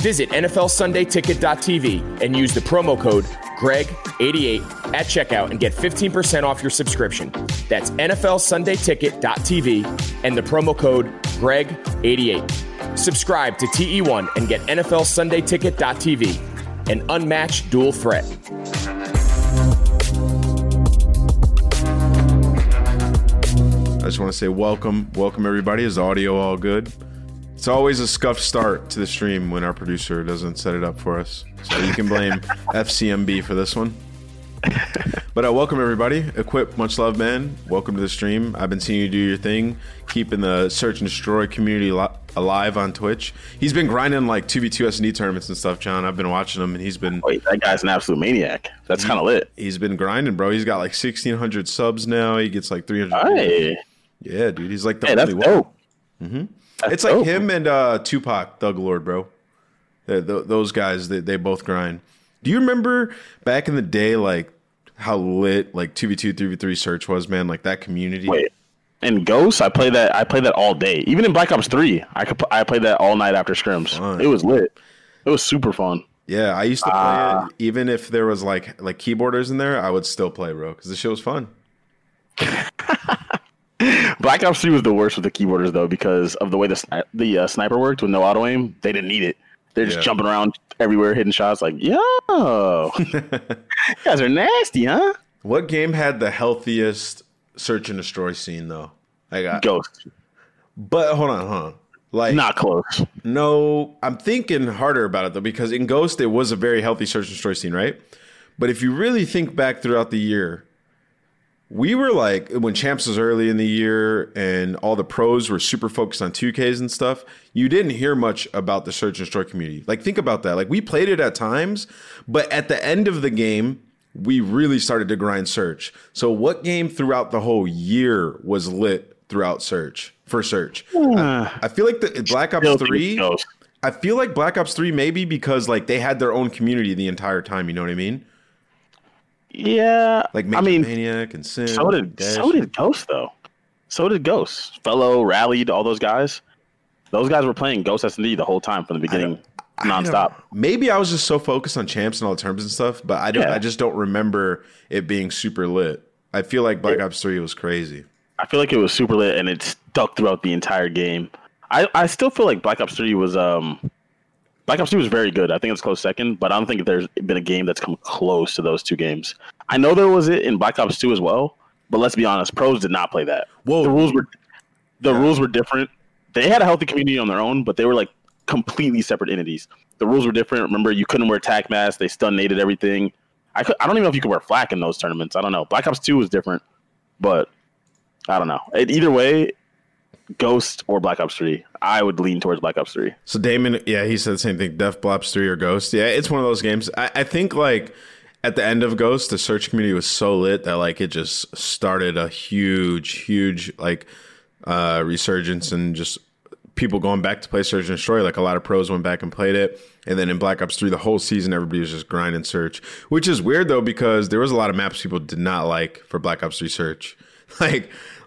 Visit NFLSundayTicket.tv and use the promo code GREG88 at checkout and get 15% off your subscription. That's NFLSundayTicket.tv and the promo code GREG88. Subscribe to TE1 and get NFLSundayTicket.tv, an unmatched dual threat. I just want to say welcome. Welcome, everybody. Is the audio all good? It's always a scuffed start to the stream when our producer doesn't set it up for us. So you can blame FCMB for this one. But welcome, everybody. Equip, much love, man. Welcome to the stream. I've been seeing you do your thing, keeping the Search and Destroy community alive on Twitch. He's been grinding like 2v2 S&D tournaments and stuff, John. I've been watching him, and he's been... Oh, that guy's an absolute maniac. That's kind of lit. He's been grinding, bro. He's got like 1,600 subs now. He gets like 300. Hey. Yeah, dude. He's like the only one. Dope. Mm-hmm. That's it's like dope. Him and Tupac, Thug Lord, bro. Those guys, they both grind. Do you remember back in the day, like how lit like 2v2, 3v3 Search was, man? Like that community. Wait, and Ghosts, I played that all day. Even in Black Ops 3, I played that all night after scrims. Fun. It was lit. It was super fun. Yeah, I used to play it. Even if there was like keyboarders in there, I would still play, bro, because the shit was fun. Black Ops 3 was the worst with the keyboarders, though, because of the way the sniper worked with no auto aim. They didn't need it. They're just jumping around everywhere, hitting shots like, yo, you guys are nasty, huh? What game had the healthiest Search and Destroy scene, though? I got Ghost. But hold on. Like, not close. No, I'm thinking harder about it, though, because in Ghost, there was a very healthy Search and Destroy scene, right? But if you really think back throughout the year, we were like, when Champs was early in the year and all the pros were super focused on 2Ks and stuff, you didn't hear much about the Search and Destroy community. Like, think about that. Like, we played it at times, but at the end of the game, we really started to grind Search. So what game throughout the whole year was lit throughout Search, for Search? I feel like the Black Ops 3, I feel like Black Ops 3 maybe because, like, they had their own community the entire time, you know what I mean? Yeah, like Major Maniac and Sin. So did Ghost, though. So did Ghost. Fellow, Rallied, all those guys. Those guys were playing Ghost S&D the whole time from the beginning, nonstop. Maybe I was just so focused on champs and all the terms and stuff, but I just don't remember it being super lit. I feel like Black Ops 3 was crazy. I feel like it was super lit, and it stuck throughout the entire game. I still feel like Black Ops 2 was very good. I think it's close second, but I don't think there's been a game that's come close to those two games. I know there was it in Black Ops 2 as well, but let's be honest, pros did not play that. Whoa. The rules were different. They had a healthy community on their own, but they were like completely separate entities. The rules were different. Remember, you couldn't wear tac masks. They stun-nated everything. I don't even know if you could wear flak in those tournaments. I don't know. Black Ops 2 was different, but I don't know. Either way, Ghost or Black Ops 3. I would lean towards Black Ops 3. So Damon, yeah, he said the same thing. Def Blaps 3 or Ghost. Yeah, it's one of those games. I think like at the end of Ghost, the search community was so lit that like it just started a huge like resurgence and just people going back to play Search and Destroy. Like a lot of pros went back and played it. And then in Black Ops 3, the whole season, everybody was just grinding Search, which is weird though, because there was a lot of maps people did not like for Black Ops 3 Search.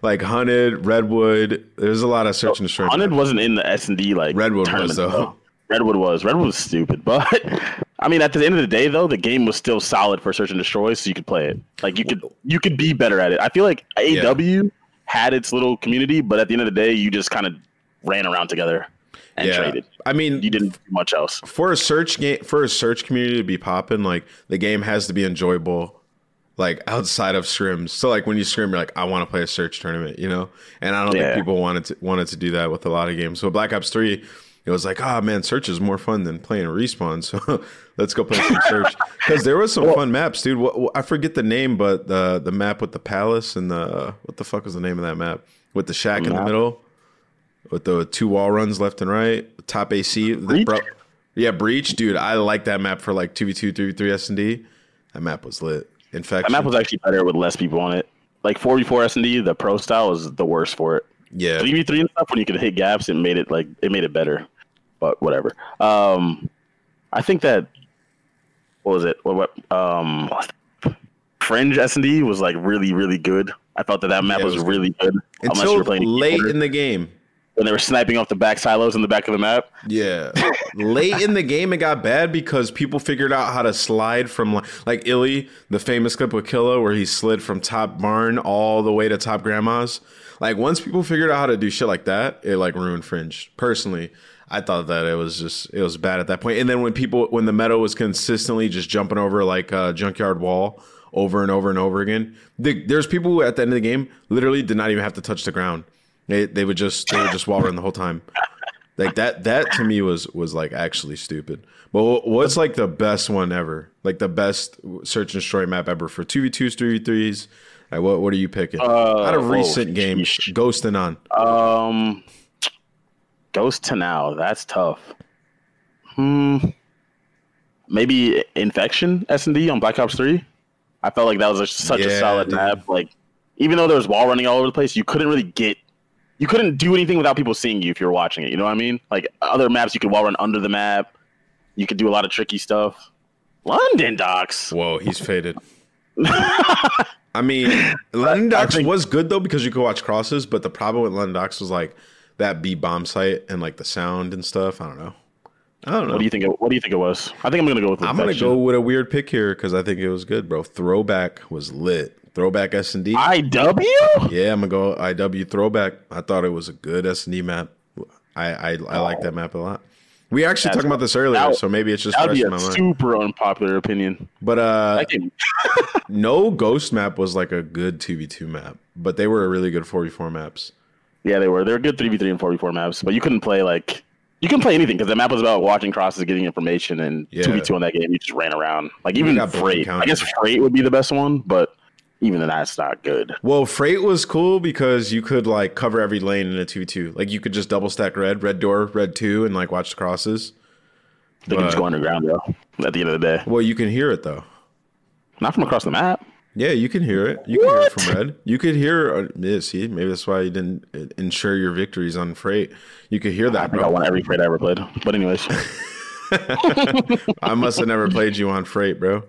Like Hunted, Redwood. There's a lot of Search and Destroy. Hunted wasn't in the S&D like Redwood was though. Redwood was stupid, but I mean at the end of the day though, the game was still solid for Search and Destroy, so you could play it. Like you could be better at it. I feel like AW had its little community, but at the end of the day, you just kind of ran around together and traded. I mean, you didn't do much else. For a search game, for a search community to be popping, like the game has to be enjoyable. Like outside of scrims, so like when you scrim, you're like, I want to play a search tournament, you know. And I don't think people wanted to do that with a lot of games. So Black Ops 3, it was like, oh man, search is more fun than playing Respawn. So let's go play some search because there was some fun maps, dude. I forget the name, but the map with the palace and the what the fuck was the name of that map with the shack in the middle, with the two wall runs left and right, top AC. Breach, dude. I like that map for like 2v2, 3v3 S&D. That map was lit. Infection. That map was actually better with less people on it. Like 4v4 S&D, the pro style was the worst for it. Yeah, 3v3 and stuff when you could hit gaps, it made it better. But whatever. I think that Fringe S&D was like really good. I thought that map was really good until late in the game when they were sniping off the back silos in the back of the map. Yeah. Late in the game, it got bad because people figured out how to slide from like Illy, the famous clip with Killa where he slid from top barn all the way to top grandma's. Like once people figured out how to do shit like that, it like ruined Fringe. Personally, I thought that it was bad at that point. And then when the meta was consistently just jumping over like a junkyard wall over and over and over again, there's people who at the end of the game literally did not even have to touch the ground. They would just wall run the whole time. Like that to me was like actually stupid. But what's like the best one ever? Like the best search and destroy map ever for 2v2s, 3v3s? Like what are you picking? Out of recent games, Ghost and on. Ghost to now, that's tough. Maybe Infection S&D on Black Ops 3. I felt like that was such a solid map. Like even though there was wall running all over the place, you couldn't do anything without people seeing you if you were watching it. You know what I mean? Like other maps, you could wall run under the map. You could do a lot of tricky stuff. London Docks. Whoa, he's faded. I mean, London Docks was good though because you could watch crosses. But the problem with London Docks was like that B bomb site and like the sound and stuff. I don't know. What do you think it was? I think I'm gonna go with. I'm gonna go with a weird pick here because I think it was good, bro. Throwback was lit. Throwback S&D. IW? Yeah, I'm going to go IW Throwback. I thought it was a good S&D map. I like that map a lot. We actually talked about this earlier, so maybe it's just fresh in my mind. That would be a super unpopular opinion. But no Ghost map was like a good 2v2 map, but they were a really good 4v4 maps. Yeah, they were. They were good 3v3 and 4v4 maps, but you couldn't play like... You can play anything because that map was about watching crosses, getting information, and 2v2 on that game, you just ran around. Like even Freight. I guess Freight would be the best one, but... Even though that's not good. Well, Freight was cool because you could like cover every lane in a 2v2. Like you could just double stack red door, red two, and like watch the crosses. They can just go underground though. At the end of the day. Well, you can hear it though. Not from across the map. Yeah, you can hear it. You can hear it from red. You could hear. Yeah, see, maybe that's why you didn't ensure your victories on Freight. You could hear that. I think I won every Freight I ever played. But anyways, I must have never played you on Freight, bro.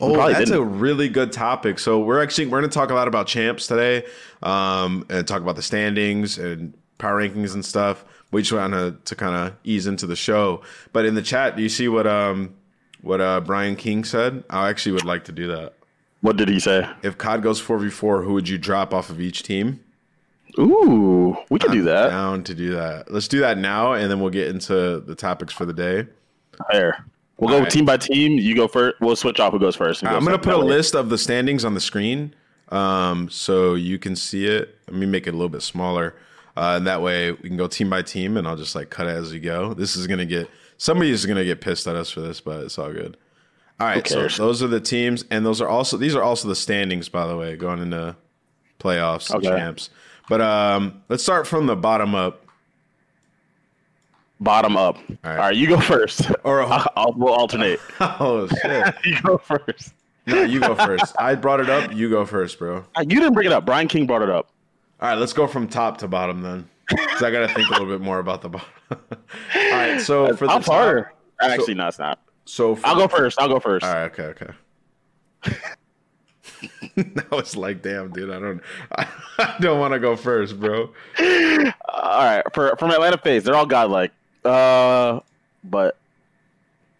Oh, that's a really good topic. So we're going to talk a lot about champs today, and talk about the standings and power rankings and stuff. We just want to kind of ease into the show. But in the chat, do you see what Brian King said? I actually would like to do that. What did he say? If COD goes 4v4, who would you drop off of each team? Ooh, we can do that. I'm down to do that. Let's do that now, and then we'll get into the topics for the day. Fair. We'll all go right. Team by team. You go first. We'll switch off who goes first. Who goes I'm going to put a list of the standings on the screen so you can see it. Let me make it a little bit smaller. And that way we can go team by team, and I'll just like cut it as we go. This is going to get – somebody's going to get pissed at us for this, but it's all good. All right, so those are the teams, and those are also – these are also the standings, by the way, going into playoffs and champs. But let's start from the bottom up. Bottom up. All right, you go first. Or we'll alternate. Oh, shit. You go first. No, you go first. I brought it up. You go first, bro. You didn't bring it up. Brian King brought it up. All right, let's go from top to bottom then. Because I got to think a little bit more about the bottom. All right, so for the top. Actually, no, it's not. So I'll go first. All right, okay. I was like, damn, dude, I don't want to go first, bro. All right, from Atlanta FaZe, they're all godlike, but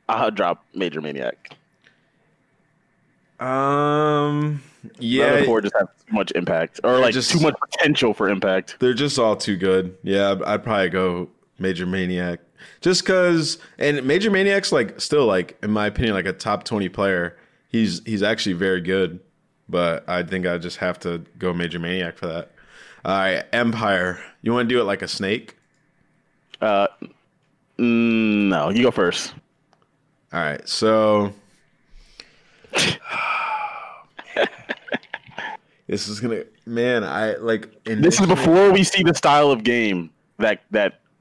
I'll drop Major Maniac. Yeah, the four just have too much impact, or like just, too much potential for impact. They're just all too good. Yeah, I'd probably go Major Maniac, just cause. And Major Maniac's like still like in my opinion like a top 20 player. He's actually very good. But I think I just have to go Major Maniac for that. All right, Empire. You want to do it like a snake? No, you go first. All right, so this is gonna, man. I like. This is before we see the style of game that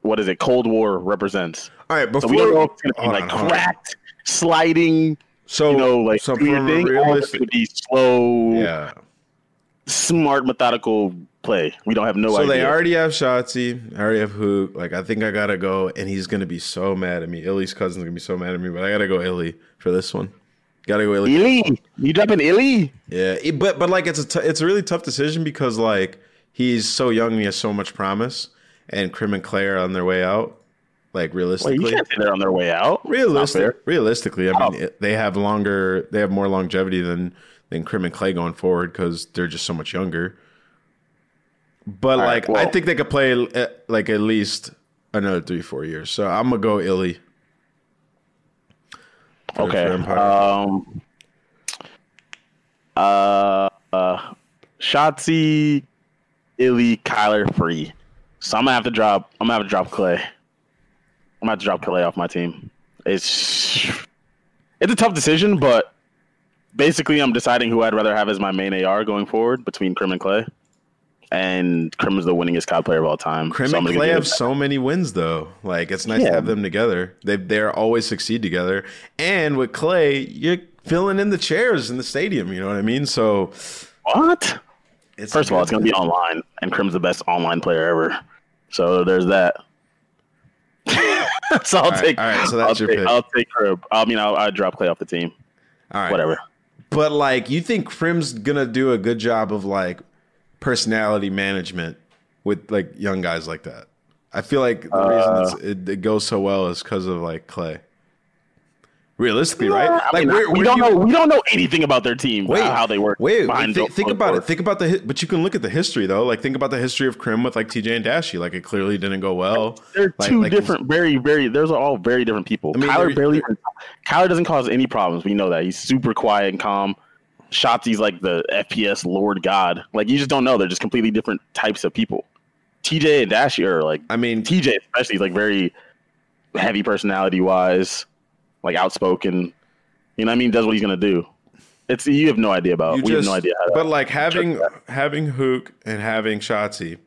what is it? Cold War represents. All right, before so we don't know if it's gonna be like cracked, sliding. So, you know, like, so from a realistic, slow, smart, methodical play. We don't have no idea. So they already have Shotzi. I already have Hook. Like, I think I got to go, and he's going to be so mad at me. Illy's cousin's going to be so mad at me, but I got to go Illy for this one. Got to go Illy. Illy? You dropping Illy? Yeah. But like, it's a really tough decision because, like, he's so young and he has so much promise, and Crim and Clay are on their way out. Like realistically, well, you can't say they're on their way out. Realistically, I mean, they have more longevity than Crim and Clay going forward because they're just so much younger. But all like, right, well, I think they could play like at least another 3-4 years. So I'm gonna go Illy. Okay. Shotzi, Illy, Kyler, Free. So I'm gonna have to drop Clay. I'm about to drop Clay off my team. It's a tough decision, but basically I'm deciding who I'd rather have as my main AR going forward between Crim and Clay. And Crim is the winningest COD player of all time. Crim and Clay have so many wins, though. Like, it's nice to have them together. They always succeed together. And with Clay, you're filling in the chairs in the stadium. You know what I mean? So what? First of all, it's going to be online, and Crim's the best online player ever. So there's that. So I'll take. All right, so that's your pick. I'll take Crim. I mean, I drop Clay off the team. All right, whatever. But like, you think Crim's gonna do a good job of like personality management with like young guys like that? I feel like the reason it goes so well is because of like Clay. Realistically, right? Like, I mean, we don't know anything about their team. How they work. Think about it. Think about but you can look at the history though. Like, think about the history of Crim with like TJ and Dashy. Like, it clearly didn't go well. They're like, different. Very, very. Those are all very different people. I mean, Kyler doesn't cause any problems. We know that he's super quiet and calm. Shotzi's like the FPS Lord God. Like, you just don't know. They're just completely different types of people. TJ and Dashy are like. I mean, TJ especially is like very heavy personality wise. Like outspoken, you know what I mean? Does what he's gonna do. It's you have no idea about. We have no idea. But like having Hook and having Shotzi,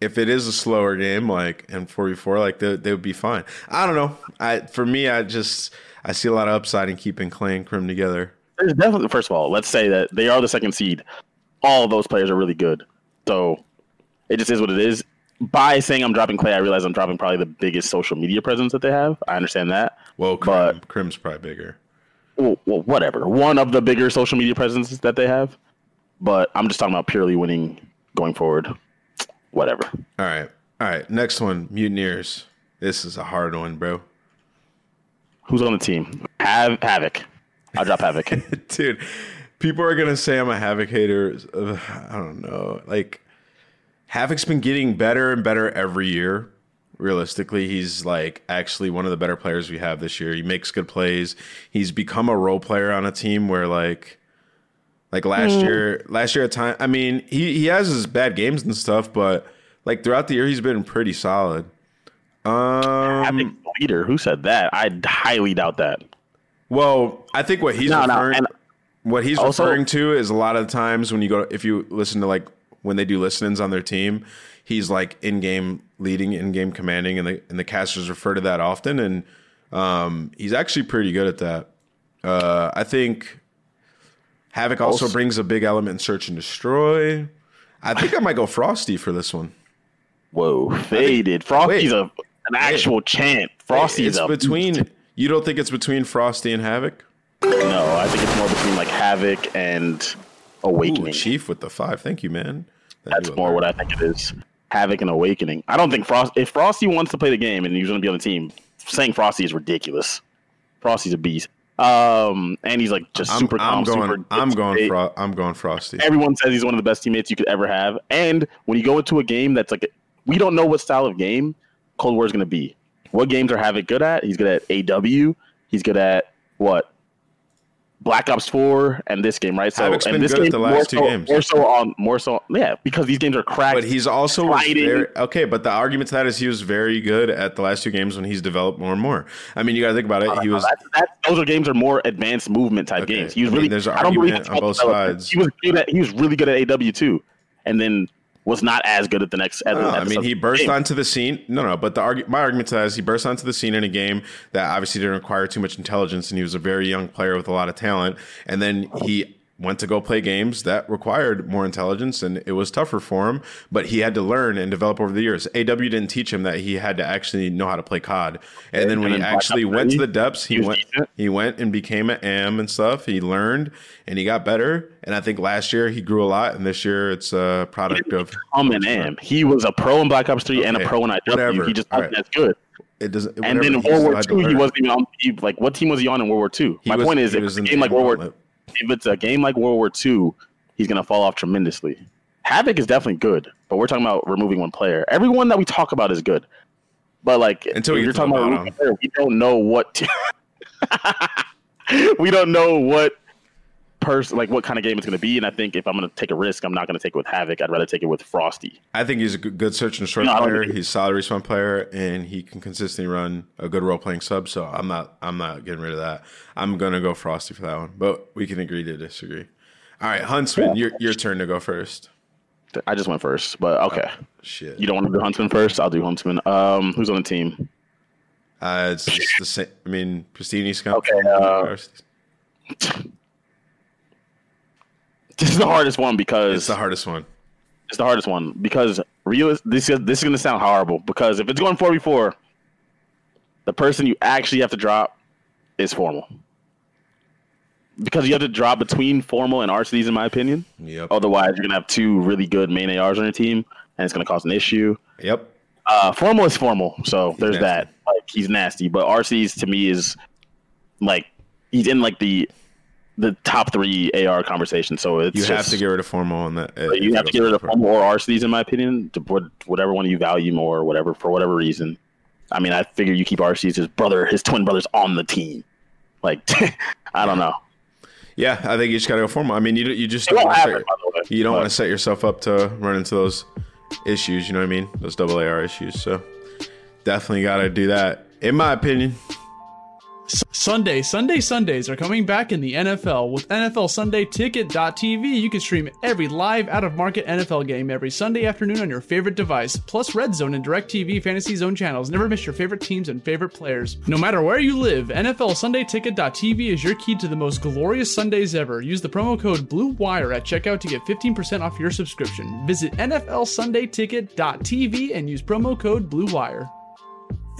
if it is a slower game, like in 4v4, like they would be fine. I don't know. For me, I see a lot of upside in keeping Clay and Crim together. There's definitely. First of all, let's say that they are the second seed. All of those players are really good. So it just is what it is. By saying I'm dropping Clay, I realize I'm dropping probably the biggest social media presence that they have. I understand that. Well, Crim's probably bigger. Well, whatever. One of the bigger social media presences that they have. But I'm just talking about purely winning going forward. Whatever. All right. Next one, Mutineers. This is a hard one, bro. Who's on the team? Havoc. I'll drop Havoc. Dude, people are going to say I'm a Havoc hater. I don't know. Like... Havoc's been getting better and better every year. Realistically, he's like actually one of the better players we have this year. He makes good plays. He's become a role player on a team where like last year at time, I mean, he has his bad games and stuff, but like throughout the year, he's been pretty solid. Havoc's leader, who said that? I highly doubt that. Well, I think what he's referring to is a lot of times when you go, if you listen to like when they do listen-ins on their team, he's like in-game leading, in-game commanding, and the casters refer to that often, and he's actually pretty good at that. I think Havoc also brings a big element in Search and Destroy. I think I might go Frosty for this one. Whoa, faded. Frosty's an actual champ. Frosty's You don't think it's between Frosty and Havoc? No, I think it's more between like Havoc and Awakening. Ooh, Chief with the 5. Thank you, man. That's more what I think it is. Havoc and Awakening. I don't think if Frosty wants to play the game and he's going to be on the team, saying Frosty is ridiculous. Frosty's a beast. And he's like just super calm. I'm going Frosty. Everyone says he's one of the best teammates you could ever have. And when you go into a game that's like, we don't know what style of game Cold War is going to be. What games are Havoc good at? He's good at AW. He's good at what? Black Ops 4 and this game, right? So Havoc's been good at the last two games. More so, because these games are cracked. But he's also but the argument to that is he was very good at the last two games when he's developed more and more. I mean, you gotta think about it. Those games are more advanced movement type games. He was there's an argument on both sides. He was really good at AW too, and then was not as good at the next. He burst onto the scene. No, but my argument to that is he burst onto the scene in a game that obviously didn't require too much intelligence, and he was a very young player with a lot of talent. And then he went to go play games that required more intelligence, and it was tougher for him, but he had to learn and develop over the years. AW didn't teach him that he had to actually know how to play COD. And then when he actually went to the depths, he went and became an AM and stuff. He learned and he got better. And I think last year he grew a lot, and this year it's a product of... He was a pro in Black Ops 3 and a pro in IW. He just wasn't as good. And then in World War II, he wasn't even on... what team was he on in World War II? My point is, it's a game like World War... If it's a game like World War II, he's going to fall off tremendously. Havoc is definitely good, but we're talking about removing one player. Everyone that we talk about is good. But, like, until you're talking about removing one player, we don't know what... we don't know what what kind of game it's going to be, and I think if I'm going to take a risk, I'm not going to take it with Havoc. I'd rather take it with Frosty. I think he's a good Search and Destroy player. He's a solid respawn player, and he can consistently run a good role-playing sub, so I'm not getting rid of that. I'm going to go Frosty for that one, but we can agree to disagree. All right, Huntsman, your turn to go first. I just went first, but okay. Oh, shit. You don't want to do Huntsman first? I'll do Huntsman. Who's on the team? It's just the same. I mean, Pristini's coming. Okay. It's the hardest one because this is going to sound horrible because if it's going 4v4, the person you actually have to drop is Formal. Because you have to drop between Formal and RCs, in my opinion. Yep. Otherwise, you're going to have two really good main ARs on your team, and it's going to cause an issue. Yep. Formal is Formal, so he's there's nasty. That. Like, he's nasty, but RCs to me is like he's in like the top 3 AR conversation, so it's have to get rid of Formal on that. You have to get rid of Formal or RCs, in my opinion, to put whatever one you value more, whatever for whatever reason. I mean, I figure you keep RCs, his twin brother's on the team. Like, I don't know. Yeah, I think you just gotta go Formal. I mean, you just don't want to set yourself up to run into those issues. You know what I mean? Those double AR issues. So definitely gotta do that, in my opinion. Sundays are coming back in the NFL with NFLSundayTicket.tv. You can stream every live out-of-market NFL game every Sunday afternoon on your favorite device, plus Red Zone and DirecTV Fantasy Zone channels. Never miss your favorite teams and favorite players. No matter where you live, NFLSundayTicket.tv is your key to the most glorious Sundays ever. Use the promo code BLUEWIRE at checkout to get 15% off your subscription. Visit NFLSundayTicket.tv and use promo code BLUEWIRE.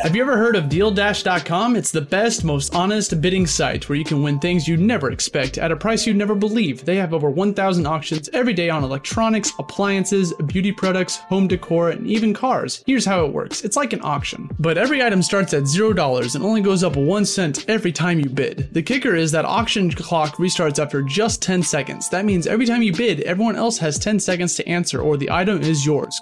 Have you ever heard of DealDash.com? It's the best, most honest bidding site where you can win things you'd never expect at a price you'd never believe. They have over 1,000 auctions every day on electronics, appliances, beauty products, home decor, and even cars. Here's how it works. It's like an auction, but every item starts at $0 and only goes up 1 cent every time you bid. The kicker is that auction clock restarts after just 10 seconds. That means every time you bid, everyone else has 10 seconds to answer or the item is yours.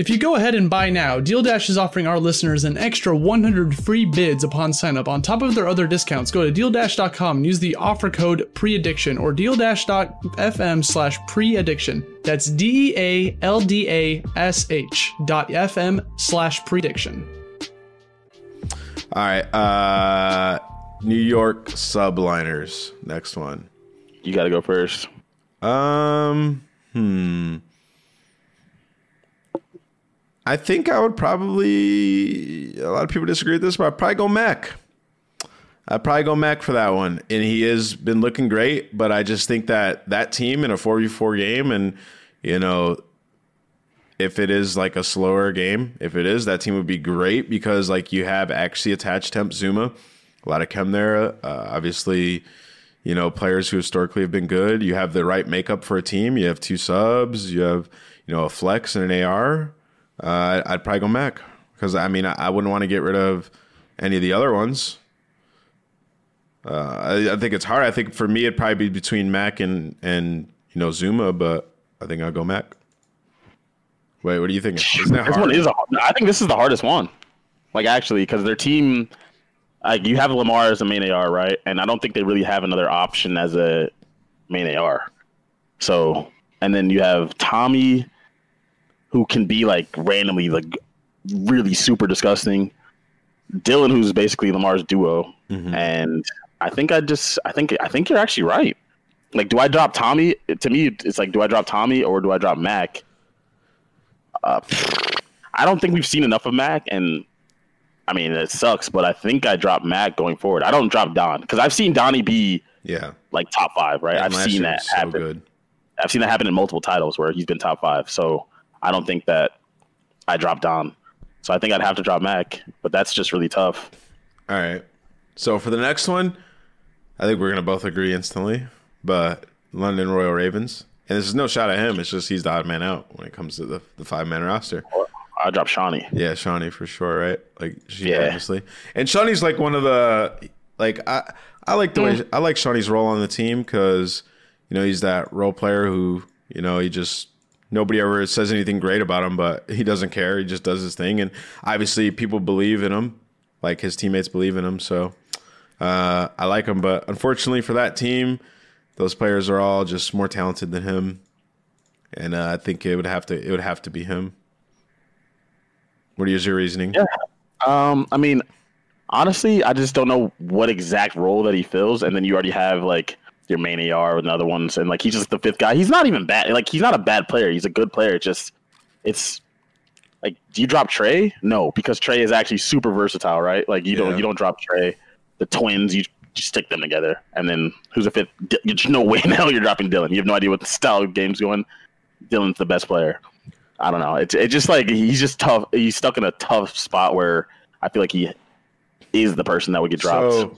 If you go ahead and buy now, DealDash is offering our listeners an extra 100 free bids upon signup. On top of their other discounts, go to DealDash.com and use the offer code PREADDICTION or DealDash.fm/PREADDICTIon. That's DealDash.fm/PREADDICTION. All right. New York Subliners. Next one. You got to go first. I think I would probably, a lot of people disagree with this, but I'd probably go Mac. I'd probably go Mac for that one. And he has been looking great, but I just think that team in a 4v4 game, and, you know, if it is like a slower game, if it is, that team would be great because, like, you have actually attached Temp Zuma, a lot of chem there. Obviously, you know, players who historically have been good. You have the right makeup for a team. You have two subs. You have, you know, a flex and an AR. I'd probably go Mac because, I mean, I wouldn't want to get rid of any of the other ones. I think it's hard. I think for me, it'd probably be between Mac and you know, Zuma, but I think I'll go Mac. Wait, what do you think? Isn't that hard? This one is I think this is the hardest one. Like, actually, because their team, like, you have Lamar as a main AR, right? And I don't think they really have another option as a main AR. So, and then you have Tommy, who can be, like, randomly, like, really super disgusting. Dylan, who's basically Lamar's duo. Mm-hmm. And I think you're actually right. Like, do I drop Tommy? To me, it's like, do I drop Tommy or do I drop Mac? I don't think we've seen enough of Mac, and, I mean, it sucks, but I think I drop Mac going forward. I don't drop Don, because I've seen Donnie be, like, top five, right? I've seen that happen. So good. I've seen that happen in multiple titles where he's been top five, so I don't think that I dropped Dom. So I think I'd have to drop Mac, but that's just really tough. All right. So for the next one, I think we're going to both agree instantly, but London Royal Ravens. And this is no shot at him. It's just he's the odd man out when it comes to the five-man roster. I dropped Shawnee. Yeah, Shawnee for sure, right? Like, she obviously. And Shawnee's like one of the – like, I like the way – I like Shawnee's role on the team because, you know, he's that role player who, you know, he just – nobody ever says anything great about him, but he doesn't care. He just does his thing. And obviously people believe in him, like his teammates believe in him. So I like him. But unfortunately for that team, those players are all just more talented than him. And I think it would have to be him. What is your reasoning? Yeah. I mean, honestly, I just don't know what exact role that he fills. And then you already have, like, your main AR with another ones, and, like, he's just the fifth guy. He's not even bad. Like, he's not a bad player. He's a good player. It's just, it's like, do you drop Trey? No, because Trey is actually super versatile, right? Like, you don't drop Trey. The twins, you just stick them together, and then who's the fifth? There's no way in hell you're dropping Dylan. You have no idea what style of game's going. Dylan's the best player. I don't know. It's just like he's just tough. He's stuck in a tough spot where I feel like he is the person that would get dropped.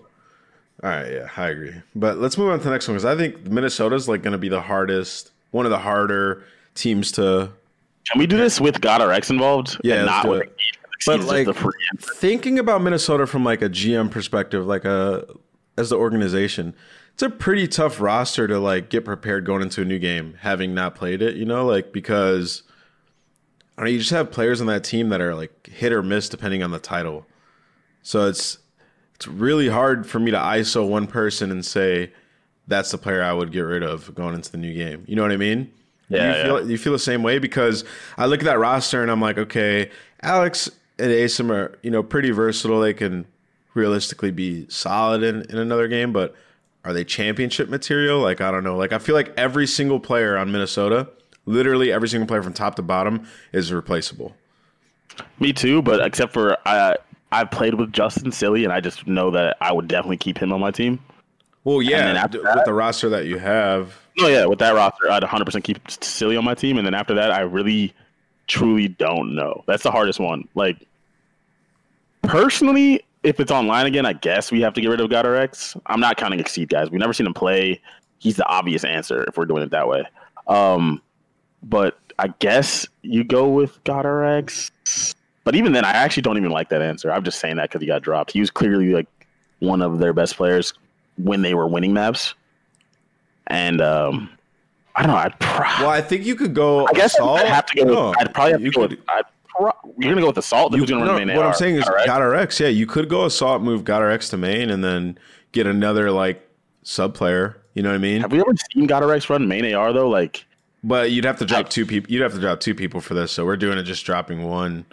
All right, yeah, I agree. But let's move on to the next one because I think Minnesota's, like, going to be the hardest, one of the harder teams to. Can we do this with GodRx involved? Yeah, and let's not do it. But, like, thinking about Minnesota from, like, a GM perspective, like, as the organization, it's a pretty tough roster to, like, get prepared going into a new game, having not played it, you know, like, because I don't know, you just have players on that team that are, like, hit or miss depending on the title, so it's really hard for me to ISO one person and say that's the player I would get rid of going into the new game. You know what I mean? Yeah. You feel the same way? Because I look at that roster and I'm like, okay, Alex and Asim are, you know, pretty versatile. They can realistically be solid in another game, but are they championship material? Like, I don't know. Like, I feel like every single player on Minnesota, literally every single player from top to bottom, is replaceable. Me too, but except for I played with Justin Silly, and I just know that I would definitely keep him on my team. Well, yeah, with the roster that you have. No, yeah, with that roster, I'd 100% keep Silly on my team, and then after that, I really, truly don't know. That's the hardest one. Like, personally, if it's online again, I guess we have to get rid of GodRx. I'm not counting Exceed, guys. We've never seen him play. He's the obvious answer if we're doing it that way. But I guess you go with GodRx. But even then, I actually don't even like that answer. I'm just saying that because he got dropped. He was clearly, like, one of their best players when they were winning maps. And I don't know. You're gonna go with Assault. What I'm saying is GodRx. Yeah, you could go Assault, move GodRx to main, and then get another like sub player. You know what I mean? Have we ever seen GodRx run main AR though? Like, but you'd have to drop two people. You'd have to drop two people for this. So we're doing it just dropping one.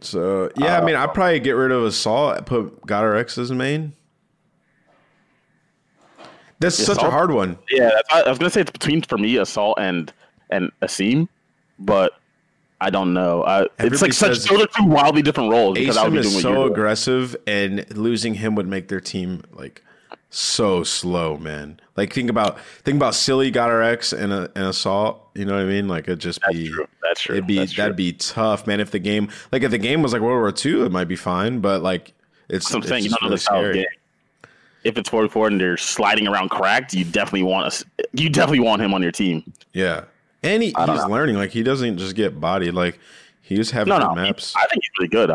So yeah, I mean, I'd probably get rid of Assault, put GodRx as main. That's Assault, such a hard one. Yeah, I was gonna say it's between for me Assault and Asim, but I don't know. It's like such those are two wildly different roles. Asim is so aggressive, and losing him would make their team like so slow, man. Like think about Silly, GodRx, and Assault. You know what I mean? Like it'd just be that's true. That'd be tough, man. If the game was like World War II, it might be fine. But like it's saying, just really scary. If it's 44 and they're sliding around cracked, you definitely want him on your team. Yeah, and he's learning. Like he doesn't just get bodied. Like he's having maps. I think he's really good.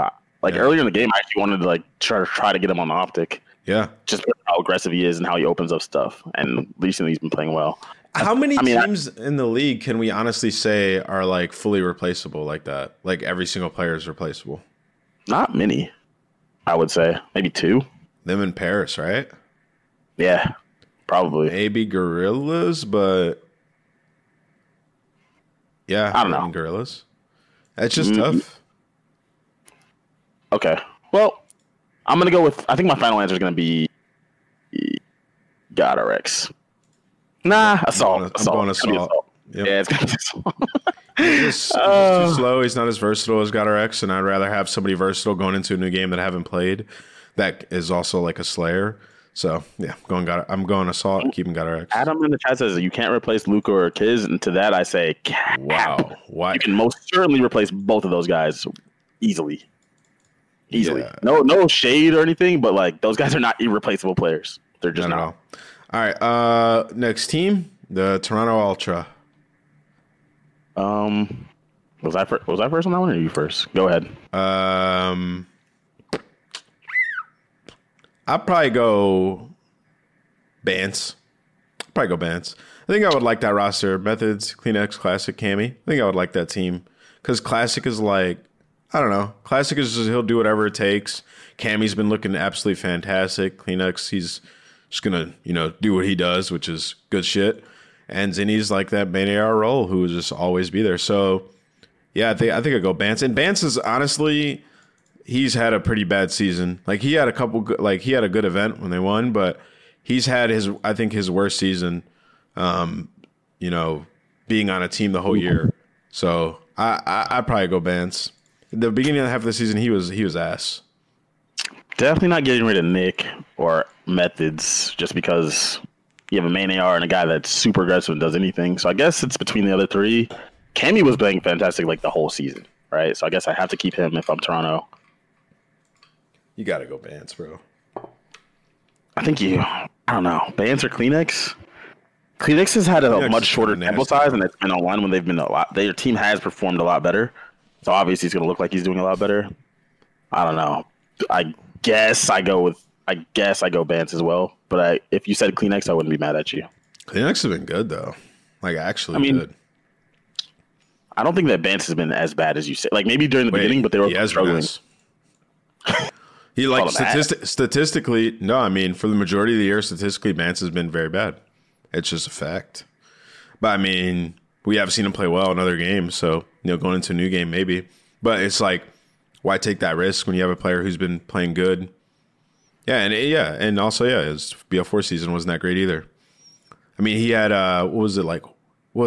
Earlier in the game, I actually wanted to like try to get him on the optic. Yeah, just how aggressive he is and how he opens up stuff. And recently, he's been playing well. How many teams in the league can we honestly say are like fully replaceable like that? Like every single player is replaceable. Not many, I would say. Maybe two. Them in Paris, right? Yeah, probably. Maybe Gorillas, but yeah, I don't know. Gorillas. That's just tough. Okay. Well, I'm gonna go with. I think my final answer is gonna be GodRx. Nah, Assault. Yep. Yeah, it's gonna be Assault. He's too slow. He's not as versatile as GodRx, and I'd rather have somebody versatile going into a new game that I haven't played. That is also like a Slayer. So, yeah, I'm going Assault, keeping GodRx. Adam in the chat says you can't replace Luka or Kiz, and to that I say, cap. Wow. Why? You can most certainly replace both of those guys easily. Yeah. No shade or anything, but like those guys are not irreplaceable players. They're just not. All right, next team, the Toronto Ultra. Was I first on that one, or you first? Go ahead. I'd probably go Bance. I think I would like that roster. Methods, Kleenex, Classic, Cammy. I think I would like that team because Classic is like, I don't know. Classic is just, he'll do whatever it takes. Cammy's been looking absolutely fantastic. Kleenex, he's just going to, do what he does, which is good shit. And Zinni's like that main AR role who will just always be there. So, yeah, I think I'd go Bance. And Bance is honestly... He's had a pretty bad season. Like he had a couple, he had a good event when they won, but he's had his worst season, being on a team the whole year. So I'd probably go Bance. The beginning of the half of the season, he was ass. Definitely not getting rid of Nick or Methods just because you have a main AR and a guy that's super aggressive and does anything. So I guess it's between the other three. Cammy was playing fantastic like the whole season, right? So I guess I have to keep him if I'm Toronto. You got to go Bance, bro. I think I don't know. Bance or Kleenex? Kleenex has had a much shorter sample size, and it's been online when they've been a lot. Their team has performed a lot better. So obviously, it's going to look like he's doing a lot better. I don't know. I guess I go Bance as well. But if you said Kleenex, I wouldn't be mad at you. Kleenex has been good, though. Like, actually good. I don't think that Bance has been as bad as you said. Like, maybe during the beginning, but they were struggling. He like statistically, no, I mean, for the majority of the year, statistically, Bance has been very bad. It's just a fact. But, I mean, we have seen him play well in other games. So, going into a new game, maybe. But it's like, why take that risk when you have a player who's been playing good? Yeah, and also, his BL4 season wasn't that great either. I mean, he had, what was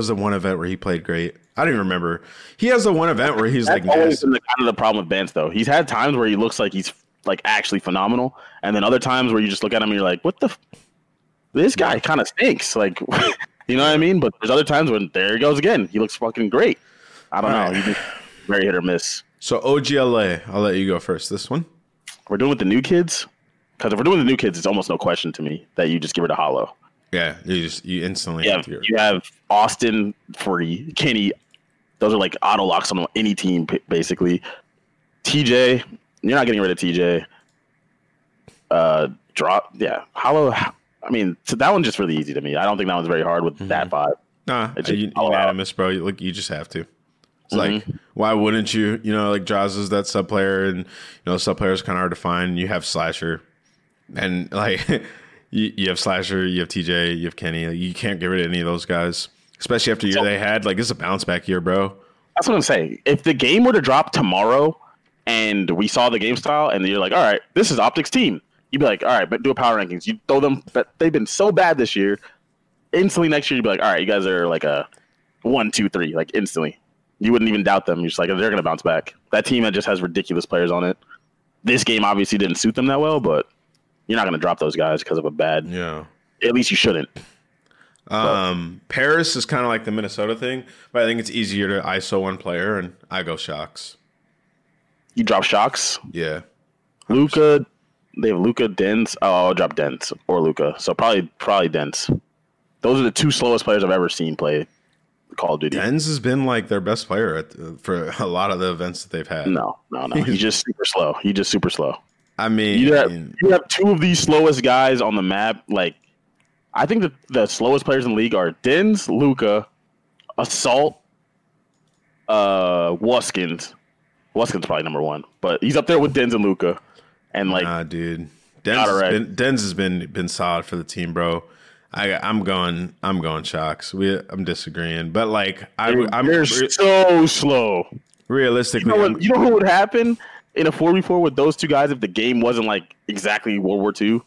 the one event where he played great? I don't even remember. He has the one event where he's like, always been kind of the problem with Bance, though. He's had times where he looks like he's like actually phenomenal, and then other times where you just look at him and you're like, what the this guy kind of stinks, like you know what I mean? But there's other times when there he goes again, he looks fucking great. I don't know, he's very hit or miss. So OGLA, I'll let you go first. This one we're doing with the new kids, because if we're doing the new kids, it's almost no question to me that you just give her to Hollow. Yeah, you instantly you have Austin, Free, Kenny. Those are like auto locks on any team basically. TJ, you're not getting rid of TJ. Hollow. I mean, so that one's just really easy to me. I don't think that one's very hard with that vibe. Nah, unanimous, bro. Like, you just have to. It's like, why wouldn't you? You know, like, Jaws is that sub player, and, you know, sub player is kind of hard to find. You have Slasher, and, like, you have Slasher, you have TJ, you have Kenny. Like, you can't get rid of any of those guys, especially after the year they had. Like, it's a bounce back year, bro. That's what I'm saying. If the game were to drop tomorrow and we saw the game style and you're like, all right, this is Optic's team, you'd be like, all right, but do a power rankings. You throw them, but they've been so bad this year. Instantly next year, you'd be like, all right, you guys are like a 1, 2, 3, like instantly. You wouldn't even doubt them. You're just like, they're going to bounce back. That team that just has ridiculous players on it. This game obviously didn't suit them that well, but you're not going to drop those guys because of a bad. Yeah. At least you shouldn't. Paris is kind of like the Minnesota thing, but I think it's easier to ISO one player, and I go Shocks. You drop Shocks? Yeah. Luka. They have Luka, Dens. Oh, I'll drop Dens or Luka. So probably Dens. Those are the two slowest players I've ever seen play Call of Duty. Dens has been like their best player for a lot of the events that they've had. No. He's just super slow. I mean, you have two of the slowest guys on the map. Like, I think the slowest players in the league are Dens, Luka, Assault, Waskins. Waskins probably number one, but he's up there with Dens and Luka. And like, nah, dude, Dens has been solid for the team, bro. I'm going Shocks. I'm disagreeing, but like they're so slow. Realistically, you know what would happen in a 4v4 with those two guys if the game wasn't like exactly World War II?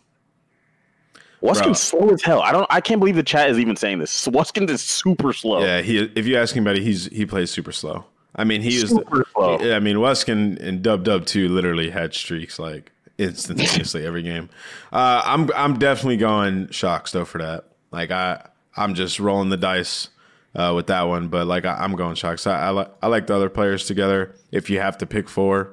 Waskins slow as hell. I can't believe the chat is even saying this. Waskins is super slow. Yeah, if you ask him about it, he plays super slow. I mean, he is super slow. I mean, Waskins and Dub 2 literally had streaks like instantaneously every game. I'm definitely going Shocks though for that. Like I'm just rolling the dice with that one, but like I'm going Shocks. I like the other players together if you have to pick four.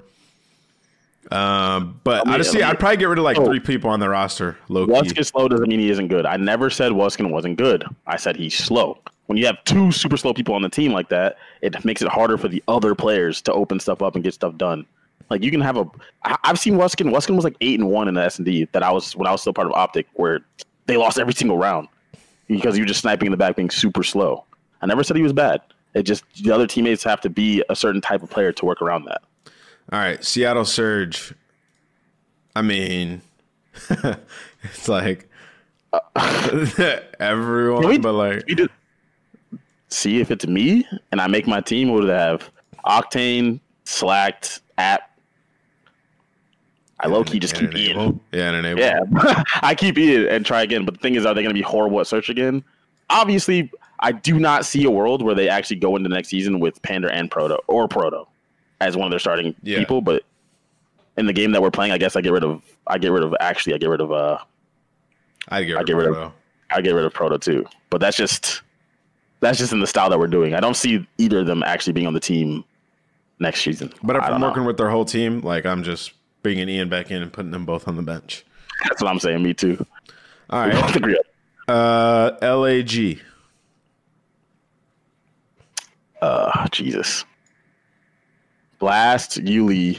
But honestly, I'd probably get rid of like three people on the roster. Waskin slow doesn't mean he isn't good. I never said Waskin wasn't good. I said he's slow. When you have two super slow people on the team like that, it makes it harder for the other players to open stuff up and get stuff done. Like you can have I've seen Waskin. Waskin was like 8-1 in the S&D that I was when I was still part of Optic, where they lost every single round because you were just sniping in the back, being super slow. I never said he was bad. It just the other teammates have to be a certain type of player to work around that. All right, Seattle Surge. I mean, it's like everyone, but like see if it's me and I make my team. What would I have? Octane, Slacked. App. I low key just keep eating. Yeah, and enable. Yeah, I keep eating and try again. But the thing is, are they going to be horrible at Search again? Obviously, I do not see a world where they actually go into the next season with Pander and Proto as one of their starting people. But in the game that we're playing, I guess I get rid of Proto too. But that's just in the style that we're doing. I don't see either of them actually being on the team next season. But if I'm working with their whole team, like I'm just bringing Ian back in and putting them both on the bench. That's what I'm saying. Me too. All right. Agree. LAG. Jesus. Blast, Yuli.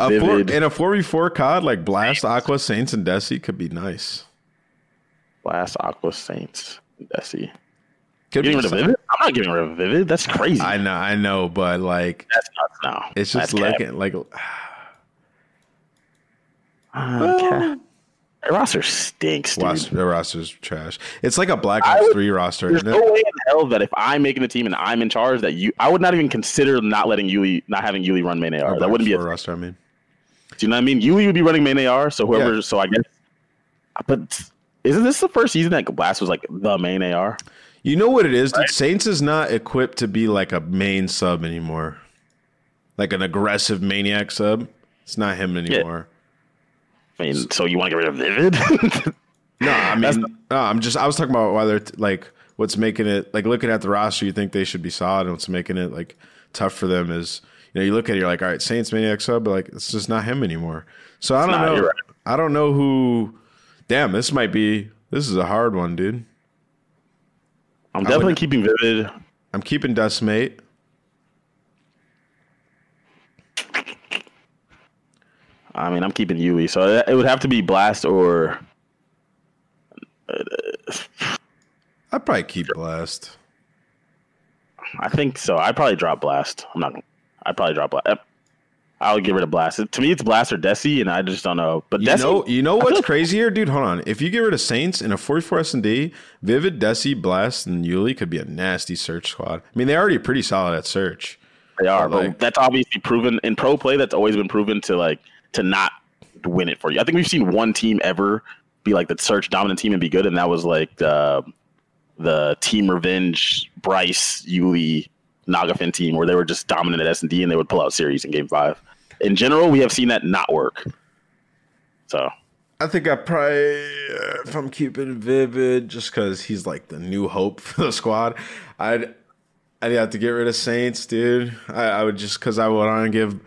In a 4v4 COD, like Blast, Aqua, Saints, and Desi could be nice. Blast, Aqua, Saints, and Desi. Getting rid of Vivid? I'm not getting rid of Vivid. That's crazy. I know, but like that's nuts now. It's just their roster stinks, dude. Their roster's trash. It's like a Black Ops 3 roster. There's no way in hell that if I'm making the team and I'm in charge, that I would not even consider not having Yuli run main AR. That wouldn't be a roster. I mean, do you know what I mean? Yuli would be running main AR, so whoever. Yeah. So I guess. But isn't this the first season that Blast was like the main AR? You know what it is, right? Saints is not equipped to be like a main sub anymore. Like an aggressive maniac sub. It's not him anymore. Yeah. I mean, so you want to get rid of Vivid? No, I mean, I was talking about why they're like what's making it, like looking at the roster, you think they should be solid, and what's making it like tough for them is, you know, you look at it, you're like, all right, Saints, maniac sub, but like, it's just not him anymore. So I don't know. Right. I don't know who, damn, this is a hard one, dude. I'm definitely keeping Vivid. I'm keeping Dustmate. I mean, I'm keeping Yui. So it would have to be Blast or... I'd probably keep Blast. I think so. I'd probably drop Blast. I'm not. I'd probably drop Blast. I would get rid of Blast. To me, it's Blast or Desi, and I just don't know. But Desi, you know what's crazier, dude? Hold on. If you get rid of Saints in a 44 S&D, Vivid, Desi, Blast, and Yuli could be a nasty search squad. I mean, they're already pretty solid at search. They are, but that's obviously proven in pro play. That's always been proven to not win it for you. I think we've seen one team ever be like the search dominant team and be good, and that was like the Team Revenge, Bryce, Yuli, Nagafin team where they were just dominant at S&D and they would pull out series in Game 5. In general, we have seen that not work. So I think I probably, if I'm keeping Vivid, just because he's like the new hope for the squad, I'd have to get rid of Saints, dude. I would just because I would want to give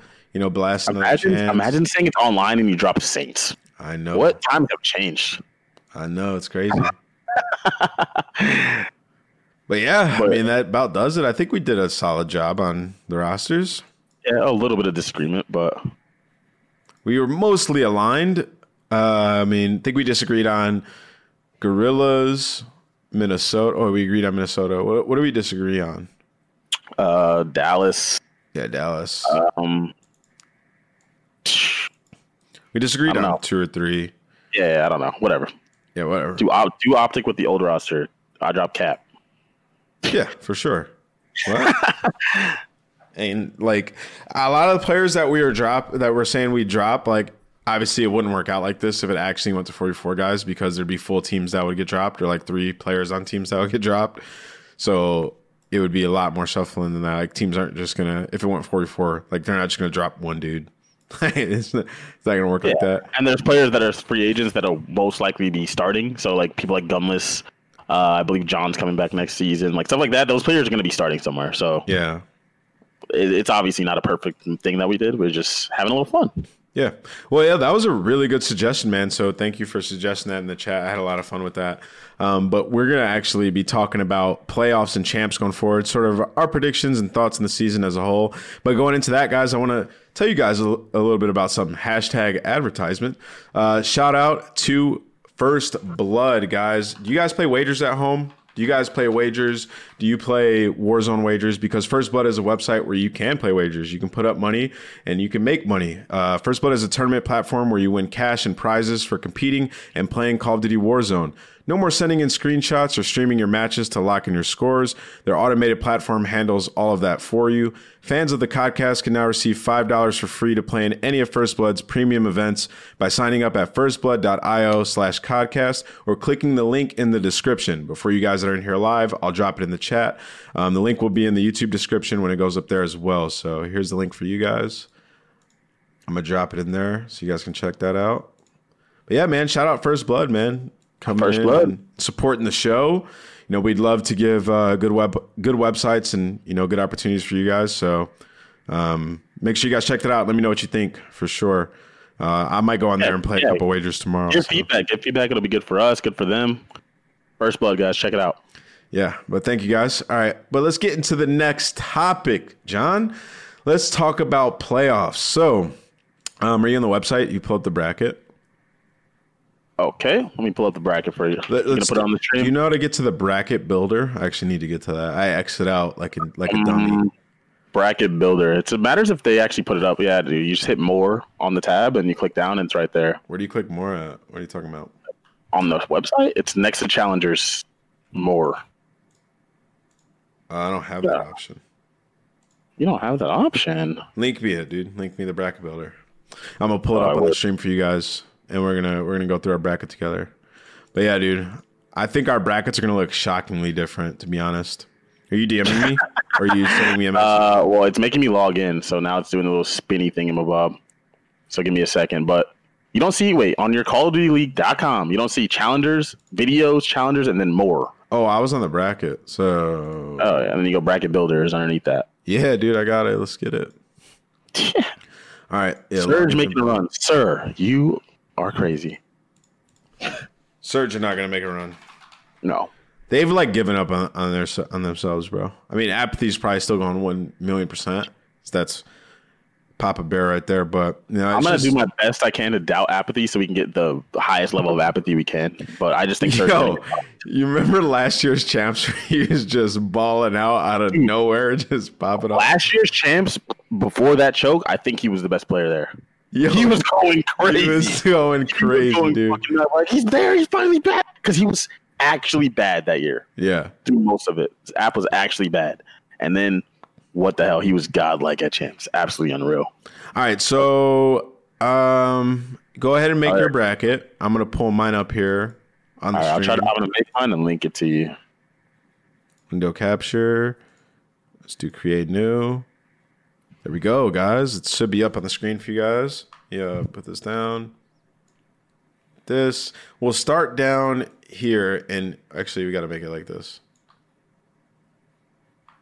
Blast another chance. Imagine saying it's online and you drop Saints. I know. What times have changed? I know. It's crazy. But yeah, I mean, that about does it. I think we did a solid job on the rosters. Yeah, a little bit of disagreement, but we were mostly aligned. I mean, I think we disagreed on Gorillas, Minnesota. Oh, we agreed on Minnesota. What do we disagree on? Dallas. Yeah, Dallas. We disagreed on 2 or 3. Yeah, I don't know. Whatever. Yeah, whatever. Do Optic with the old roster. I drop Cap. Yeah, for sure. What? And like a lot of the players that we're saying we drop, like obviously it wouldn't work out like this if it actually went to 44 guys because there'd be full teams that would get dropped or like 3 players on teams that would get dropped. So it would be a lot more shuffling than that. Like teams aren't just gonna, if it went 44, like they're not just gonna drop one dude. It's not gonna work like that. And there's players that are free agents that'll most likely be starting. So like people like Gumless. I believe John's coming back next season. Like stuff like that, those players are going to be starting somewhere. So yeah, it's obviously not a perfect thing that we did. We're just having a little fun. Yeah. Well, yeah, that was a really good suggestion, man. So thank you for suggesting that in the chat. I had a lot of fun with that. But we're going to actually be talking about playoffs and champs going forward, sort of our predictions and thoughts on the season as a whole. But going into that, guys, I want to tell you guys a little bit about something. Hashtag advertisement. Shout out to First Blood, guys. Do you guys play wagers at home? Do you guys play wagers? Do you play Warzone wagers? Because First Blood is a website where you can play wagers. You can put up money and you can make money. First Blood is a tournament platform where you win cash and prizes for competing and playing Call of Duty Warzone. No more sending in screenshots or streaming your matches to lock in your scores. Their automated platform handles all of that for you. Fans of the podcast can now receive $5 for free to play in any of First Blood's premium events by signing up at firstblood.io/podcast or clicking the link in the description. Before you guys that are in here live, I'll drop it in the chat. The link will be in the YouTube description when it goes up there as well. So here's the link for you guys. I'm going to drop it in there so you guys can check that out. But yeah, man, shout out First Blood, man. First Blood supporting the show. We'd love to give good websites and good opportunities for you guys. So make sure you guys check that out. Let me know what you think for sure. I might go on there and play a couple wagers tomorrow. Give feedback. It'll be good for us, good for them. First Blood, guys, check it out. Yeah, but thank you guys. All right, but let's get into the next topic, John. Let's talk about playoffs. So, are you on the website? You pulled up the bracket. Okay, let me pull up the bracket for you. Gonna put it on the stream. Do you know how to get to the bracket builder? I actually need to get to that. I exit out like a dummy. Bracket builder. It matters if they actually put it up. Yeah, you just hit more on the tab and you click down and it's right there. Where do you click more at? What are you talking about? On the website? It's next to Challengers more. I don't have that option. You don't have that option? Link me it, dude. Link me the bracket builder. I'm going to pull it up on the stream for you guys. And we're gonna go through our bracket together. But yeah, dude, I think our brackets are gonna look shockingly different, to be honest. Are you DMing me? Or are you sending me a message? Well, it's making me log in, so now it's doing a little spinny thing in my bob. So give me a second. But you don't see on your CallOfDutyLeague.com, you don't see challengers, videos, challengers, and then more. Oh, I was on the bracket, so and then you go bracket builders underneath that. Yeah, dude, I got it. Let's get it. Yeah. All right. Yeah, Surge making a run. Sir, you are crazy. Surge are not gonna make a run. No, they've given up on themselves, bro. I mean, apathy's probably still going 1,000,000%. So that's Papa Bear right there, but you know, I'm going to do my best I can to dout apathy so we can get the highest level of apathy we can. But I just think, you remember last year's champs? He was just balling out of nowhere, just popping up. Last year's champs, before that choke, I think he was the best player there. Yo, he was going crazy. He was going crazy, dude. Like, he's there. He's finally back because he was actually bad that year. Yeah, through most of it, his app was actually bad, and then. What the hell? He was godlike at champs. Absolutely unreal. All right, so go ahead and make your bracket. I'm going to pull mine up here on the stream. I'm going to make mine and link it to you. Window capture. Let's do create new. There we go, guys. It should be up on the screen for you guys. Yeah, put this down. This. We'll start down here, and actually we got to make it like this.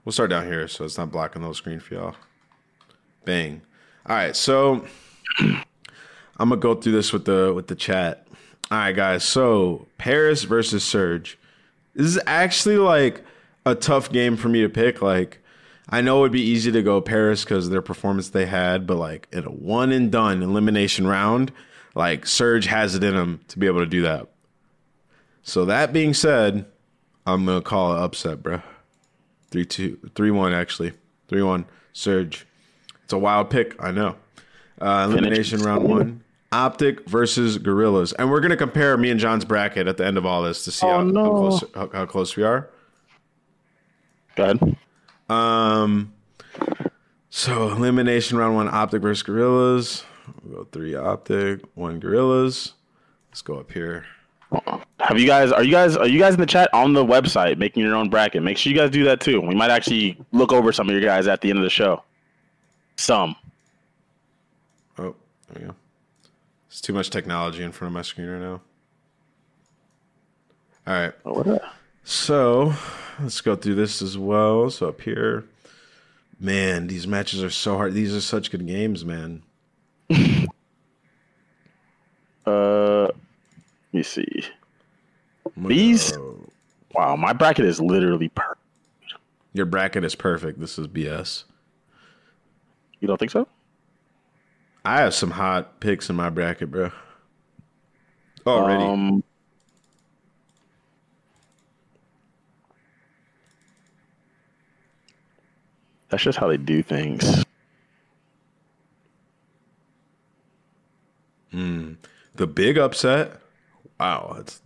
We'll start down here so it's not blocking the whole screen for y'all. Bang. All right, so I'm gonna go through this with the chat. All right, guys. So Paris versus Surge. This is actually like a tough game for me to pick. Like, I know it'd be easy to go Paris because of their performance they had, but like in a one and done elimination round, like Surge has it in him to be able to do that. So that being said, I'm gonna call it upset, bro. 3-1 actually. 3-1 Surge. It's a wild pick, I know. Elimination round one. Optic versus Gorillas. And we're gonna compare me and John's bracket at the end of all this to see how close we are. Go ahead. So elimination round one, Optic versus Gorillas. We'll go 3 Optic, 1 Gorillas. Let's go up here. Have you guys? Are you guys in the chat on the website making your own bracket? Make sure you guys do that too. We might actually look over some of your guys at the end of the show. Some. Oh, there we go. It's too much technology in front of my screen right now. All right. Oh, so let's go through this as well. So up here, man, these matches are so hard. These are such good games, man. Let me see. Wow, my bracket is literally perfect. Your bracket is perfect. This is BS. You don't think so? I have some hot picks in my bracket, bro. Already. That's just how they do things. The big upset. Wow, that's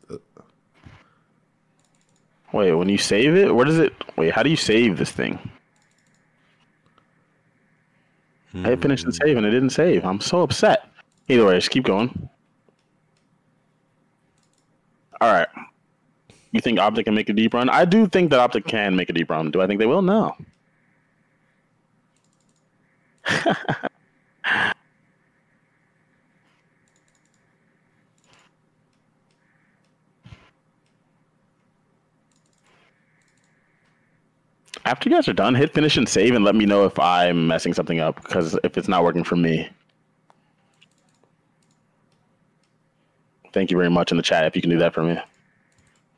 wait, when you save it, what is it? Wait, how do you save this thing? I finished the save and it didn't save. I'm so upset. Either way, just keep going. All right. You think Optic can make a deep run? I do think that Optic can make a deep run. Do I think they will? No. After you guys are done, hit finish and save and let me know if I'm messing something up, because if it's not working for me. Thank you very much in the chat if you can do that for me.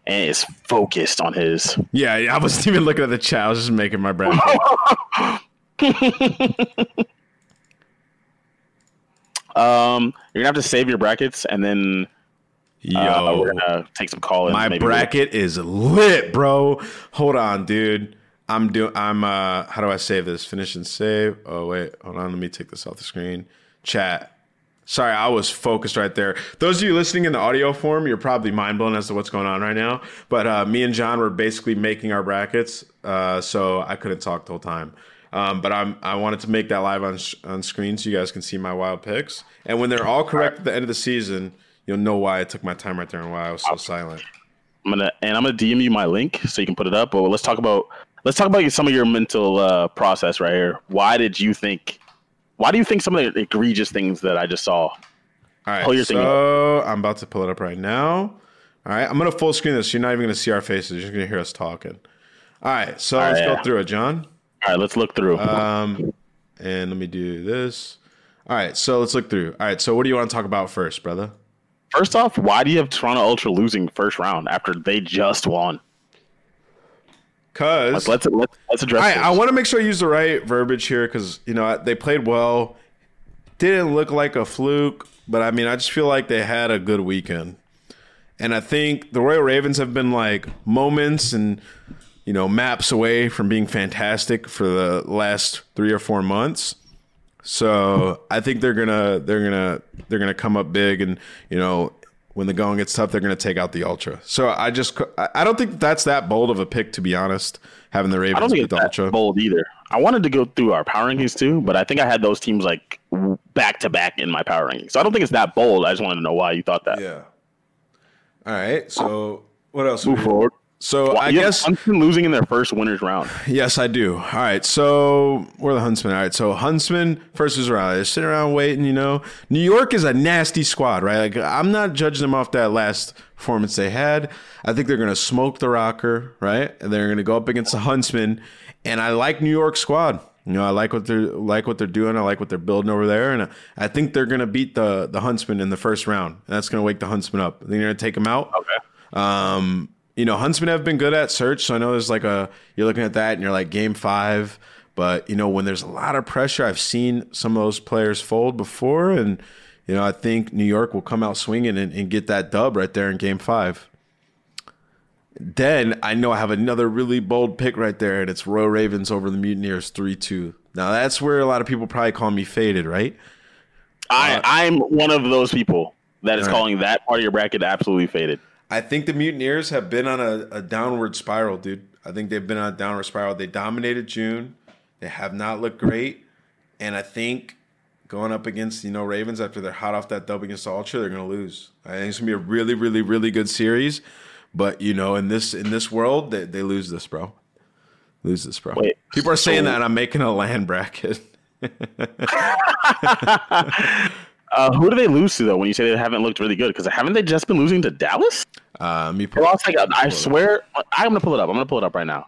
And it's focused on his. Yeah, I wasn't even looking at the chat. I was just making my bracket. You're going to have to save your brackets and then... we're going to take some call-ins. My bracket is lit, bro. Hold on, dude. I'm how do I save this? Finish and save. Oh wait, hold on, let me take this off the screen. Chat. Sorry, I was focused right there. Those of you listening in the audio form, you're probably mind blown as to what's going on right now. But me and John were basically making our brackets, so I couldn't talk the whole time. But I wanted to make that live on screen so you guys can see my wild picks. And when they're all correct at the end of the season, you'll know why I took my time right there and why I was so silent. I'm gonna DM you my link so you can put it up. But let's talk about some of your mental process right here. Why do you think some of the egregious things that I just saw? All right, so I'm about to pull it up right now. All right, I'm going to full screen this. So you're not even going to see our faces. You're just going to hear us talking. All right, so let's go through it, John. All right, let's look through. And let me do this. All right, so let's look through. All right, so what do you want to talk about first, brother? First off, why do you have Toronto Ultra losing first round after they just won? Because let's address. I want to make sure I use the right verbiage here because, you know, they played well. didn't look like a fluke, but I mean, I just feel like they had a good weekend. And I think the Royal Ravens have been like moments and, you know, maps away from being fantastic for the last 3 or 4 months. So I think they're gonna come up big, and you know, when the going gets tough, they're gonna take out the Ultra. So I don't think that's that bold of a pick, to be honest. Having the Ravens, I don't think it's that Ultra bold either. I wanted to go through our power rankings too, but I think I had those teams like back to back in my power rankings. So I don't think it's that bold. I just wanted to know why you thought that. Yeah. All right. So what else? Move forward. So well, I guess Huntsman losing in their first winners round. Yes, I do. All right. So we're the Huntsman. All right. So Huntsman versus round. They're sitting around waiting, you know. New York is a nasty squad, right? Like, I'm not judging them off that last performance they had. I think they're going to smoke the rocker, right? And they're going to go up against the Huntsman. And I like New York squad. You know, I like what they're doing. I like what they're building over there. And I think they're going to beat the Huntsman in the first round. And that's going to wake the Huntsman up. I think they're going to take them out. Okay. You know, Huntsmen have been good at search, so I know there's like you're looking at that and you're like game 5, but you know, when there's a lot of pressure, I've seen some of those players fold before, and you know, I think New York will come out swinging and get that dub right there in game 5. Then I know I have another really bold pick right there, and it's Royal Ravens over the Mutineers 3-2. Now that's where a lot of people probably call me faded, right? I'm one of those people that is calling that part of your bracket absolutely faded. I think the Mutineers have been on a downward spiral, dude. I think they've been on a downward spiral. They dominated June. They have not looked great. And I think going up against, you know, Ravens after they're hot off that dub against the Ultra, they're going to lose. I think it's going to be a really, really, really good series. But, you know, in this world, they lose this, bro. Lose this, bro. Wait, people are saying that, and I'm making a land bracket. Who do they lose to, though, when you say they haven't looked really good? Because haven't they just been losing to Dallas? I swear, I'm going to pull it up. I'm going to pull it up right now.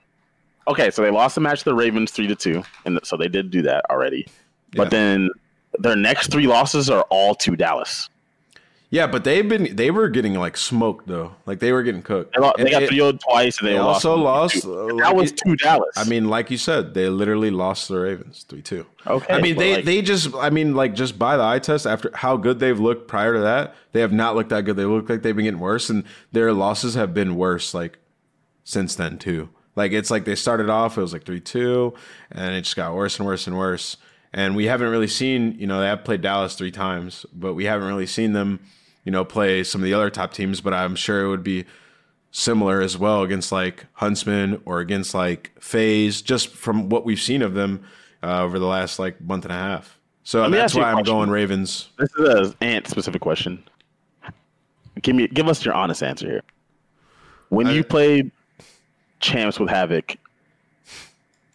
Okay, so they lost the match to the Ravens 3-2, and so they did do that already. Yeah. But then their next 3 losses are all to Dallas. Yeah, but they were getting like smoked though, like they were getting cooked. They got 3-0 twice, and they also lost. That was to Dallas. I mean, like you said, they literally lost the Ravens 3-2. Okay. I mean, just by the eye test, after how good they've looked prior to that, they have not looked that good. They look like they've been getting worse, and their losses have been worse like since then too. Like it's like they started off, it was like 3-2, and it just got worse and worse and worse. And we haven't really seen, you know, they have played Dallas 3 times, but we haven't really seen them, you know, play some of the other top teams, but I'm sure it would be similar as well against like Huntsman or against like FaZe, just from what we've seen of them over the last like month and a half. So that's why I'm going Ravens. This is an Ant-specific question. Give us your honest answer here. When you played champs with Havoc,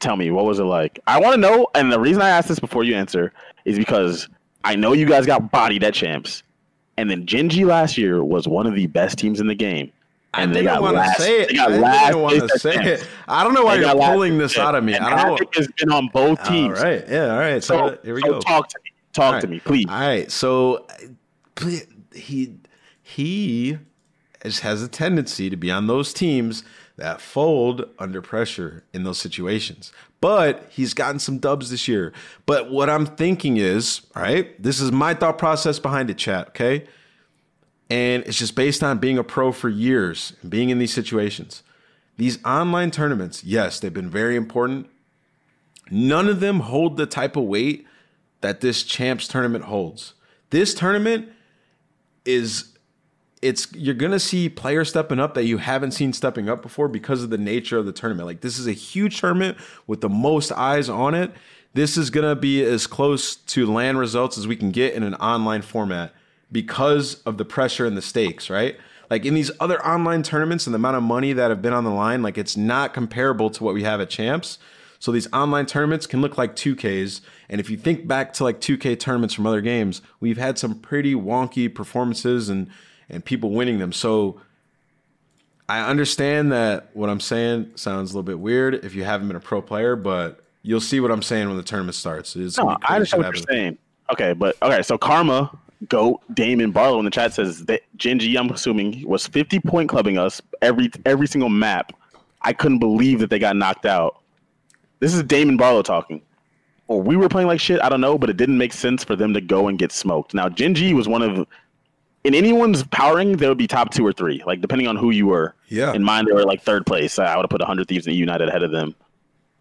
tell me, what was it like? I want to know, and the reason I asked this before you answer is because I know you guys got bodied at champs. And then Genji last year was one of the best teams in the game. And they got last. I didn't want to say it. I don't know why you're pulling this out of me. Havoc has been on both teams. All right. Yeah. All right. So here we go. Talk to me. Talk to me, please. All right. So he has a tendency to be on those teams that fold under pressure in those situations. But he's gotten some dubs this year. But what I'm thinking is, all right, this is my thought process behind it, chat, okay? And it's just based on being a pro for years and being in these situations. These online tournaments, yes, they've been very important. None of them hold the type of weight that this champs tournament holds. This tournament is... you're going to see players stepping up that you haven't seen stepping up before because of the nature of the tournament. Like, this is a huge tournament with the most eyes on it. This is going to be as close to LAN results as we can get in an online format because of the pressure and the stakes, right? Like, in these other online tournaments and the amount of money that have been on the line, like, it's not comparable to what we have at champs. So these online tournaments can look like 2Ks. And if you think back to like 2K tournaments from other games, we've had some pretty wonky performances and people winning them. So I understand that what I'm saying sounds a little bit weird if you haven't been a pro player, but you'll see what I'm saying when the tournament starts. I understand what you're saying. Okay, so Karma, Goat, Damon, Barlow in the chat says that Genji, I'm assuming, was 50-point clubbing us every single map. I couldn't believe that they got knocked out. This is Damon Barlow talking. or we were playing like shit, I don't know, but it didn't make sense for them to go and get smoked. Now, Genji was one of, in anyone's powering, they would be top two or three, like depending on who you were. Yeah. In mine, they were like third place. I would have put 100 Thieves and United ahead of them,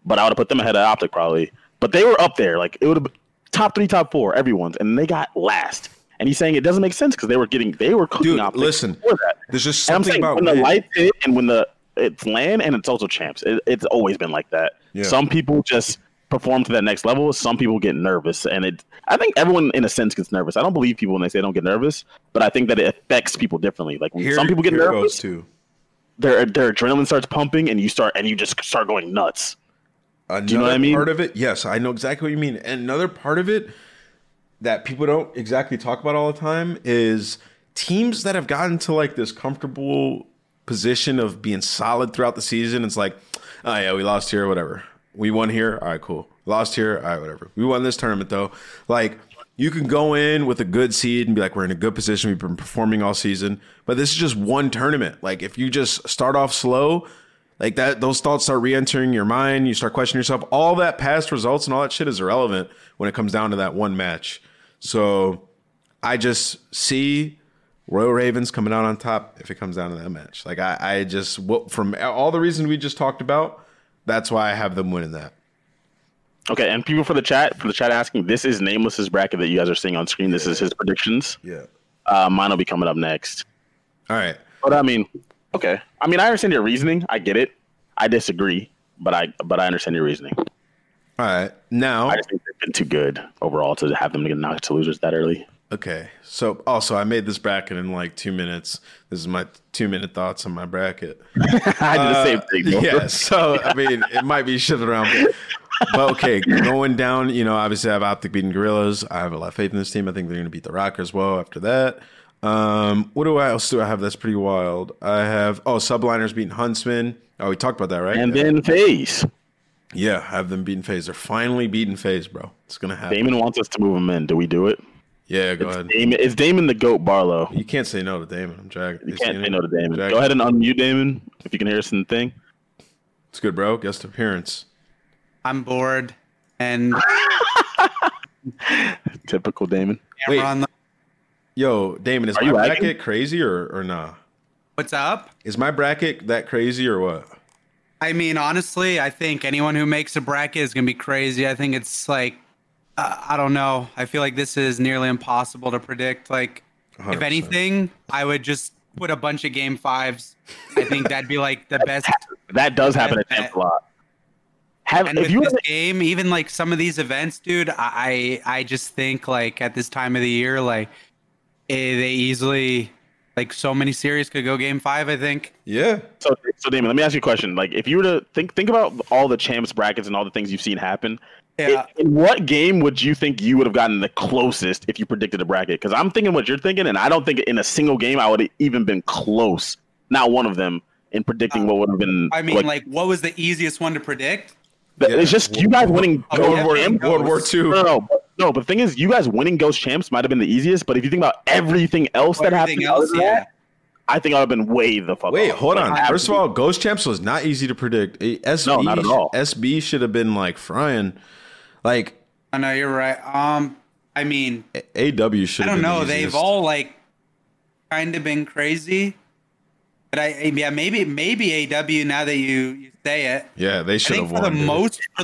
but I would have put them ahead of Optic probably. But they were up there, like it would have top three, top four, everyone's, and they got last. And he's saying it doesn't make sense because they were cooking. Dude, Optic. Listen, before that. There's just something about when the lights hit and when it's LAN and it's also champs. It's always been like that. Yeah. Some people just perform to that next level. Some people get nervous, and I think everyone in a sense gets nervous. I don't believe people when they say they don't get nervous, but I think that it affects people differently. Like some people get nervous too. Their adrenaline starts pumping, and you just start going nuts. Do you know what I mean? Part of it, yes, I know exactly what you mean. And another part of it that people don't exactly talk about all the time is teams that have gotten to like this comfortable position of being solid throughout the season. It's like, oh yeah, we lost here, whatever. We won here, all right, cool. Lost here, all right, whatever. We won this tournament though. Like you can go in with a good seed and be like, we're in a good position. We've been performing all season, but this is just one tournament. Like if you just start off slow, like that, those thoughts start re-entering your mind. You start questioning yourself. All that past results and all that shit is irrelevant when it comes down to that one match. So I just see Royal Ravens coming out on top if it comes down to that match. Like I just, from all the reasons we just talked about, that's why I have them winning that. Okay, and people for the chat asking, this is Nameless's bracket that you guys are seeing on screen. This is his predictions. Yeah. Mine will be coming up next. All right. But I mean, okay. I mean, I understand your reasoning. I get it. I disagree, but I understand your reasoning. All right. Now I just think they've been too good overall to have them get knocked to losers that early. Okay. So also I made this bracket in like 2 minutes. This is my 2 minute thoughts on my bracket. I did the same thing. Yeah. So I mean, it might be shifted around. But okay, going down, you know, obviously I have Optic beating Gorillas. I have a lot of faith in this team. I think they're going to beat the Rock as well after that. What else do I have that's pretty wild? I have Subliners beating Huntsman. Oh, we talked about that, right? And then FaZe. Yeah, have them beating FaZe. They're finally beating FaZe, bro. It's going to happen. Damon wants us to move him in. Do we do it? Yeah, go ahead. It's Damon the GOAT Barlow. You can't say no to Damon. I'm dragging. You can't say no to Damon. Go ahead and unmute Damon if you can hear us in the thing. It's good, bro. Guest appearance. I'm bored. And typical Damon. Wait. Yo, Damon, is my bracket crazy or nah? What's up? Is my bracket that crazy or what? I mean, honestly, I think anyone who makes a bracket is going to be crazy. I think it's like, I don't know. I feel like this is nearly impossible to predict. Like, 100%. If anything, I would just put a bunch of game fives. I think that'd be like the best. That does happen at Tampa a lot. And with this game, even like some of these events, dude, I just think like at this time of the year, like, they easily, like, so many series could go game five, I think. Yeah. So Damon, let me ask you a question. Like, if you were to think about all the champs brackets and all the things you've seen happen, yeah. In what game would you think you would have gotten the closest if you predicted a bracket? Because I'm thinking what you're thinking, and I don't think in a single game I would have even been close, not one of them, in predicting what would have been. I mean, like, what was the easiest one to predict? Yeah. It's just you guys winning World War II. No, but the thing is, you guys winning Ghost Champs might have been the easiest, but if you think about everything else that happened, I think I would have been way the fuck. Wait, hold on. First of all, Ghost Champs was not easy to predict. No, not at all. SB should have been like frying. Like, I know you're right. I mean, AW should. I don't know. They've all like kind of been crazy, but maybe AW. Now that you say it, yeah, they should have won. For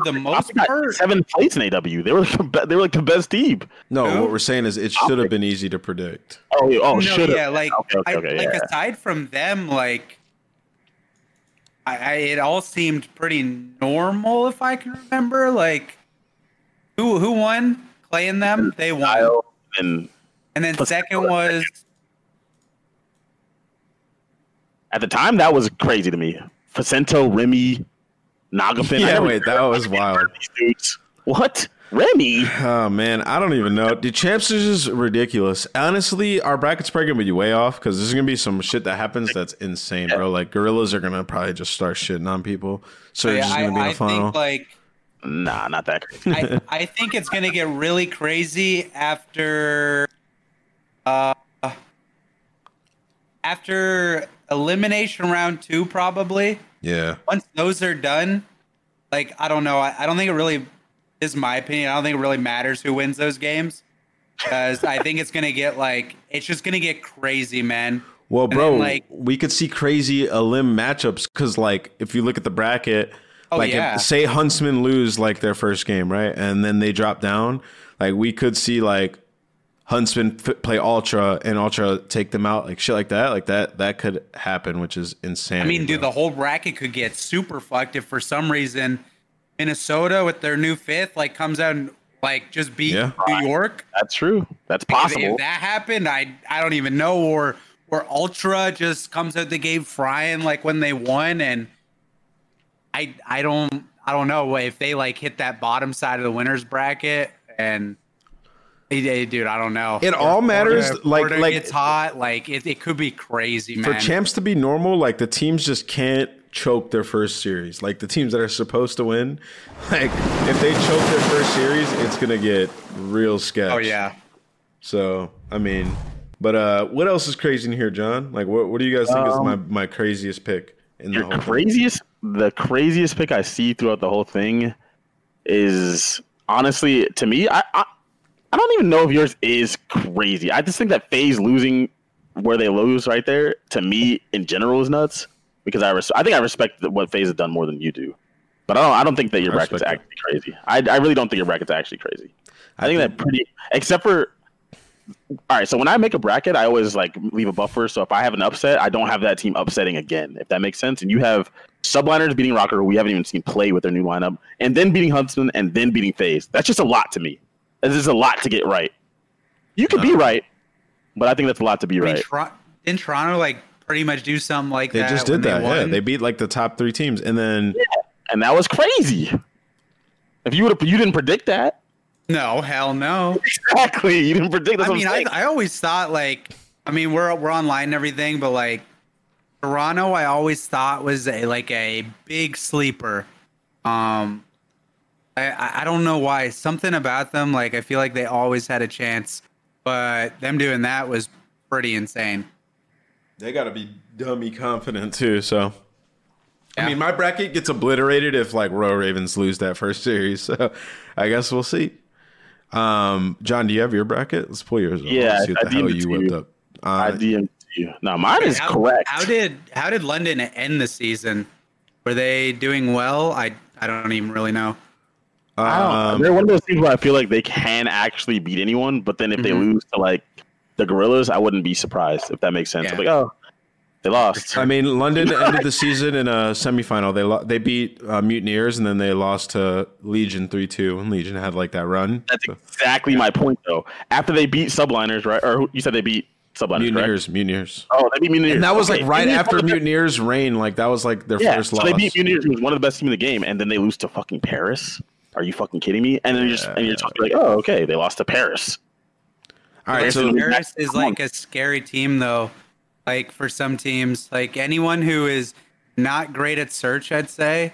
the most part, 7 plates in AW. They were like the best team. No, what we're saying is it should have been easy to predict. Oh, no, should have. Yeah, like aside from them, like it all seemed pretty normal if I can remember. Like who won? Clay and them. They won. And then second was. At the time, that was crazy to me. Facento, Remy, Nagapin. Yeah, that was wild. What? Remy? Oh, man. I don't even know. The champs is just ridiculous. Honestly, our bracket's probably going to be way off because there's going to be some shit that happens that's insane, bro. Like, Gorillas are going to probably just start shitting on people. So it's just going to be a final. Nah, not that crazy. I think it's going to get really crazy after elimination round 2, probably. Yeah. Once those are done, like, I don't know. I don't think it really This is my opinion. I don't think it really matters who wins those games, because I think it's going to get like, it's just going to get crazy, man. Well, bro, then, like, we could see crazy elim matchups because, like, if you look at the bracket, if, say Huntsman lose like their first game, right, and then they drop down, like we could see like Huntsman play Ultra and Ultra take them out, like shit like that. Like that could happen, which is insane. I mean, dude, the whole bracket could get super fucked if for some reason Minnesota with their new fifth like comes out and like just beat New York. That's true. That's possible. If that happened, I don't even know. Or Ultra just comes out the game frying like when they won, and I don't know if they like hit that bottom side of the winners bracket and. Dude, I don't know. It all matters. Like it's hot. Like it could be crazy, man. For champs to be normal, like the teams just can't choke their first series. Like the teams that are supposed to win, like if they choke their first series, it's gonna get real sketch. Oh yeah. So I mean, but what else is crazy in here, John? Like what do you guys think is my craziest pick in the whole craziest thing? The craziest pick I see throughout the whole thing is honestly to me, I don't even know if yours is crazy. I just think that FaZe losing where they lose right there, to me, in general, is nuts. Because I think I respect what FaZe has done more than you do. But I don't think that your bracket's actually crazy. I really don't think your bracket's actually crazy. I think that pretty... Except for... All right, so when I make a bracket, I always like leave a buffer. So if I have an upset, I don't have that team upsetting again, if that makes sense. And you have Subliners beating Rocker, who we haven't even seen play with their new lineup, and then beating Huntsman, and then beating FaZe. That's just a lot to me. This is a lot to get right. You could be right, but I think that's a lot to be right. Didn't Toronto like pretty much do something like that? They just did that. Yeah, they beat like the top three teams, and then and that was crazy. If you didn't predict that. No, hell no. Exactly, you didn't predict that. I mean, I always thought like, I mean, we're online and everything, but like Toronto, I always thought was a big sleeper. I don't know why. Something about them, like I feel like they always had a chance, but them doing that was pretty insane. They got to be dummy confident too. So, yeah. I mean, my bracket gets obliterated if like Royal Ravens lose that first series. So, I guess we'll see. John, do you have your bracket? Let's pull yours up. Yeah, see what the hell you whipped up. I DM'd you. No, mine is correct. How did London end the season? Were they doing well? I don't even really know. I don't know. They're one of those teams where I feel like they can actually beat anyone, but then if they lose to like the Gorillas, I wouldn't be surprised, if that makes sense. Yeah. I'm like, oh, they lost. I mean, London ended the season in a semifinal. They beat Mutineers, and then they lost to Legion 3-2, and Legion had like that run. That's exactly my point, though. After they beat Subliners, right? Or you said they beat Subliners, Mutineers, right? Mutineers. Oh, they beat Mutineers. And that was like right after Mutineers' reign. Like that was like their first loss. So they beat Mutineers, who was one of the best teams in the game, and then they lose to fucking Paris. Are you fucking kidding me? And then you're talking like, oh, okay, they lost to Paris. All right, so Paris is like a scary team, though. Like for some teams, like anyone who is not great at search, I'd say,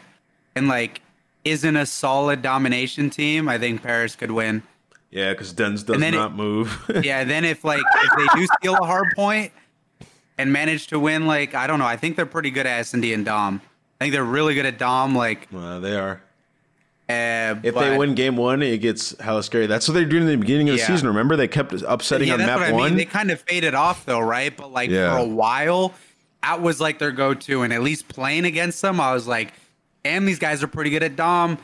and like isn't a solid domination team, I think Paris could win. Yeah, because Dens does not move. Yeah, then if they do steal a hard point and manage to win, like I don't know, I think they're pretty good at S&D and Dom. I think they're really good at Dom. Like, well, they are. If they win game one, it gets hella scary. That's what they did in the beginning of the season. Remember, they kept upsetting on map one. They kind of faded off, though, right? But like for a while, that was like their go-to. And at least playing against them, I was like, damn, these guys are pretty good at Dom.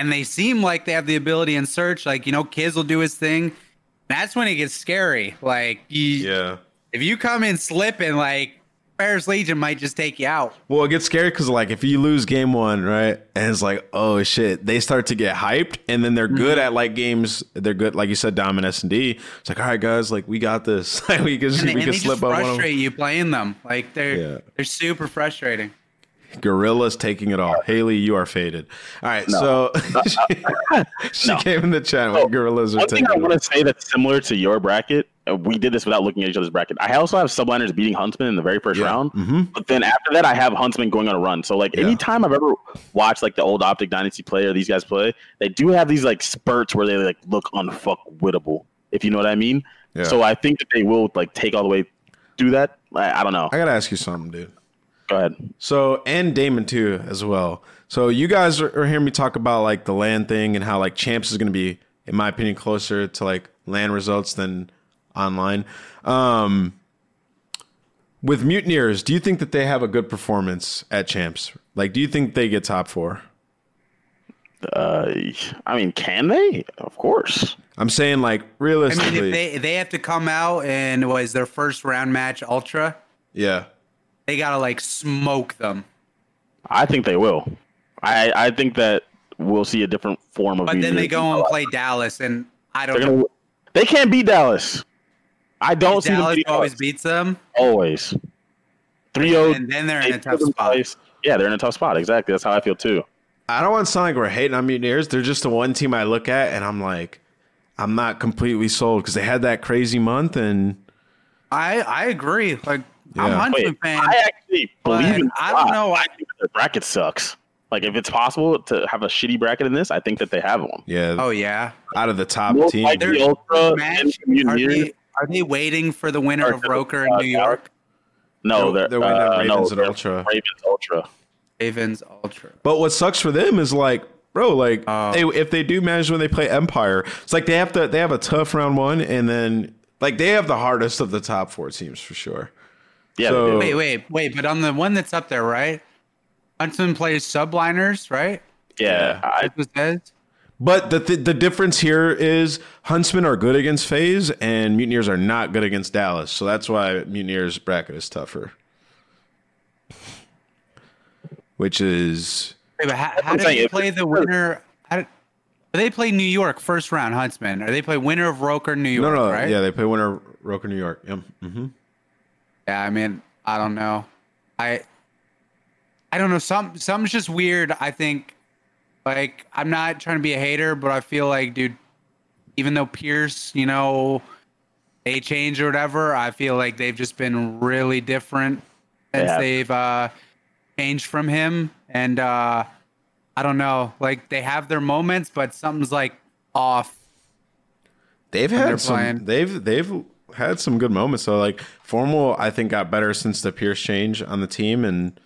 And they seem like they have the ability in search. Like, you know, Kiz will do his thing. That's when it gets scary. Like, if you come in slipping, like, Paris Legion might just take you out. Well, it gets scary because, like, if you lose game one, right, and it's like, oh, shit, they start to get hyped, and then they're good at, like, games. They're good, like you said, Dom and S&D. It's like, all right, guys, like, we got this. Like, we can slip up on them. They frustrate you playing them. Like, they're super frustrating. Gorilla's taking it all. Haley, you are faded. All right, so she came in the chat. So, Gorillas are taking it. One thing I want to say that's similar to your bracket, we did this without looking at each other's bracket. I also have Subliners beating Huntsman in the very first round. Mm-hmm. But then after that, I have Huntsman going on a run. So, like, anytime I've ever watched, like, the old Optic Dynasty play or these guys play, they do have these, like, spurts where they, like, look unfuckwittable, if you know what I mean. Yeah. So I think that they will, like, take all the way through that. I don't know. I got to ask you something, dude. Go ahead. So, and Damon too, as well. So you guys are hearing me talk about like the LAN thing and how like champs is going to be, in my opinion, closer to like LAN results than online. With Mutineers, do you think that they have a good performance at champs? Like, do you think they get top four? I mean, can they? Of course. I'm saying like realistically. I mean, if they have to come out and what is their first round match Ultra? Yeah. They got to like smoke them. I think they will. I think that we'll see a different form of. But then they go and play Dallas, and I don't know. They can't beat Dallas. I don't see Dallas always beats them. Always. 3-0. And then they're in a tough spot. Yeah, they're in a tough spot. Exactly. That's how I feel too. I don't want to sound like we're hating on Mutineers. They're just the one team I look at, and I'm like, I'm not completely sold because they had that crazy month, and I agree. Like. Yeah. I'm a Huntsman fan. I actually believe in I don't know. I think their bracket sucks. Like, if it's possible to have a shitty bracket in this, I think that they have one. Yeah. Oh, yeah. Out of the top team. Like the Ultra match, are they waiting for the winner of Roker in New York? No, they're winning Ravens and Ultra. Ravens Ultra. But what sucks for them is, like, bro, like, if they do manage when they play Empire, it's like they have a tough round one, and then, like, they have the hardest of the top four teams for sure. Yeah. So, wait. But on the one that's up there, right? Huntsman plays Subliners, right? Yeah. But the difference here is Huntsman are good against FaZe and Mutineers are not good against Dallas. So that's why Mutineers' bracket is tougher. Which is... Wait, but how do they play the winner... They play New York first round, Huntsman. Or they play winner of Roker, New York, no, right? Yeah, they play winner of Roker, New York. Yep. Mm-hmm. Yeah, I mean, I don't know. I don't know. Something's just weird, I think. Like, I'm not trying to be a hater, but I feel like, dude, even though Pierce, you know, they change or whatever, I feel like they've just been really different since they've changed from him. And I don't know. Like, they have their moments, but something's, like, off. They've had some... Playing. They've had some good moments. So like Formal, I think got better since the Pierce change on the team. And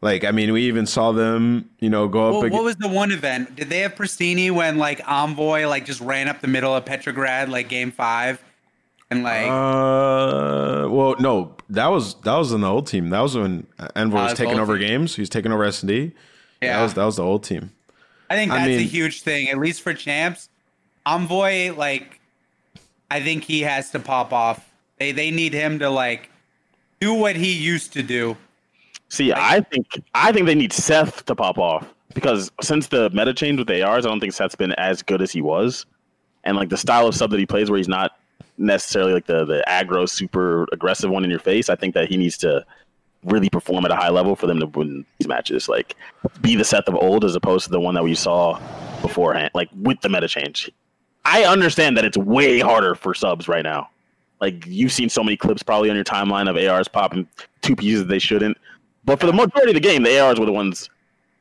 like, I mean, we even saw them, you know, go up. What was the one event? Did they have Pristini when like Envoy, like just ran up the middle of Petrograd, like game 5 and like, well, no, that was in the old team. That was when Envoy was taking over games. He was taking over S&D. Yeah. That was the old team. I think that's a huge thing, at least for champs. Envoy, like, I think he has to pop off. They need him to like do what he used to do. See, like, I think they need Seth to pop off because since the meta change with ARs, I don't think Seth's been as good as he was. And like the style of sub that he plays, where he's not necessarily like the aggro super aggressive one in your face. I think that he needs to really perform at a high level for them to win these matches. Like be the Seth of old as opposed to the one that we saw beforehand. Like with the meta change. I understand that it's way harder for subs right now. Like, you've seen so many clips probably on your timeline of ARs popping two pieces they shouldn't. But for the majority of the game, the ARs were the ones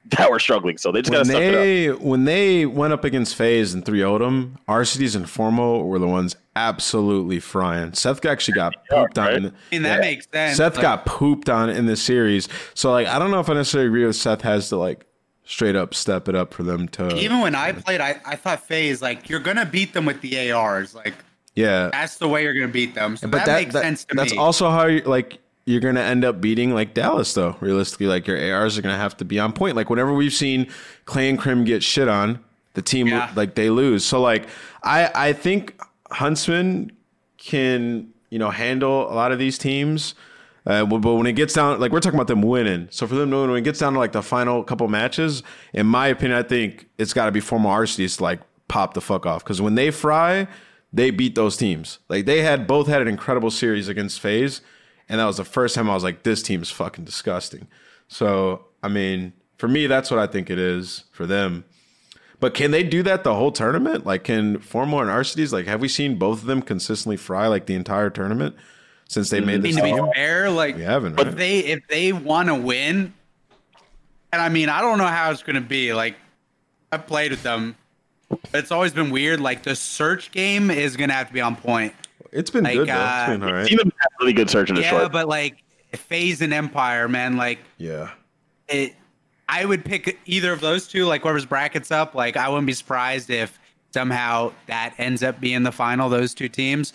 that were struggling, so they just got to suck it up. When they went up against FaZe and 3-0'd them, RCs and Formal were the ones absolutely frying. Seth actually got pooped on. Right? And that makes sense. Seth got pooped on in this series. So, like, I don't know if I necessarily agree with Seth has to, like, straight up step it up for them to. Even when I played, I thought FaZe, like, you're gonna beat them with the ARs, like, yeah, that's the way you're gonna beat them. So but that makes sense to me. That's also how you, like, you're gonna end up beating like Dallas though. Realistically, like your ARs are gonna have to be on point. Like whenever we've seen Clay and Krim get shit on, the team like they lose. So like I think Huntsman can, you know, handle a lot of these teams. But when it gets down, like we're talking about them winning. So for them to win, when it gets down to like the final couple matches, in my opinion, I think it's got to be Formal RCs to like pop the fuck off. Because when they fry, they beat those teams. Like they both had an incredible series against FaZe. And that was the first time I was like, this team's fucking disgusting. So, I mean, for me, that's what I think it is for them. But can they do that the whole tournament? Like can Formal and RCs, like have we seen both of them consistently fry like the entire tournament? Since they made this, I mean, to be fair, like, we haven't, right? But if they want to win, and I mean, I don't know how it's going to be. Like, I've played with them, but it's always been weird. Like, the search game is going to have to be on point. It's been like, good, though. It's been all right. It's really good search and destroy. Yeah, but like, FaZe and Empire, man. Like, yeah, I would pick either of those two. Like, whoever's brackets up, like, I wouldn't be surprised if somehow that ends up being the final. Those two teams.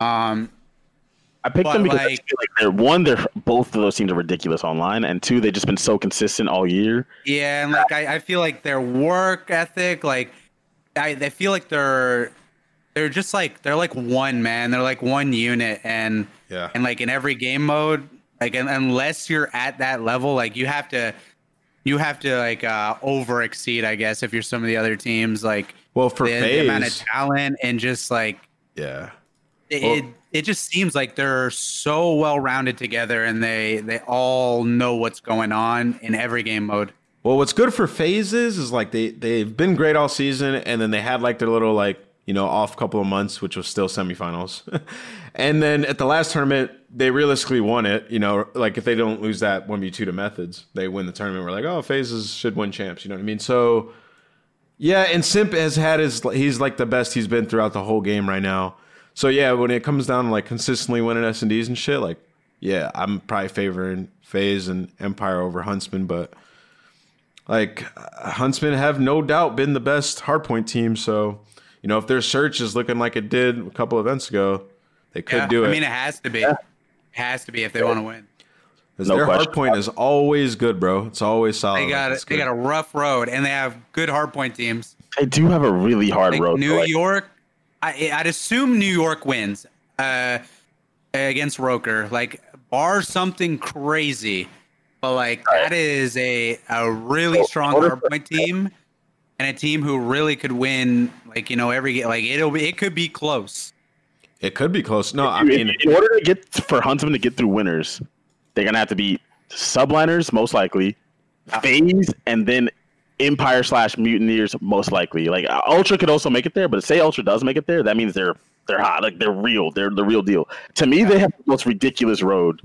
I picked them because I feel like they're both of those teams are ridiculous online, and two, they've just been so consistent all year. Yeah, and like I feel like their work ethic, like I feel like they're just like they're like one man, they're like one unit, and yeah, and like in every game mode, like unless you're at that level, like you have to like over exceed, I guess, if you're some of the other teams, like well for the amount of talent and just like yeah. It just seems like they're so well rounded together, and they all know what's going on in every game mode. Well, what's good for FaZe is like they've been great all season, and then they had like their little like off couple of months, which was still semifinals, and then at the last tournament they realistically won it. Like if they don't lose that 1v2 to Methods, they win the tournament. We're like, oh, FaZe should win champs. You know what I mean? So yeah, and Simp has had he's like the best he's been throughout the whole game right now. So, yeah, when it comes down to, like, consistently winning S&Ds and shit, like, yeah, I'm probably favoring FaZe and Empire over Huntsman. But, like, Huntsman have no doubt been the best hardpoint team. So, if their search is looking like it did a couple events ago, they could do it. I mean, it has to be. Yeah. It has to be if they want to win. No their hardpoint is always good, bro. It's always solid. They got a rough road, and they have good hardpoint teams. They do have a really hard road. New York. I'd assume New York wins against Roker, like bar something crazy, but like that is a really strong hardpoint team and a team who really could win. Like every like it could be close. It could be close. No, I mean, in order to get for Huntsman to get through winners, they're gonna have to be Subliners most likely, FaZe, and then Empire / Mutineers most likely. Like Ultra could also make it there, but say Ultra does make it there, that means they're hot. Like they're real. They're the real deal. To me, they have the most ridiculous road.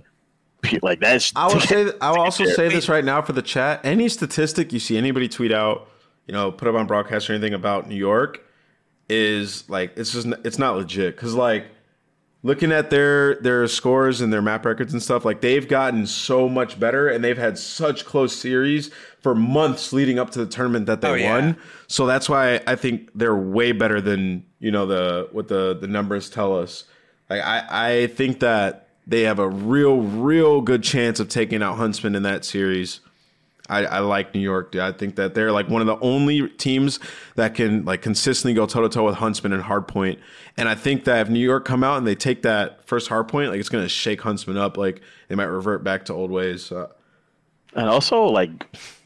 Like that's. I will also say this right now for the chat. Any statistic you see anybody tweet out, put up on broadcast or anything about New York, is like it's not legit. Because like looking at their scores and their map records and stuff, like they've gotten so much better and they've had such close series for months leading up to the tournament that they won. So that's why I think they're way better than, what the numbers tell us. Like I think that they have a real, real good chance of taking out Huntsman in that series. I like New York, dude. I think that they're like one of the only teams that can like consistently go toe-to-toe with Huntsman and Hardpoint. And I think that if New York come out and they take that first Hardpoint, like it's going to shake Huntsman up. Like they might revert back to old ways. And also, like,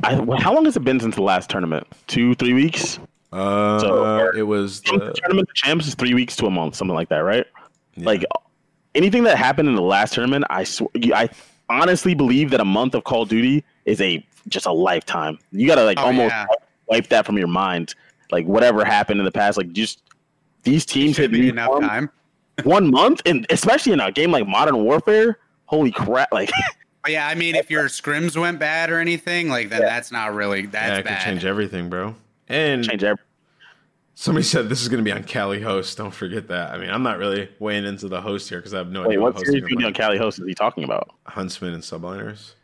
how long has it been since the last tournament? 2-3 weeks? It was the tournament. The champs is 3 weeks to a month, something like that, right? Yeah. Like anything that happened in the last tournament, I honestly believe that a month of Call of Duty is just a lifetime. You gotta wipe that from your mind. Like whatever happened in the past, like just these teams hit me enough time. 1 month, and especially in a game like Modern Warfare, holy crap! Like. Yeah, I mean, if your scrims went bad or anything, like then that's not really that's bad. It could change everything, bro. And change everything. Somebody said this is going to be on Cali Host. Don't forget that. I mean, I'm not really weighing into the host here because I have no idea. Wait, what series on Cali Host is he talking about? Huntsman and Subliners.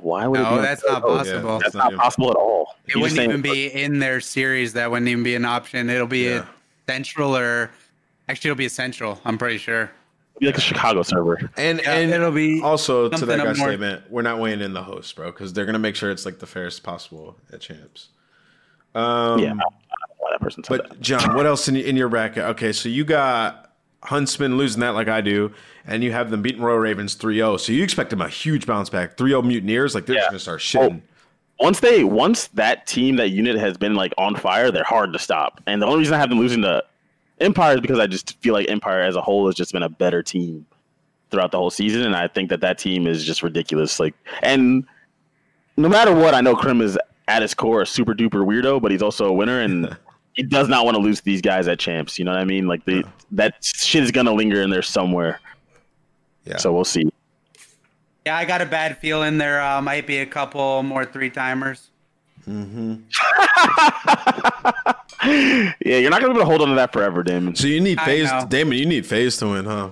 Why would? No, that's not possible. Yeah, that's not possible at all. It wouldn't even be in their series. That wouldn't even be an option. It'll be a Central it'll be a Central. I'm pretty sure. Be like a Chicago server, and it'll be also to that guy's statement. We're not weighing in the host, bro, because they're gonna make sure it's like the fairest possible at champs. Yeah, I don't know why that person said that. John, what else in your bracket? Okay, so you got Huntsman losing that like I do, and you have them beating Royal Ravens 3-0. So you expect them a huge bounce back. 3-0 Mutineers, like they're just gonna start shitting. Oh, once that team, that unit has been like on fire, they're hard to stop. And the only reason I have them losing to Empire is because I just feel like Empire as a whole has just been a better team throughout the whole season, and I think that team is just ridiculous. Like, and no matter what, I know Krim is at his core a super duper weirdo, but he's also a winner, and he does not want to lose to these guys at champs. You know what I mean? Like that shit is gonna linger in there somewhere. Yeah. So we'll see. Yeah, I got a bad feeling there might be a couple more 3-timers. Mm-hmm. Yeah, you're not gonna be able to hold on to that forever, Damon. So you need FaZe to win, huh?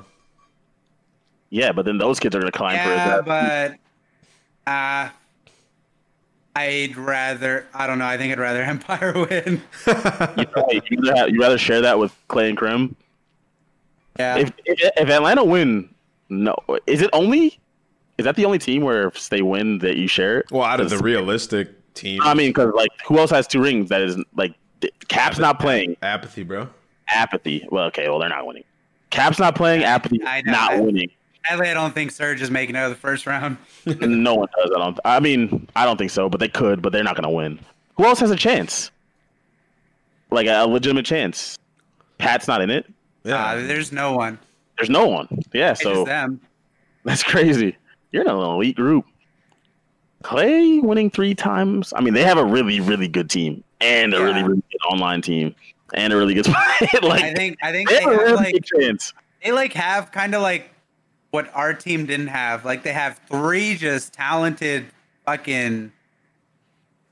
Yeah, but then those kids are going to climb for it. Yeah, but I'd rather, I don't know, I think I'd rather Empire win. You'd rather share that with Clay and Krim? Yeah. If Atlanta win, no. Is it only? Is that the only team where if they win that you share it? Well, out of the realistic team. I mean, because, like, who else has two rings that is, like, Cap's not playing. Apathy, bro. Apathy. Well, okay, well, they're not winning. Cap's not playing. Apathy not winning. I don't think Surge is making it out of the first round. No one does. I don't think so, but they could, but they're not going to win. Who else has a chance? Like, a legitimate chance. Pat's not in it. Yeah, there's no one. There's no one. Yeah, it's so them. That's crazy. You're in an elite group. Clay winning 3 times. I mean, they have a really, really good team and a really, really good online team and a really good spot. Like, I think they have a really good chance. They have kind of like what our team didn't have. Like, they have 3 just talented fucking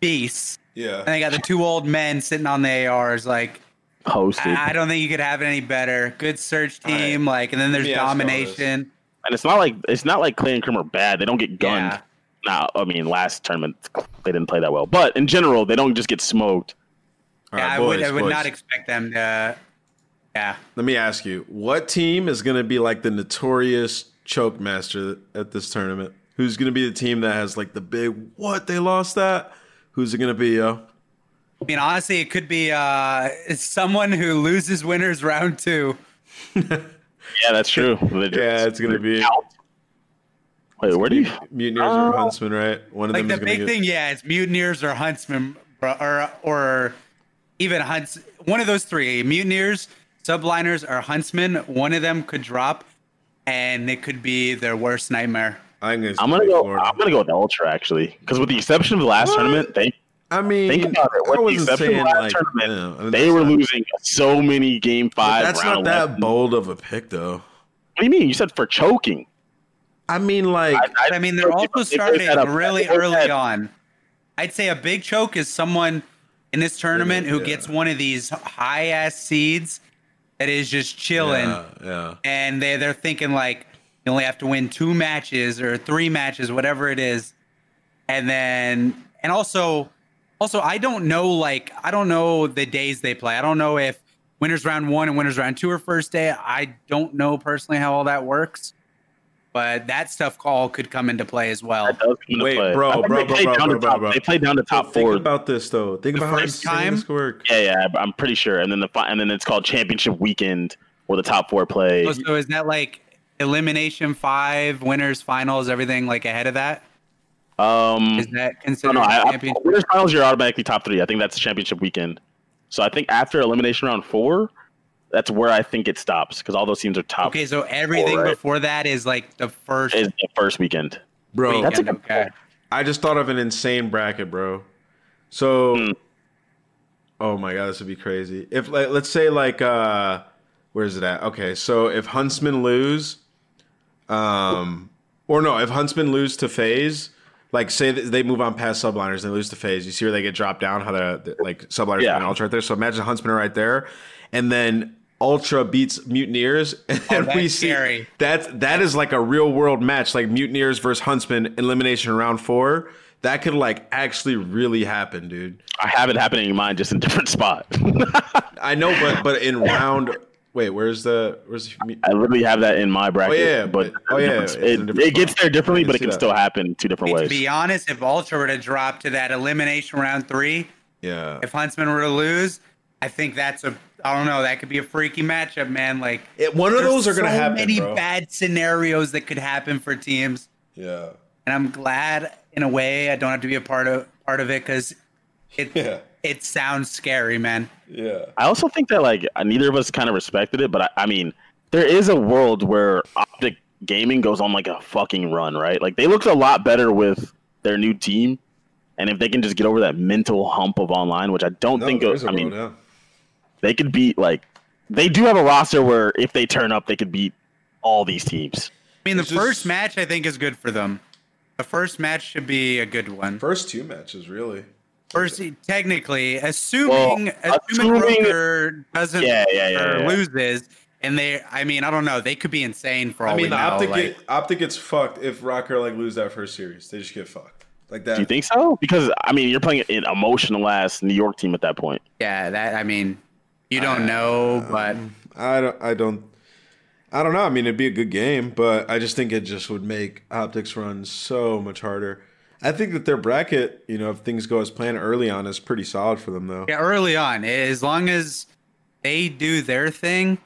beasts. Yeah, and they got the 2 old men sitting on the ARs like. Hosted. I don't think you could have it any better. Good Surge team, right. Like, and then there's domination. And it's not like Clay and Krim are bad. They don't get gunned. Yeah. I mean, last tournament they didn't play that well, but in general, they don't just get smoked. All right, boys, I would not expect them to. Yeah. Let me ask you, what team is going to be like the notorious choke master at this tournament? Who's going to be the team that has like the big what they lost that? Who's it going to be, yo? I mean, honestly, it could be someone who loses winners round 2. Yeah, that's true. Yeah, it's going to be. Out. Wait, where do you? Mutineers or Huntsman, right? One of them is going to get. Like the big thing, it's Mutineers or Huntsman, or even Hunts. One of those 3, Mutineers, Subliners, or Huntsman. One of them could drop, and it could be their worst nightmare. I'm going to go with the Ultra, actually, because with the exception of the last tournament, think about it. With the exception of last tournament, they were losing so many game 5. That's not that bold of a pick, though. What do you mean? You said for choking. I mean, like, I mean, they're also starting really early on. I'd say a big choke is someone in this tournament who gets one of these high ass seeds that is just chilling, and they're thinking like you only have to win 2 matches or 3 matches, whatever it is, and then also I don't know the days they play. I don't know if winners round 1 and winners round 2 are first day. I don't know personally how all that works. But that stuff all could come into play as well. Wait, bro. They played down to top 4. Think about this, though. Think about how insane this work. Yeah, I'm pretty sure. And then it's called championship weekend where the top 4 play. So isn't that like elimination 5, winners, finals, everything like ahead of that? Is that considered championship? Winners, finals, you're automatically top 3. I think that's championship weekend. So I think after elimination round 4. That's where I think it stops because all those teams are top. Okay, so everything 4, right? Before that is like the first weekend, bro. That's a good point. I just thought of an insane bracket, bro. So, oh my god, this would be crazy. If like, let's say like, where is it at? Okay, so if Huntsman lose, if Huntsman lose to FaZe, like say they move on past Subliners, they lose to FaZe. You see where they get dropped down? How the like Subliners and Ultra right there. So imagine Huntsman right there. And then Ultra beats Mutineers, and we see scary. That is like a real world match, like Mutineers versus Huntsman, elimination round 4. That could like actually really happen, dude. I have it happening in mine, just in different spot. I know, but in round. Wait, where's the? I literally have that in my bracket. It gets there differently, but it can still happen 2 different ways. To be honest, if Ultra were to drop to that elimination round 3, if Huntsman were to lose, I think that's I don't know. That could be a freaky matchup, man. Like one of those are going to happen. Many bad scenarios that could happen for teams. Yeah, and I'm glad in a way I don't have to be a part of it because it sounds scary, man. Yeah. I also think that like neither of us kind of respected it, but I mean, there is a world where Optic Gaming goes on like a fucking run, right? Like they looked a lot better with their new team, and if they can just get over that mental hump of online, which I don't think. They could beat, like, they do have a roster where if they turn up, they could beat all these teams. I mean, first match, I think, is good for them. The first match should be a good one. First 2 matches, really. First, technically, assuming Broker doesn't loses, And they, I mean, I don't know. They could be insane for all we know. I mean, Optic gets fucked if Rocker like lose that first series. They just get fucked like that. Do you think so? Because I mean, you're playing an emotional ass New York team at that point. Yeah, that I mean, you don't know, but I don't know. I mean, it'd be a good game, but I just think it just would make Optic's run so much harder. I think that their bracket, you know, if things go as planned early on, is pretty solid for them, though. Yeah, early on, as long as they do their thing.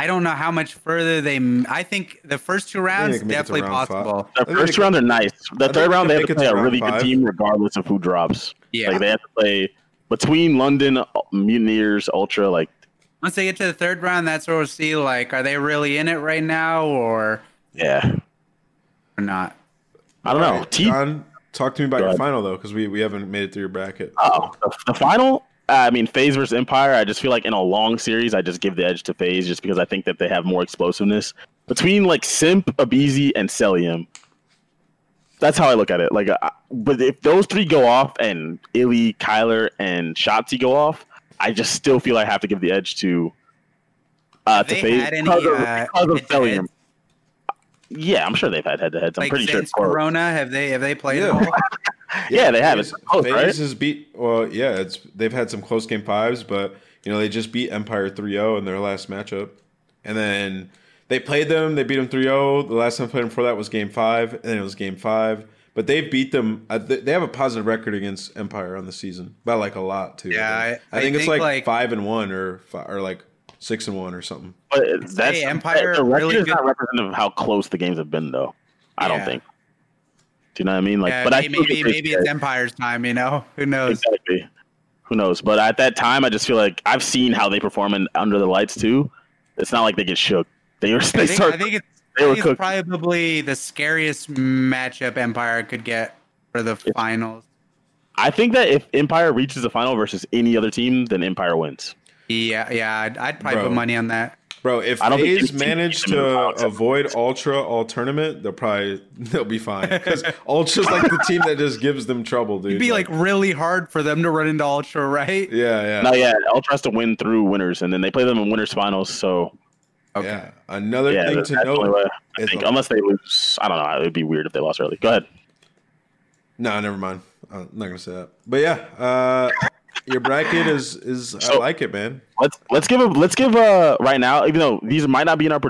I don't know how much further they. I think the first two rounds definitely possible. The first round are nice. The third round they have to play a really good team regardless of who drops. Yeah, like they have to play between London Mutineers Ultra. Like once they get to the third round, that's where we'll see. Like, are they really in it right now or? Yeah, or not. I don't know. John, talk to me about your final though, because we haven't made it through your bracket. Oh, the final. I mean, FaZe versus Empire, I just feel like in a long series, I just give the edge to FaZe just because I think that they have more explosiveness. Between, like, Simp, Abizi, and Celium, that's how I look at it. Like, but if those three go off and Illy, Kyler, and Shotzi go off, I just still feel I have to give the edge to FaZe because of Celium. Yeah, I'm sure they've had head-to-heads. I'm pretty sure. Since Corona, have they played at all? Yeah, they have. It's close, FaZe right? Has beat. Well, yeah, they've had some close game fives, but you know they just beat Empire 3-0 in their last matchup, and then they played them. They beat them 3-0. The last time they played them before that was game 5, and then it was game 5. But they beat them. They have a positive record against Empire on the season by like a lot too. Yeah, I think it's like 5-1 or like 6-1 or something. But that's Empire. The record really is not representative of how close the games have been, though. I don't think. You know what I mean? Like, yeah, but maybe it's Empire's time. You know, who knows? Exactly. Who knows? But at that time, I just feel like I've seen how they perform under the lights too. It's not like they get shook. I think it's probably the scariest matchup Empire could get for the finals. I think that if Empire reaches the final versus any other team, then Empire wins. Yeah, I'd probably put money on that. Bro, if FaZe manage to avoid Ultra all tournament, they'll be fine. Because Ultra's like the team that just gives them trouble, dude. It'd be like really hard for them to run into Ultra, right? Yeah. No, yeah. Ultra has to win through winners, and then they play them in winners finals. So, okay. Yeah. Another thing to note. I think unless they lose, I don't know. It would be weird if they lost early. Go ahead. No, never mind. I'm not gonna say that. But yeah. Your bracket is so, I like it, man. Let's give right now, even though these might not be in our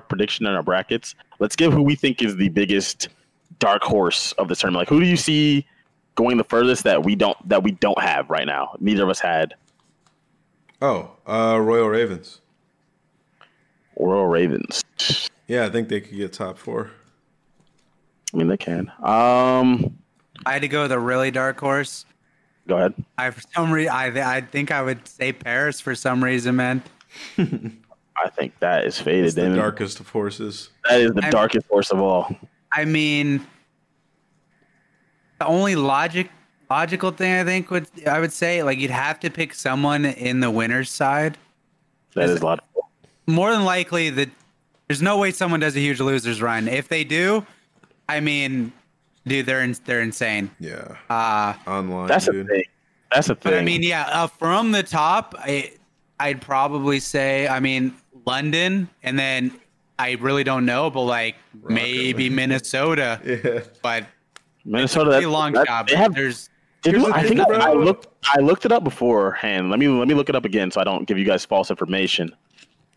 prediction and our brackets. Let's give who we think is the biggest dark horse of this tournament. Like, who do you see going the furthest that we don't have right now? Neither of us had. Oh, Royal Ravens. Royal Ravens. Yeah, I think they could get top 4. I mean, they can. I had to go with a really dark horse. Go ahead. I think I would say Paris for some reason, man. I think that is faded. It's the darkest of horses. That is the darkest horse of all. I mean, the only logical thing I think I would say, like, you'd have to pick someone in the winner's side. That is logical. More than likely, there's no way someone does a huge loser's run. If they do, I mean. Dude, they're insane. Yeah. Online. That's a thing. But I mean, yeah. From the top, I'd probably say, I mean, London, and then I really don't know, but like Rocket maybe London. Minnesota. Yeah. But Minnesota, that's a long shot. I looked it up beforehand. Let me look it up again so I don't give you guys false information.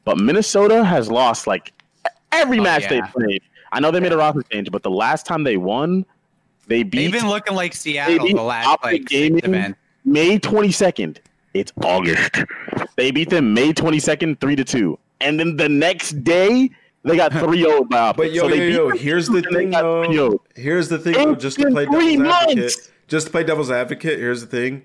But Minnesota has lost like every match they played. I know they made a roster change, but the last time they won. They beat. They've been looking like Seattle the last like event. May 22nd. It's August. They beat them May 22nd, 3-2, and then the next day they got 3-0 by Optic. But here's the thing though. Here's the thing though. Just to play devil's advocate. Here's the thing.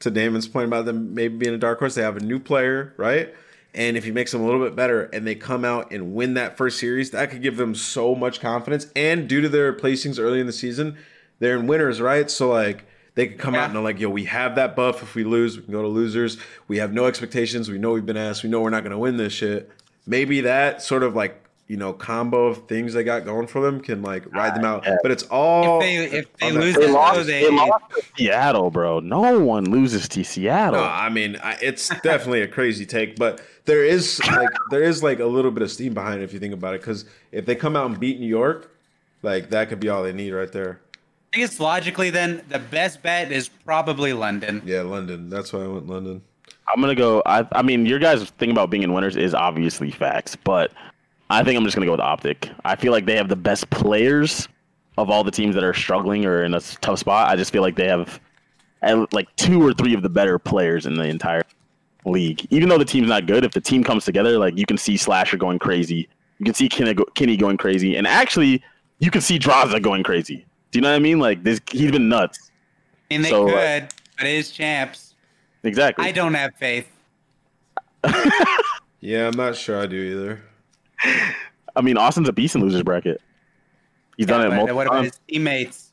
To Damon's point about them maybe being a dark horse, they have a new player, right? And if he makes them a little bit better and they come out and win that first series, that could give them so much confidence. And due to their placings early in the season, they're in winners, right? So, like, they could come out and they're like, yo, we have that buff. If we lose, we can go to losers. We have no expectations. We know we've been asked. We know we're not going to win this shit. Maybe that sort of, like, you know, combo of things they got going for them can like ride them out. But it's all if they lose, they lost to Seattle, bro. No one loses to Seattle. No, I mean, it's definitely a crazy take, but there is like a little bit of steam behind it if you think about it, because if they come out and beat New York, like that could be all they need right there. I guess logically, then the best bet is probably London. Yeah, London. That's why I went London. I'm gonna go. I mean, your guys' thing about being in winners is obviously facts, but I think I'm just gonna go with Optic. I feel like they have the best players of all the teams that are struggling or in a tough spot. I just feel like they have like 2 or 3 of the better players in the entire league. Even though the team's not good, if the team comes together, like you can see Slasher going crazy, you can see Kenny going crazy, and actually you can see Draza going crazy. Do you know what I mean? Like this, he's been nuts. And they but it is champs. Exactly. I don't have faith. Yeah, I'm not sure I do either. I mean, Austin's a beast in losers bracket. He's done it multiple times. What about his teammates?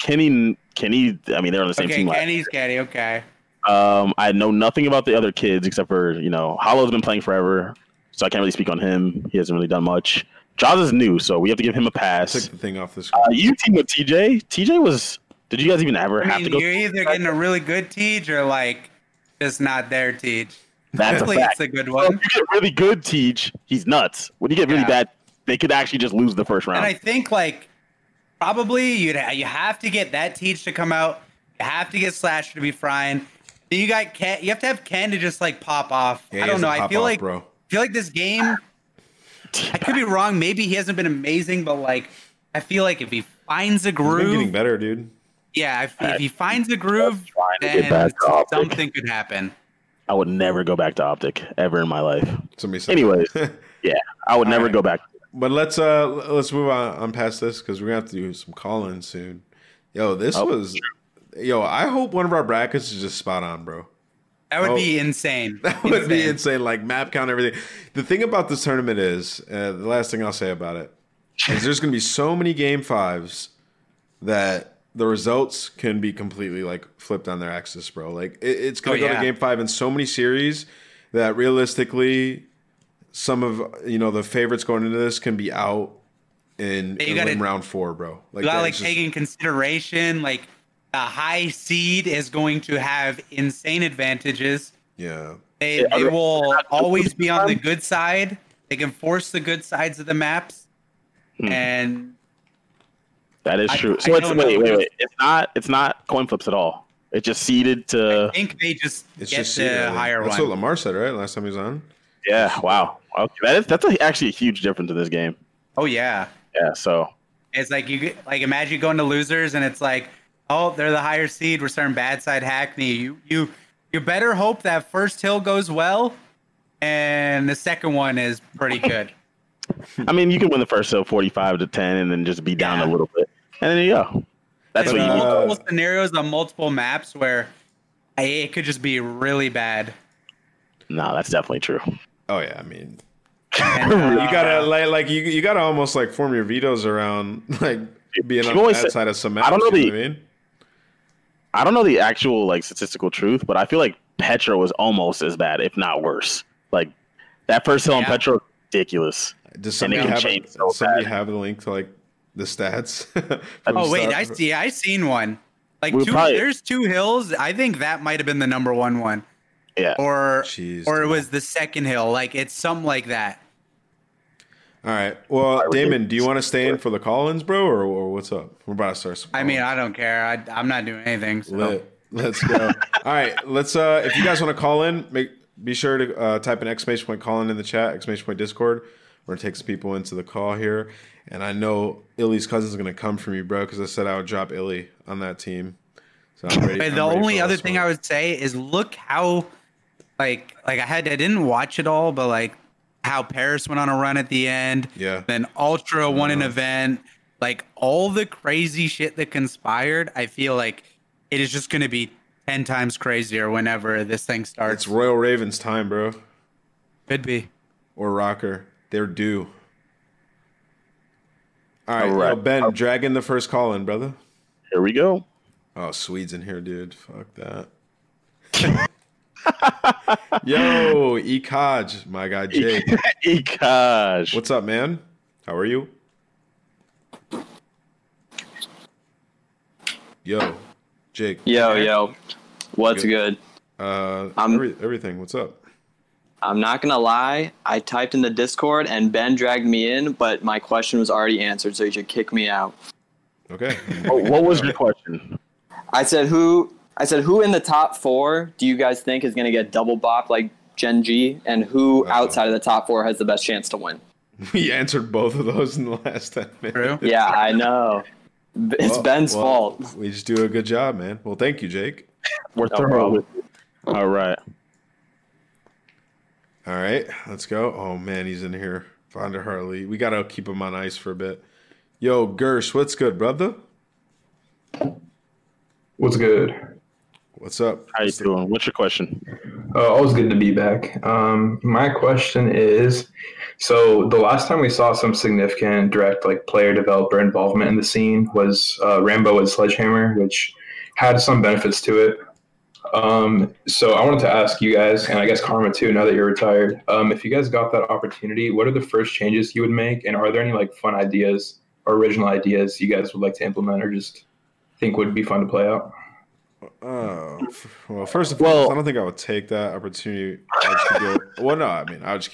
Kenny. I mean, they're on the same team. Okay, Kenny. I know nothing about the other kids except for Hollow's been playing forever, so I can't really speak on him. He hasn't really done much. Jaws is new, so we have to give him a pass. Took the thing off the screen. You team with TJ. TJ was. Did you guys even ever have to go? You're either getting a really good Teej or like just not their Teej. That's a fact. It's a good one. So if you get really good Teej, he's nuts. When you get really bad, they could actually just lose the first round. And I think like probably you have to get that Teej to come out. You have to get Slasher to be frying. Then you got Ken. You have to have Ken to just like pop off. Yeah, I don't know. I feel like this game. I could be wrong. Maybe he hasn't been amazing, but like I feel like if he finds a groove, he's been getting better, dude. Yeah, if he finds a groove, then something could happen. I would never go back to Optic ever in my life. Anyways, yeah, I would never go back. But let's move on past this because we're gonna have to do some call-in soon. Yo, I hope one of our brackets is just spot on, bro. That would be insane. That would be insane. Like map count, everything. The thing about this tournament is the last thing I'll say about it is there's gonna be so many game fives that. The results can be completely like flipped on their axis, bro. Like it's going to go to game 5 in so many series that realistically some of, the favorites going into this can be out in round 4, bro. Like you got like taking consideration, like the high seed is going to have insane advantages. Yeah. They will always be on the good side. They can force the good sides of the maps and that is true. So wait. It's not coin flips at all. It's just seeded to. I think they just get the higher one. That's what Lamar said, right? Last time he was on. Yeah. Wow. Okay. That's actually a huge difference in this game. Oh yeah. Yeah. So. It's like imagine going to losers and it's like, oh, they're the higher seed. We're starting bad side Hackney. You better hope that first hill goes well, and the second one is pretty good. I mean, you can win the first hill 45-10, and then just be down a little bit. And then that's what you need. Multiple scenarios on multiple maps where it could just be really bad. No, that's definitely true. Oh yeah, I mean, you gotta you gotta almost like form your vetoes around like being on the bad side of some maps. I don't know the actual like statistical truth, but I feel like Petro was almost as bad, if not worse. Like that first hill on Petro was ridiculous. Does somebody have the link to like? The stats. I seen one. Like there's 2 hills. I think that might have been the number one. Yeah. Or it was the second hill. Like it's something like that. All right. Well, Damon, do you want to stay in for the call-ins, bro, or what's up? We're about to start. I mean, I don't care. I'm not doing anything. So. Let's go. All right. Let's. If you guys want to call in, be sure to type an ! Call in the chat. ! Discord. We're gonna take some people into the call here. And I know Illy's cousin's going to come for me, bro, because I said I would drop Illy on that team. So I'm ready. The only other thing I would say is look how, like I didn't watch it all, but like how Paris went on a run at the end. Yeah. Then Ultra won an event. Like all the crazy shit that conspired, I feel like it is just going to be 10 times crazier whenever this thing starts. It's Royal Ravens time, bro. Could be. Or Rocker. They're due. All right, well, Ben, drag in the first call in, brother. Here we go. Oh, Swede's in here, dude. Fuck that. Yo, Ekaj, my guy Jay. Ekaj. What's up, man? How are you? Yo, Jake. Yo, man. Yo. What's good? Everything. What's up? I'm not going to lie. I typed in the Discord and Ben dragged me in, but my question was already answered, so you should kick me out. Okay. What was your question? I said, who in the top four do you guys think is going to get double bopped like Gen G, and who outside of the top four has the best chance to win? We answered both of those in the last 10 minutes. Yeah, I know. It's Ben's fault. We just do a good job, man. Well, thank you, Jake. We're thorough with you. All right. All right, let's go. Oh, man, he's in here. Fonda Harley. We got to keep him on ice for a bit. Yo, Gersh, what's good, brother? What's good? What's up? How you doing? What's your question? Always good to be back. My question is, so the last time we saw some significant direct like player developer involvement in the scene was Rambo with Sledgehammer, which had some benefits to it. So I wanted to ask you guys, and I guess Karma too, now that you're retired, if you guys got that opportunity, what are the first changes you would make? And are there any like fun ideas or original ideas you guys would like to implement or just think would be fun to play out? Well, first of all, I don't think I would take that opportunity. I would just keep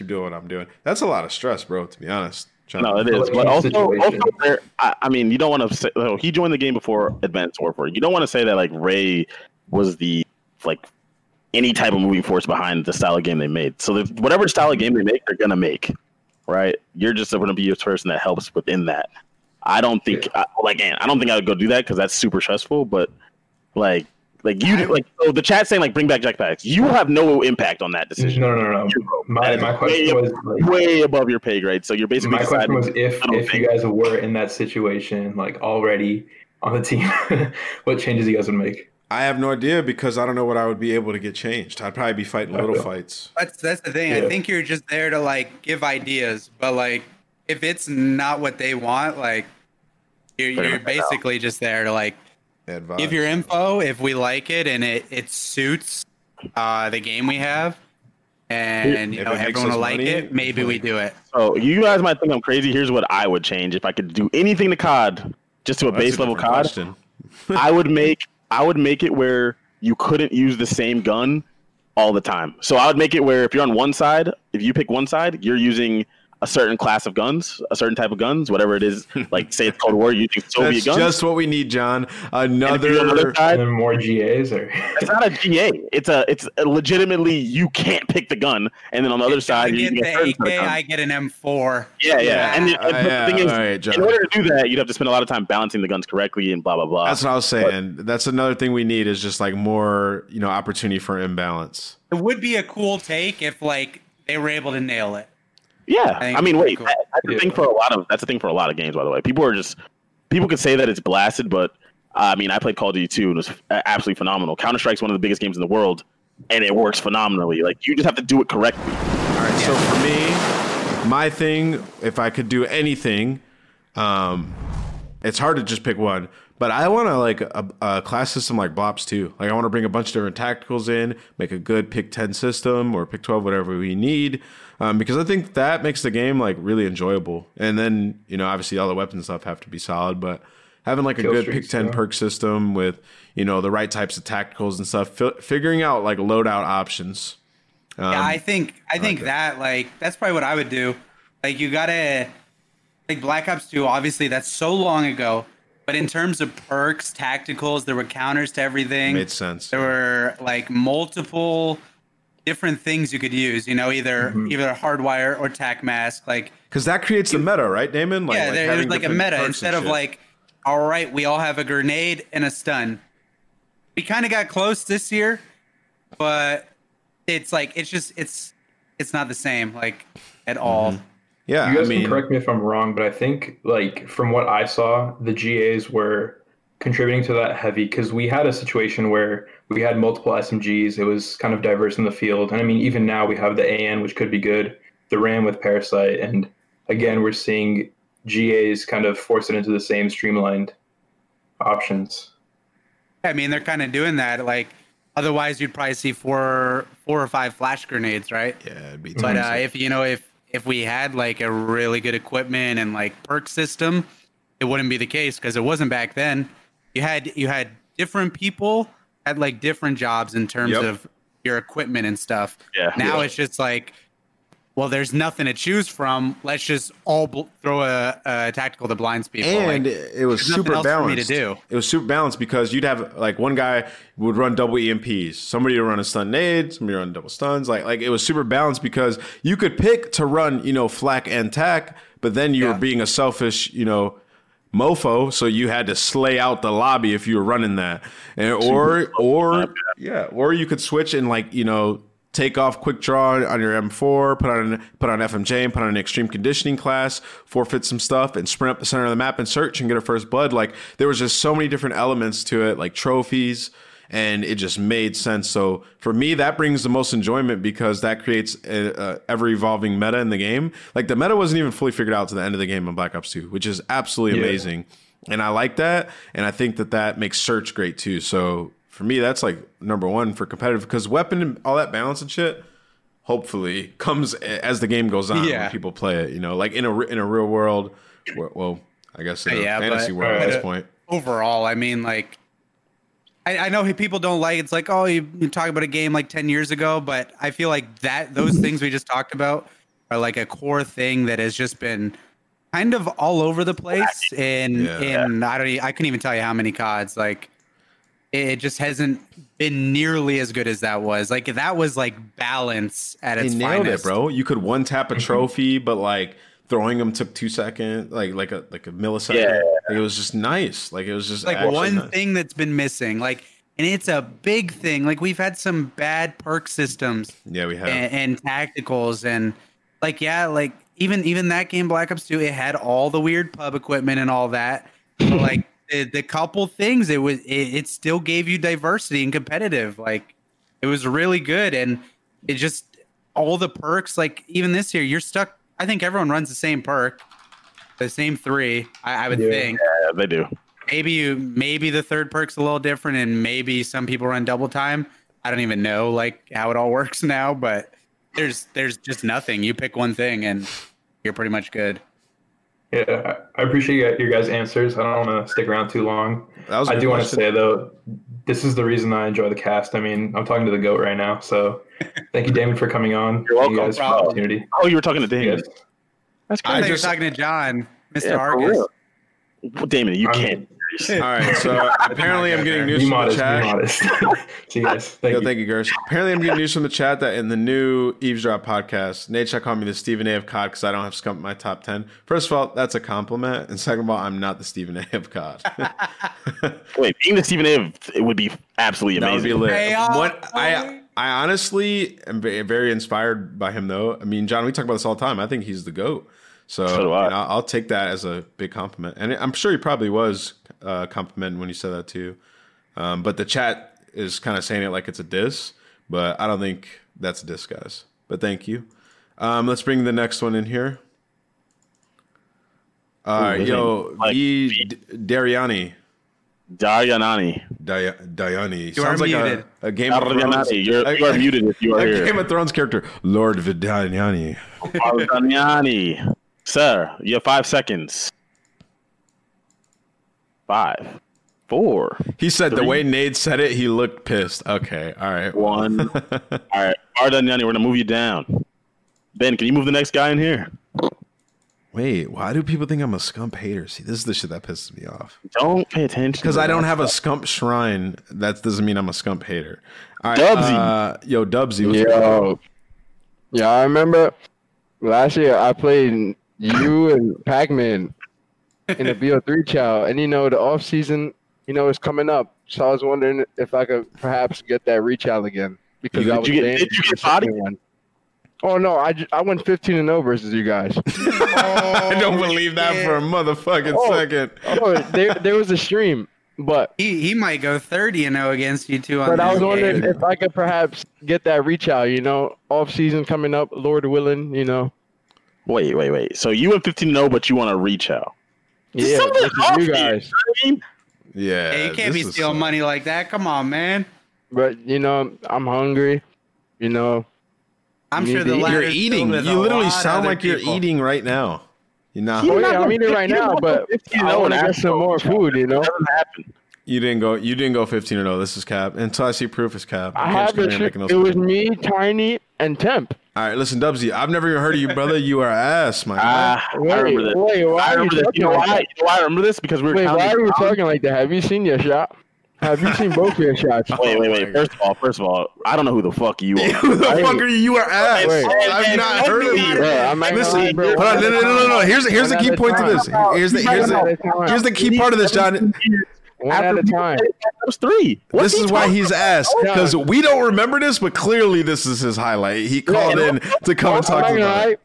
doing what I'm doing. That's a lot of stress, bro, to be honest. No, it is. But also there, I mean, you don't want to say, he joined the game before Advanced Warfare. You don't want to say that like Ray was the, like any type of moving force behind the style of game they made. So whatever style of game they make, they're going to make, right? You're just going to be a person that helps within that. I don't think I would go do that because that's super stressful, but so the chat's saying like bring back jetpacks. You have no impact on that decision. No. My question was way above your pay grade. So you're basically my question was if you guys were in that situation, like already on the team, what changes you guys would make? I have no idea because I don't know what I would be able to get changed. I'd probably be fighting little fights. That's the thing. Yeah. I think you're just there to like give ideas, but like if it's not what they want, like you're basically just there to like advise. Give your info if we like it and it suits the game we have, and everyone will like it. Maybe we do it. So you guys might think I'm crazy. Here's what I would change if I could do anything to COD, just to a base level COD. I would make it where you couldn't use the same gun all the time. So I would make it where if you're on one side, if you pick one side, you're using a certain class of guns, a certain type of guns, whatever it is. Like say it's Cold War, you do Soviet guns. That's just what we need, John. Another side, more GAs. It's not a GA. It's legitimately you can't pick the gun. And then on the other side, you get the AK, I get an M4. Yeah. And the thing is, in order to do that, you'd have to spend a lot of time balancing the guns correctly and blah blah blah. That's what I was saying. But that's another thing we need is just like more, opportunity for imbalance. It would be a cool take if like they were able to nail it. Yeah, Cool. That's the thing for a lot of games, by the way. People could say that it's blasted, but I played Call of Duty 2 and it was absolutely phenomenal. Counter-Strike's one of the biggest games in the world, and it works phenomenally. Like you just have to do it correctly. All right. Yeah. So for me, my thing, if I could do anything, it's hard to just pick one. But I want to like a class system like Blops 2. Like I want to bring a bunch of different tacticals in, make a good pick 10 system or pick 12, whatever we need, because I think that makes the game like really enjoyable. And then obviously all the weapon stuff have to be solid, but having like a good pick 10 perk system with the right types of tacticals and stuff, figuring out like loadout options. I think that's probably what I would do. Like you gotta like Black Ops 2. Obviously, that's so long ago. But in terms of perks, tacticals, there were counters to everything. Made sense. There were like multiple different things you could use, either hardwire or tac mask. Like, because that creates the meta, right, Damon? Like, yeah, there's like a meta instead of like, all right, we all have a grenade and a stun. We kind of got close this year, but it's like, it's not the same like at all. Mm-hmm. Yeah, you guys can correct me if I'm wrong, but I think like from what I saw, the GAs were contributing to that heavy because we had a situation where we had multiple SMGs. It was kind of diverse in the field. And even now we have the AN, which could be good, the RAM with Parasite. And again, we're seeing GAs kind of force it into the same streamlined options. I mean, they're kind of doing that. Like Otherwise, you'd probably see four or five flash grenades, right? Yeah, it'd be. But if you know, if we had like a really good equipment and like perk system, it wouldn't be the case because it wasn't back then. You had different people had like different jobs in terms of your equipment and stuff. Yeah. Now it's just like, well, there's nothing to choose from. Let's just all throw a tactical to blinds people. And like, it was super balanced. It was super balanced because you'd have like one guy would run double EMPs, somebody would run a stun nade, somebody would run double stuns. Like it was super balanced because you could pick to run, you know, flak and tac, but then you were being a selfish, you know, mofo, so you had to slay out the lobby if you were running that, and or you could switch and like, you know, take off quick draw on your M4, put on FMJ, and put on an extreme conditioning class, forfeit some stuff, and sprint up the center of the map and search and get a first blood. Like there was just so many different elements to it, like trophies, and it just made sense. So for me, that brings the most enjoyment because that creates a ever-evolving meta in the game. Like the meta wasn't even fully figured out to the end of the game in Black Ops 2, which is absolutely amazing, and I like that, and I think that makes search great too. So for me, that's like number one for competitive, because weapon and all that balance and shit hopefully comes as the game goes on when people play it, you know, like in a real world, well, I guess in a fantasy world at this point. Overall, I mean, like, I know people don't like, it's like, oh, you talk about a game like 10 years ago, but I feel like that those things we just talked about are like a core thing that has just been kind of all over the place I couldn't even tell you how many CODs, like, it just hasn't been nearly as good as that was. Like that was like balance at its finest. They nailed it, bro. You could one tap a trophy, but like throwing them took 2 seconds, like a millisecond. Yeah. Like, it was just nice. Like it was just like one thing that's been missing. Like, and it's a big thing. Like we've had some bad perk systems. Yeah, we have. And tacticals and like even that game Black Ops 2, it had all the weird pub equipment and all that. But like. The couple things it still gave you diversity and competitive. Like it was really good, and it just all the perks. Like even this year, you're stuck. I think everyone runs the same perk, the same three. I would think. Yeah, they do. Maybe the third perk's a little different, and maybe some people run double time. I don't even know like how it all works now, but there's just nothing. You pick one thing, and you're pretty much good. Yeah, I appreciate your guys' answers. I don't want to stick around too long. I do want to say, though, this is the reason I enjoy the cast. I mean, I'm talking to the GOAT right now. So thank you, Damon, for coming on. You're welcome. Guys, for the opportunity. Oh, you were talking to Damon. Yes. That's cool. I thought you were talking to John, Mr. Argus. Well, Damon, you can't. All right, so apparently I'm getting news from the chat. See you guys. Thank you, Gersh. Apparently I'm getting news from the chat that in the new Eavesdrop podcast, Nate Shot called me the Stephen A of COD because I don't have scumped my top 10. First of all, that's a compliment. And second of all, I'm not the Stephen A of COD. Wait, being the Stephen A of it would be absolutely amazing. That would be lit. I honestly am very inspired by him, though. I mean, John, we talk about this all the time. I think he's the GOAT. So I'll take that as a big compliment. And I'm sure he probably was complimenting when he said that too. But the chat is kind of saying it like it's a diss. But I don't think that's a diss, guys. But thank you. Let's bring the next one in here. Dariani. Dariani. Sounds like a Game of Thrones. You are muted if you are here. Game of Thrones character, Lord Vidaniani. Vidaniani. Sir, you have 5 seconds. 5, 4. He said 3. The way Nade said it, he looked pissed. Okay, all right. 1. All right, Vidaniani, we're gonna move you down. Ben, can you move the next guy in here? Wait, why do people think I'm a scump hater? See, this is the shit that pisses me off. Don't pay attention. Because I don't have a scump shrine. That doesn't mean I'm a scump hater. All right, Dubsy. Dubsy. Yeah, I remember last year I played you and Pac-Man in the BO3 chow. And, you know, the off-season, you know, is coming up. So I was wondering if I could perhaps get that rechow again. Because did you get body one? Oh, no, I went 15-0 versus you guys. I don't believe that for a motherfucking second. Oh, there was a stream, but... He might go 30-0 against you two on that. But I was wondering if I could perhaps get that reach out, you know, off-season coming up, Lord willing, you know. Wait. So you went 15-0, but you want to reach out. Yeah, versus you guys. Yeah, you can't be stealing money like that. Come on, man. But, you know, I'm hungry, you know. I'm sure the you're eating. You literally sound like you're eating right now. You're not. Oh, yeah, I'm eating right now, but I want to get some more food, you know. You didn't go 15-0. This is cap. Until I see proof is cap. I have it. It was me, Tiny, and Temp. All right, listen, Dubsy. I've never even heard of you, brother. You are ass, my guy. I remember this. I remember this because we were. Why are we talking like that? Have you seen your shot? Have you seen both your shots? Wait. First of all, I don't know who the fuck you are. Who the fuck are you? You are ass. I've not heard of you. Listen, no. Here's the key point to this. Here's the key part of this, John. One at a time. Three. This is why he's ass, because we don't remember this, but clearly this is his highlight. He called in to come and talk about it.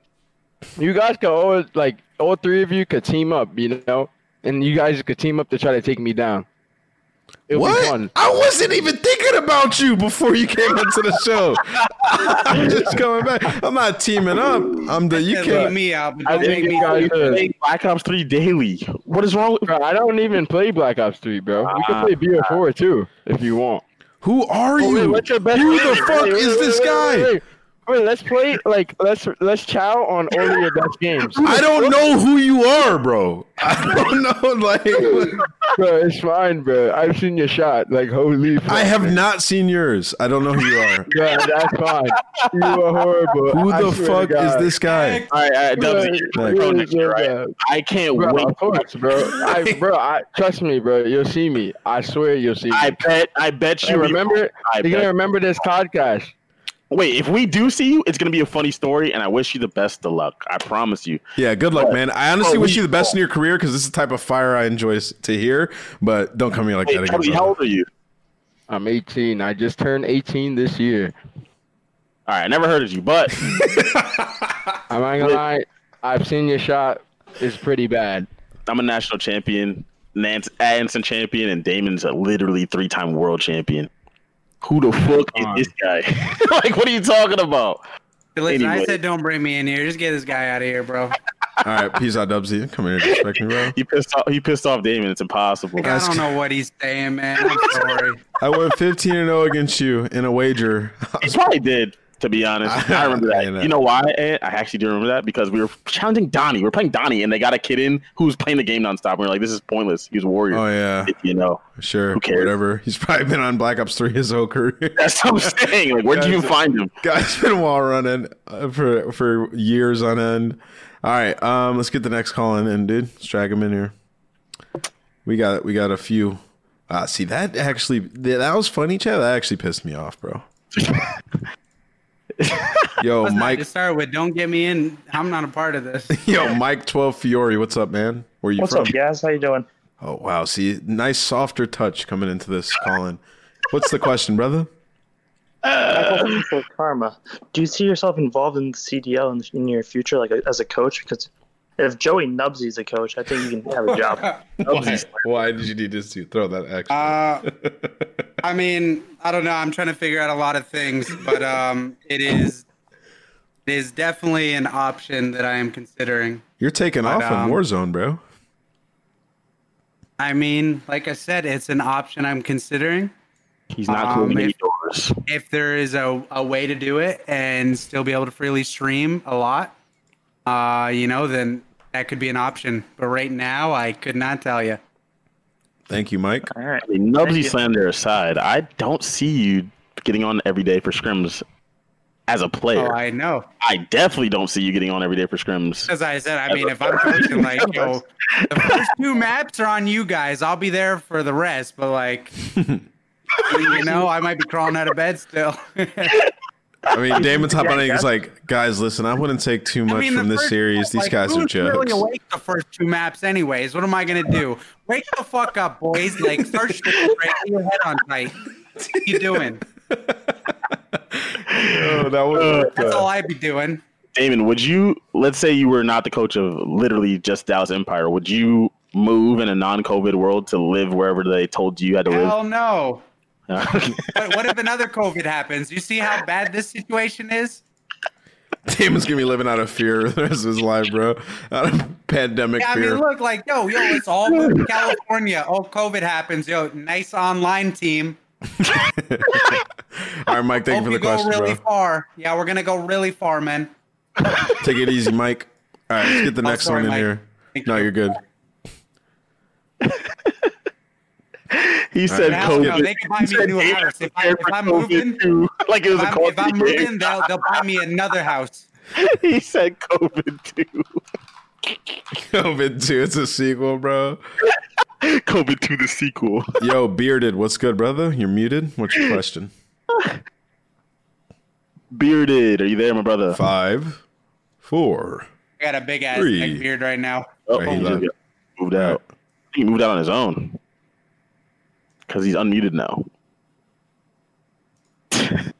You guys could always, like, all three of you could team up, you know, and you guys could team up to try to take me down. It'll what? I wasn't even thinking about you before you came into the show. I'm just coming back. I'm not teaming up. I'm the you can't leave me out. I think you guys play Black Ops 3 daily. What is wrong with bro? I don't even play Black Ops 3, bro. You can play BO4 too if you want. Who are you? Wait, Who the fuck is this guy? Wait, let's play, like, let's chow on all of your best games. I don't know who you are, bro. I don't know, like. Bro, it's fine, bro. I've seen your shot, like, holy fuck. I have not seen yours. I don't know who you are. Yeah, that's fine. You are horrible. Who the fuck is this guy? All right, Dubsy. I can't wait. Of course, bro. Trust me, bro. You'll see me. I swear you'll see me. I bet you. Remember? You're going to remember this podcast. Wait, if we do see you, it's going to be a funny story, and I wish you the best of luck. I promise you. Yeah, good luck, man. I honestly wish you the best in your career because this is the type of fire I enjoy to hear, but don't come here like that again. How old are you? I'm 18. I just turned 18 this year. All right, I never heard of you, but I'm not going to lie. I've seen your shot. It's pretty bad. I'm a national champion, Anson champion, and Damon's a literally 3-time world champion. Who the fuck is this guy? Like, what are you talking about? Listen, anyway. I said don't bring me in here. Just get this guy out of here, bro. All right, peace out, Dubsy. Come here, disrespect me, bro. He pissed off Damon. It's impossible. Like, I don't know what he's saying, man. I'm sorry. I went 15-0 against you in a wager. He probably did, to be honest. I remember that. You know why? I actually do remember that because we were challenging Donnie. We were playing Donnie, and they got a kid in who was playing the game nonstop. We were like, this is pointless. He was a warrior. Oh, yeah. You know. Sure. Who cares? Whatever. He's probably been on Black Ops 3 his whole career. That's what I'm saying. Like, where'd you find him? Guy's been wall running for years on end. All right. Let's get the next call in, dude. Let's drag him in here. We got a few. See, that was funny, Chad. That actually pissed me off, bro. Yo, Mike. Just start with don't get me in. I'm not a part of this. Yo, Mike 12 Fiore, what's up, man? Where you from? What's up, guys? How you doing? Oh, wow. See, nice softer touch coming into this, Colin. What's the question, brother? For karma. Do you see yourself involved in the CDL in your future, like as a coach? Because if Joey Nubsy is a coach, I think you can have a job. Why did you need to throw that extra? I mean, I don't know. I'm trying to figure out a lot of things, but it is definitely an option that I am considering. You're taking off in Warzone, bro. I mean, like I said, it's an option I'm considering. He's not closing any doors. If there is a way to do it and still be able to freely stream a lot, you know, then that could be an option. But right now, I could not tell you. Thank you, Mike. All right. I mean, Nubsy slander aside, I don't see you getting on every day for scrims as a player. Oh, I know. I definitely don't see you getting on every day for scrims. As I said, I mean, if I'm coaching, like, yo, the first 2 maps are on you guys. I'll be there for the rest. But, like, you know, I might be crawling out of bed still. I mean, Damon's hopping on it. He's like, guys, listen, I wouldn't take too much from this series. These guys are jokes. I'm really awake the first 2 maps anyways. What am I going to do? Wake the fuck up, boys. Like, start shaking right with your head on tight. What you doing? Yo, that's all I'd be doing. Damon, would you, let's say you were not the coach of literally just Dallas Empire. Would you move in a non-COVID world to live wherever they told you had to live? Hell no. But what if another COVID happens? You see how bad this situation is? Damon's gonna be living out of fear the rest of his life, bro. Out of pandemic fear. I mean, look, like, yo, it's all California. Oh, COVID happens. Yo, nice online team. All right, Mike, thank you for the question, really bro. Far. Yeah, we're going to go really far, man. Take it easy, Mike. All right, let's get the next one in here. No, you're good. He said COVID. They can buy me a new house. If I'm moving, like it was a cold. If I'm moving, they'll buy me another house. He said COVID too. COVID 2, it's a sequel, bro. COVID 2, the sequel. Yo, Bearded, what's good, brother? You're muted. What's your question? Bearded, are you there, my brother? 5, 4. I got a big ass neck beard right now. Oh, he moved out. He moved out on his own because he's unmuted now. Hey,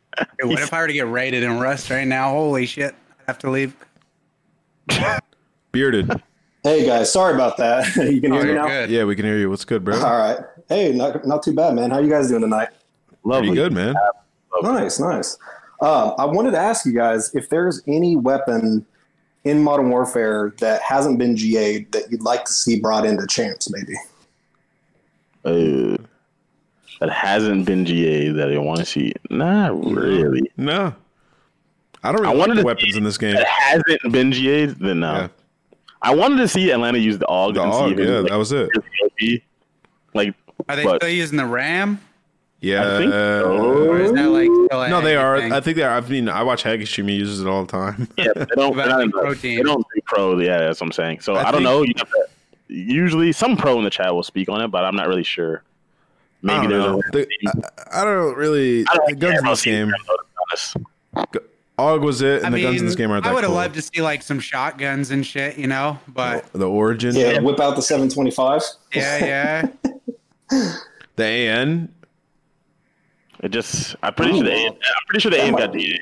what if I were to get raided and rust right now? Holy shit! I have to leave. Bearded. Hey guys, sorry about that. You can hear me now? Good. Yeah, we can hear you. What's good, bro? All right. Hey, not too bad, man. How you guys doing tonight? Lovely. Pretty good, man. Nice. I wanted to ask you guys if there's any weapon in Modern Warfare that hasn't been GA'd that you'd like to see brought into Champs, maybe. That hasn't been GA'd that I want to see. Not really. No. I don't really want the weapons in this game. That hasn't been GA'd, then no. Yeah. I wanted to see Atlanta use the AUG. That was it. Like, are they still using the RAM? Yeah, I think so. Or is that like no, they are. Thing? I think they are. I mean, I watch Hagashimi uses it all the time. Yeah, they don't do pro. Yeah, that's what I'm saying. So I don't know. You have to, usually, some pro in the chat will speak on it, but I'm not really sure. Maybe I don't really. I don't the guns in this game. AUG was it, and the guns in this game aren't that cool. I would have loved to see like some shotguns and shit, you know. But the Origin, yeah, whip out the 725. Yeah. The AN. I'm pretty sure they got DA'd.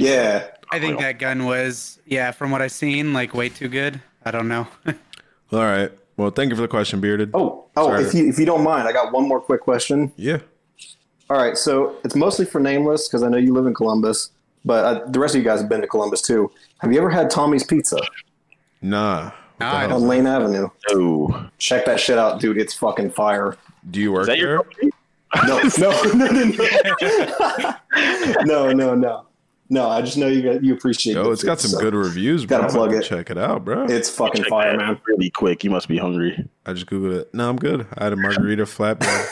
Yeah. I think that gun was, from what I've seen, like way too good. I don't know. All right. Well, thank you for the question, Bearded. Oh, if you don't mind, I got one more quick question. Yeah. All right. So it's mostly for Nameless because I know you live in Columbus, but the rest of you guys have been to Columbus too. Have you ever had Tommy's Pizza? Nah. On Lane Avenue. No. Check that shit out, dude. It's fucking fire. Do you work there? No. I just know you appreciate it. Oh, it's got some good reviews, bro. Gotta plug it. Check it out, bro. It's fucking fire, man. Really quick. You must be hungry. I just Googled it. No, I'm good. I had a margarita flatbread.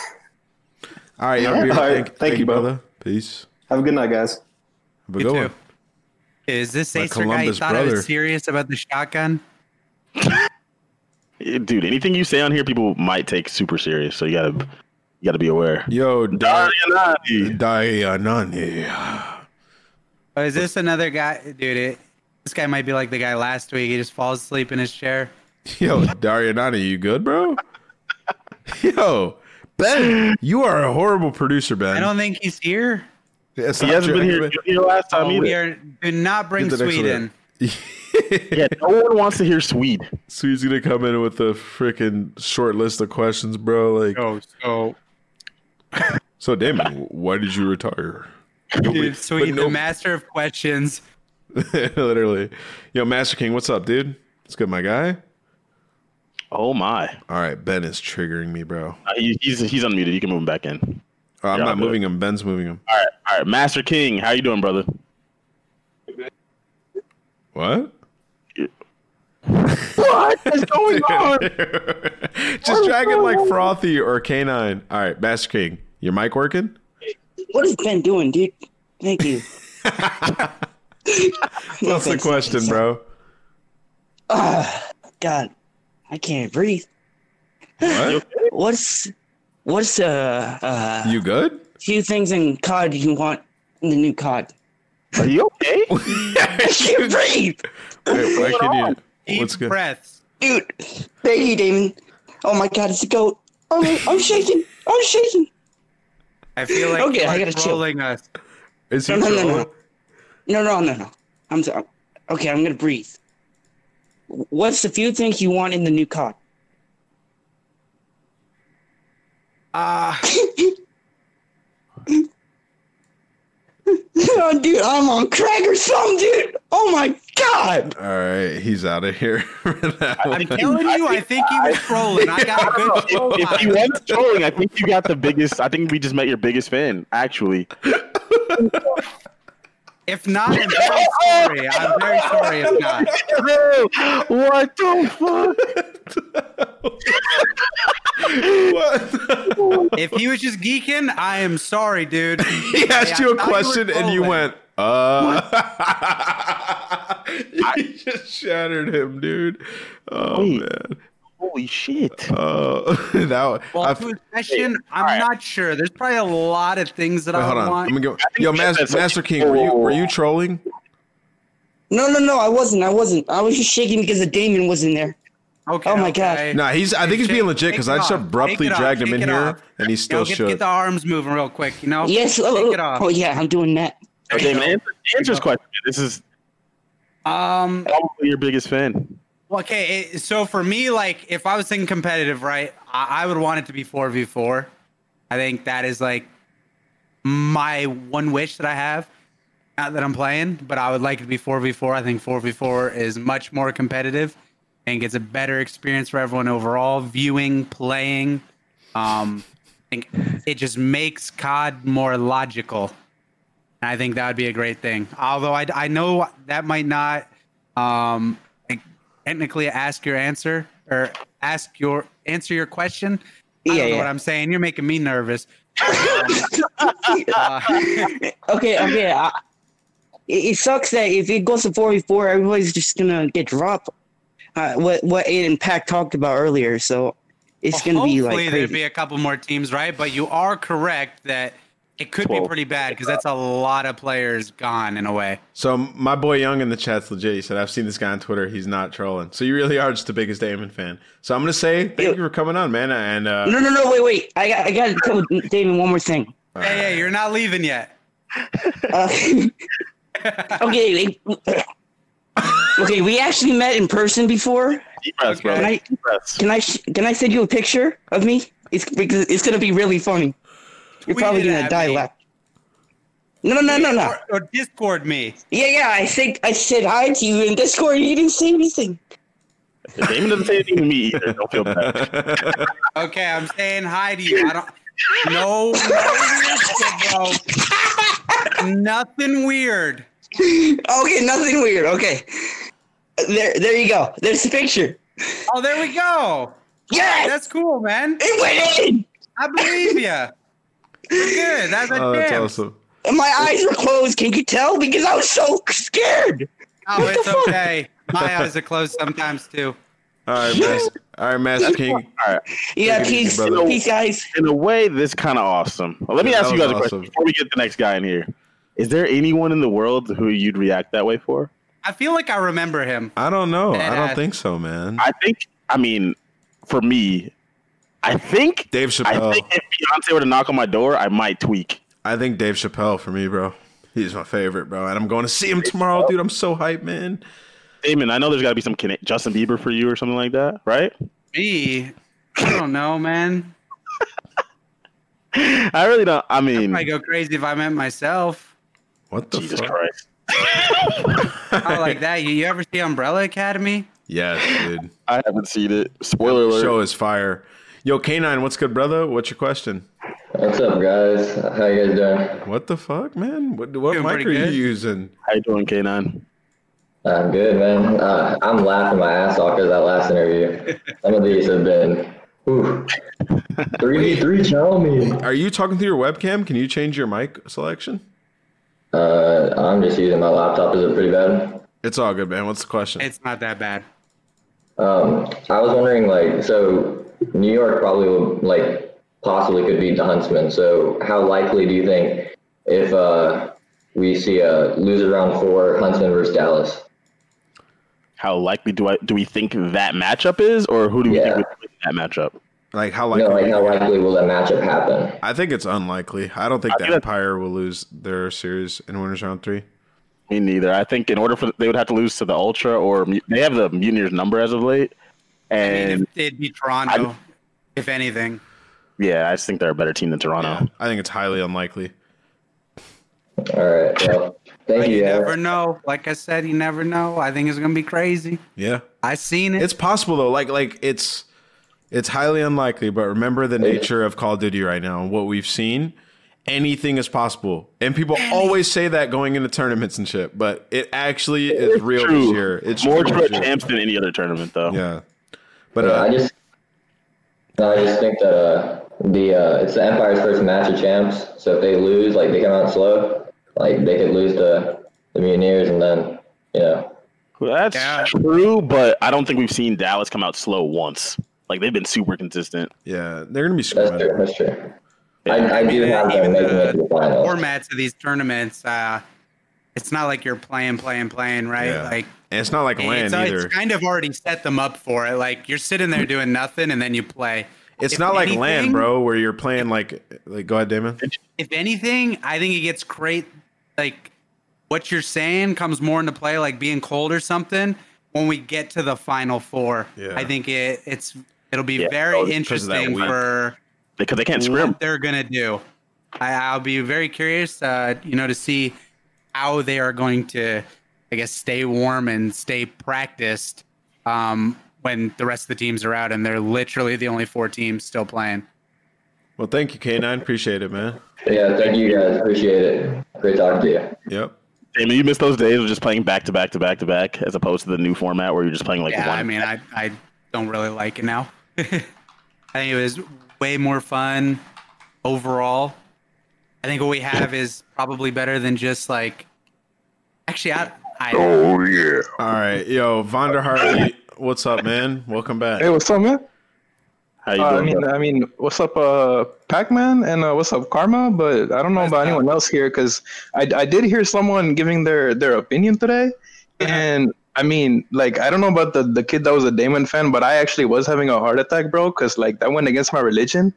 All right, y'all. Thank you, brother. Peace. Have a good night, guys. Have a good one. Is this Acer guy? You thought I was serious about the shotgun? Dude, anything you say on here, people might take super serious. So you gotta be aware. Yo, Dianani. Oh, is this another guy? Dude, this guy might be like the guy last week. He just falls asleep in his chair. Yo, Dianani, you good, bro? Yo, Ben, you are a horrible producer, Ben. I don't think he's here. He hasn't been here last time either. Do not bring Swede in. Yeah, no one wants to hear Swede. Swede's gonna come in with a freaking short list of questions, bro. Like, so Damon, why did you retire? Dude, Swede, the master of questions. Literally, yo, Master King, what's up, dude? What's good, my guy? Oh my! All right, Ben is triggering me, bro. He's unmuted. You can move him back in. I'm not moving him. Ben's moving him. All right, Master King, how you doing, brother? What? What is going on? Just dragging like Frothy or K9. All right, Master King, your mic working? What is Ben doing, dude? Thank you. What's the question, bro? God, I can't breathe. What? What's you good? Few things in COD you want in the new COD. Are you okay? I can't breathe. Wait, what's good? Breaths. Dude, thank you, Damon. Oh my God, it's a goat. Oh, I'm shaking. I'm shaking. I feel like okay, I gotta chill. Us. Is he No. I'm sorry. Okay, I'm gonna breathe. What's the few things you want in the new COD? Oh, dude, I'm on crack or something, dude. Oh, my God. All right, he's out of here. I'm telling you, I think he was trolling. I got a good If you went trolling, I think you got the biggest. I think we just met your biggest fan, actually. If not, I'm very sorry. I'm very sorry if not. What the fuck? What? If he was just geeking, I am sorry, dude. He asked you a question and you went, You just shattered him, dude. Oh, man. Holy shit. To his question, I'm not sure. There's probably a lot of things that I want. Yo, Master King, were you trolling? No, I wasn't. I was just shaking because the Damon was in there. Okay. Oh, my God. Nah, I think he's being legit because I just abruptly dragged him in here, and he still should. Get the arms moving real quick, you know? Yes. Take it off. Oh, yeah, I'm doing that. Okay, man. Answer his question. This is probably your biggest fan. Okay, so for me, like, if I was thinking competitive, right, I would want it to be 4v4. I think that is, like, my one wish that I have. Not that I'm playing, but I would like it to be 4v4. I think 4v4 is much more competitive and gets a better experience for everyone overall, viewing, playing. I think it just makes COD more logical. And I think that would be a great thing. Although I know that might not... technically answer your question. Yeah, I don't know what I'm saying. You're making me nervous. Okay. It sucks that if it goes to 4v4, everybody's just gonna get dropped. What Aiden Pack talked about earlier. So it's gonna be like hopefully there'd be a couple more teams, right? But you are correct that it could be pretty bad because that's a lot of players gone in a way. So my boy Young in the chat's legit. He said, I've seen this guy on Twitter. He's not trolling. So you really are just the biggest Damon fan. So I'm going to say thank you for coming on, man. And No. Wait. I got to tell Damon one more thing. Right. Hey, you're not leaving yet. Okay, we actually met in person before. Depressed, brother. Can I send you a picture of me? It's going to be really funny. You're probably gonna die laughing. No. Or Discord me. Yeah. I think I said hi to you in Discord. You didn't say anything. Damon doesn't say anything to me either. Don't feel bad. Okay, I'm saying hi to you. I don't. No, nothing weird. Okay, nothing weird. Okay. There you go. There's the picture. Oh, there we go. Yes, that's cool, man. It went in. I believe you. Good. That's awesome. And my eyes were closed. Can you tell? Because I was so scared. Oh, it's okay. My eyes are closed sometimes too. All right, Master King. All right. Yeah, peace, guys. In a way, this is kind of awesome. Well, let me ask you guys a question before we get the next guy in here. Is there anyone in the world who you'd react that way for? I feel like I remember him. I don't know. I don't think so, man. I think Dave Chappelle. I think if Beyonce were to knock on my door, I might tweak. I think Dave Chappelle for me, bro. He's my favorite, bro. And I'm going to see him tomorrow, dude. I'm so hyped, man. Damon, I know there's got to be some Justin Bieber for you or something like that, right? Me? I don't know, man. I really don't. I mean, I go crazy if I met myself. What the Jesus fuck? Christ. I like that. You ever see Umbrella Academy? Yes, dude. I haven't seen it. Spoiler alert. The show is fire. Yo, K9, what's good, brother? What's your question? What's up, guys? How you guys doing? What the fuck, man? What mic are you using? How you doing, K9? I'm good, man. I'm laughing my ass off because that last interview. Some of these have been, 3v3 challenge. Are you talking through your webcam? Can you change your mic selection? I'm just using my laptop. Is it pretty bad? It's all good, man. What's the question? It's not that bad. I was wondering, like, so... New York probably would possibly could beat the Huntsman. So how likely do you think if we see a loser round 4 Huntsman versus Dallas? How likely do we think that matchup is, or who do we think would win that matchup? Like how likely? No, like how likely will that matchup happen? I think it's unlikely. I don't think the Empire will lose their series in winners round 3. Me neither. I think in order for they would have to lose to the Ultra, or they have the Mutineers number as of late. And I mean, it'd be Toronto, if anything. Yeah, I just think they're a better team than Toronto. Yeah, I think it's highly unlikely. All right. Well, thank you. You never know. Like I said, you never know. I think it's gonna be crazy. Yeah. I seen it. It's possible though. It's highly unlikely, but remember the nature of Call of Duty right now and what we've seen. Anything is possible. And people always say that going into tournaments and shit, but it actually is real this year. It's more true at champs than any other tournament though. Yeah. But yeah, I just think that it's the Empire's first match of champs. So if they lose, like they come out slow, like they could lose to the Mutineers and then, you know. Well, that's true, but I don't think we've seen Dallas come out slow once. Like they've been super consistent. Yeah, they're gonna be super. That's true. Yeah. I do have them making it to the finals. Formats of these tournaments, it's not like you're playing, right? Yeah. Like, and it's not like land either. It's kind of already set them up for it. Like you're sitting there doing nothing, and then you play. It's not like land, bro, where you're playing like go ahead, Damon. If anything, I think it gets great. Like what you're saying comes more into play, like being cold or something. When we get to the final four, I think it'll be very interesting because they can't scrim. What they're gonna do, I'll be very curious, to see how they are going to, I guess, stay warm and stay practiced when the rest of the teams are out and they're literally the only four teams still playing. Well, thank you, K9. Appreciate it, man. Yeah, thank you guys. Appreciate it. Great talking to you. Yep. Damon, you miss those days of just playing back to back as opposed to the new format where you're just playing one. I mean, I don't really like it now. I think it was way more fun overall. I think what we have is probably better than just like. Actually, I oh yeah. All right, yo, Vonder Hartley, what's up, man? Welcome back. Hey, what's up, man? How you doing? I mean, what's up, Pac-Man, and what's up, Karma? But I don't know about anyone else here because I did hear someone giving their opinion today, and I mean, like, I don't know about the kid that was a Damon fan, but I actually was having a heart attack, bro, because like that went against my religion.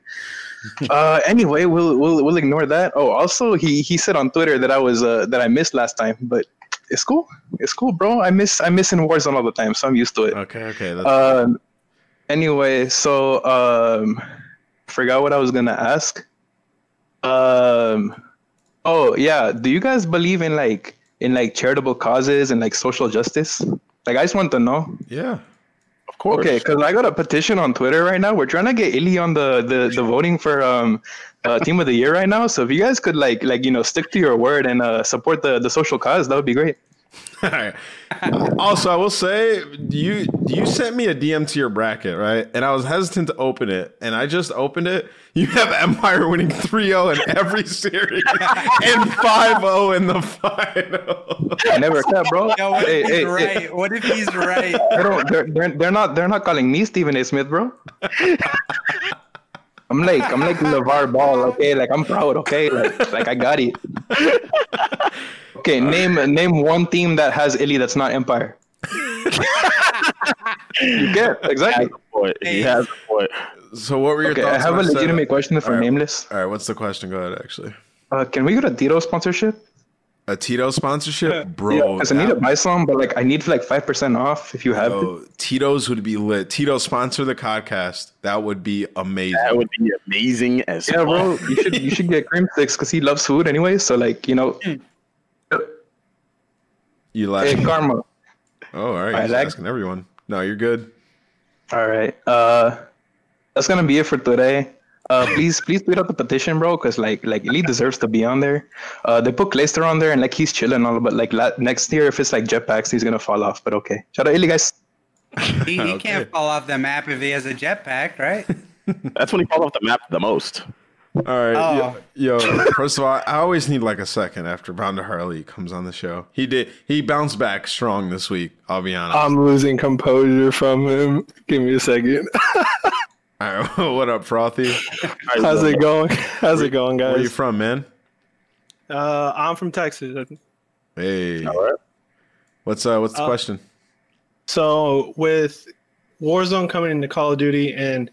Anyway, we'll ignore that. Oh, also, he said on Twitter that I was that I missed last time, but. It's cool, bro. I miss in Warzone all the time, so I'm used to it. Okay. That's cool. Anyway, so forgot what I was gonna ask. Oh yeah, do you guys believe in like charitable causes and like social justice? Like I just want to know. Yeah, of course. Okay, because I got a petition on Twitter right now. We're trying to get Illy on the voting for Team of the Year right now. So if you guys could stick to your word and support the social cause, that would be great. All right. Also, I will say you sent me a DM to your bracket, right? And I was hesitant to open it, and I just opened it. You have Empire winning 3-0 in every series and 5-0 in the final. I never accept, bro. Yo, hey. What if he's right? They're not calling me Stephen A. Smith, bro. I'm like LeVar Ball, okay? Like, I'm proud, okay? Like I got it. Okay, name one team that has Illy that's not Empire. You get exactly. He has a point. So what were your thoughts? I have a legitimate question for Nameless. All right, what's the question? Go ahead, actually. Can we get a Tito sponsorship? A Tito sponsorship, bro. Because I need to buy some, but like I need 5% off if you have it. Tito's would be lit. Tito, sponsor the podcast. That would be amazing. As well. Yeah, bro. You should get Cream Six because he loves food anyway. So You laughing? Hey, Karma. Oh, all right. He's asking everyone. No, you're good. All right. That's gonna be it for today. Please tweet out the petition, bro, because like Lee deserves to be on there. They put Clayster on there, and like he's chilling all, but like next year if it's like jetpacks, he's gonna fall off. But okay, shout out Illy, guys. He can't fall off the map if he has a jetpack, right? That's when he falls off the map the most. All right, yo. First of all, I always need a second after Vonda Hartley comes on the show. He bounced back strong this week. I'll be honest. I'm losing composure from him. Give me a second. All right, what up, Frothy? How's it going? Guys? Where are you from, man? I'm from Texas. Hey. All right. What's the question? So with Warzone coming into Call of Duty and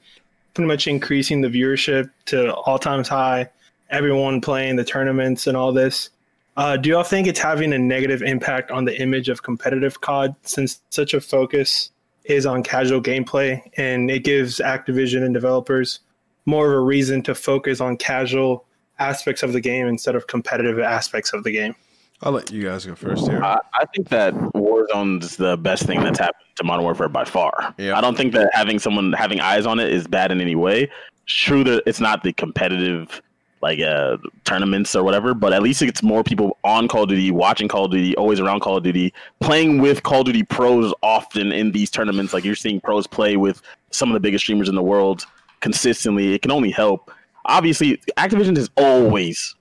pretty much increasing the viewership to all-time high, everyone playing the tournaments and all this, do y'all think it's having a negative impact on the image of competitive COD since such a focus is on casual gameplay, and it gives Activision and developers more of a reason to focus on casual aspects of the game instead of competitive aspects of the game. I'll let you guys go first here. I think that Warzone is the best thing that's happened to Modern Warfare by far. Yeah. I don't think that having someone having eyes on it is bad in any way. True that it's not the competitive like tournaments or whatever, but at least it gets more people on Call of Duty, watching Call of Duty, always around Call of Duty, playing with Call of Duty pros often in these tournaments. Like you're seeing pros play with some of the biggest streamers in the world consistently. It can only help. Obviously, Activision has always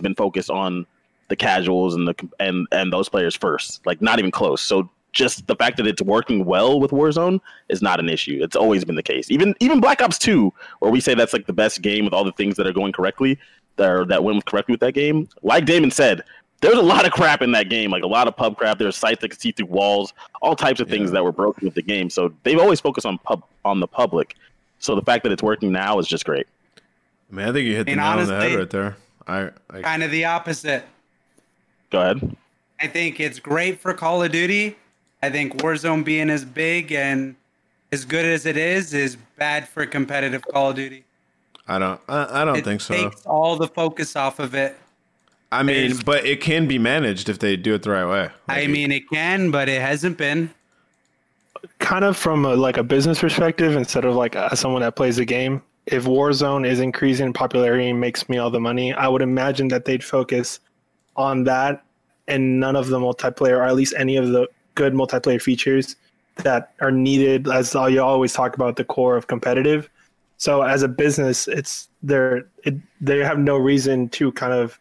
been focused on the casuals and those players first, like not even close. So just the fact that it's working well with Warzone is not an issue. It's always been the case. Even Black Ops 2, where we say that's like the best game with all the things that are going correctly, that went correctly with that game. Like Damon said, there's a lot of crap in that game, like a lot of pub crap. There's sites that could see through walls, all types of things that were broken with the game. So they've always focused on the public. So the fact that it's working now is just great. I mean, I think you hit the nail on the head right there. Kind of the opposite. Go ahead. I think it's great for Call of Duty. I think Warzone being as big and as good as it is bad for competitive Call of Duty. I don't think so. It takes all the focus off of it. I mean, but it can be managed if they do it the right way. Like, I mean, it can, but it hasn't been. Kind of from a business perspective, instead of someone that plays the game. If Warzone is increasing in popularity and makes me all the money, I would imagine that they'd focus on that and none of the multiplayer, or at least any of the good multiplayer features that are needed, as you always talk about the core of competitive. So as a business, they have no reason to kind of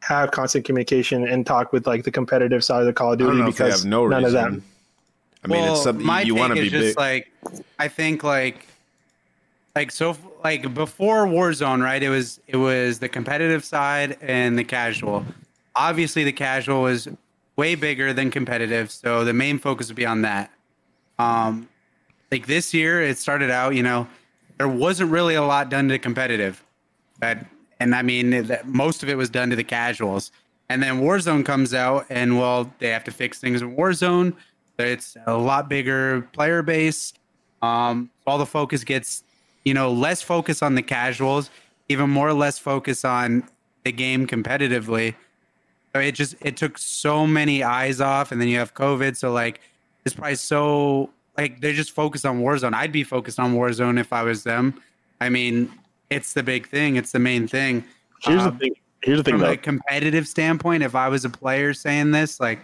have constant communication and talk with the competitive side of the Call of Duty, because none of them. I mean, it's something you want to be big. I think so before Warzone, right? It was the competitive side and the casual. Obviously, the casual was way bigger than competitive, so the main focus would be on that. This year, it started out, there wasn't really a lot done to competitive. Most of it was done to the casuals. And then Warzone comes out, and, they have to fix things in Warzone. It's a lot bigger player base. All the focus gets, less focus on the casuals, even more less focus on the game competitively. So it took so many eyes off, and then you have COVID. So it's probably they're just focused on Warzone. I'd be focused on Warzone if I was them. I mean, it's the big thing. It's the main thing. Here's the thing. From a competitive standpoint, if I was a player saying this, I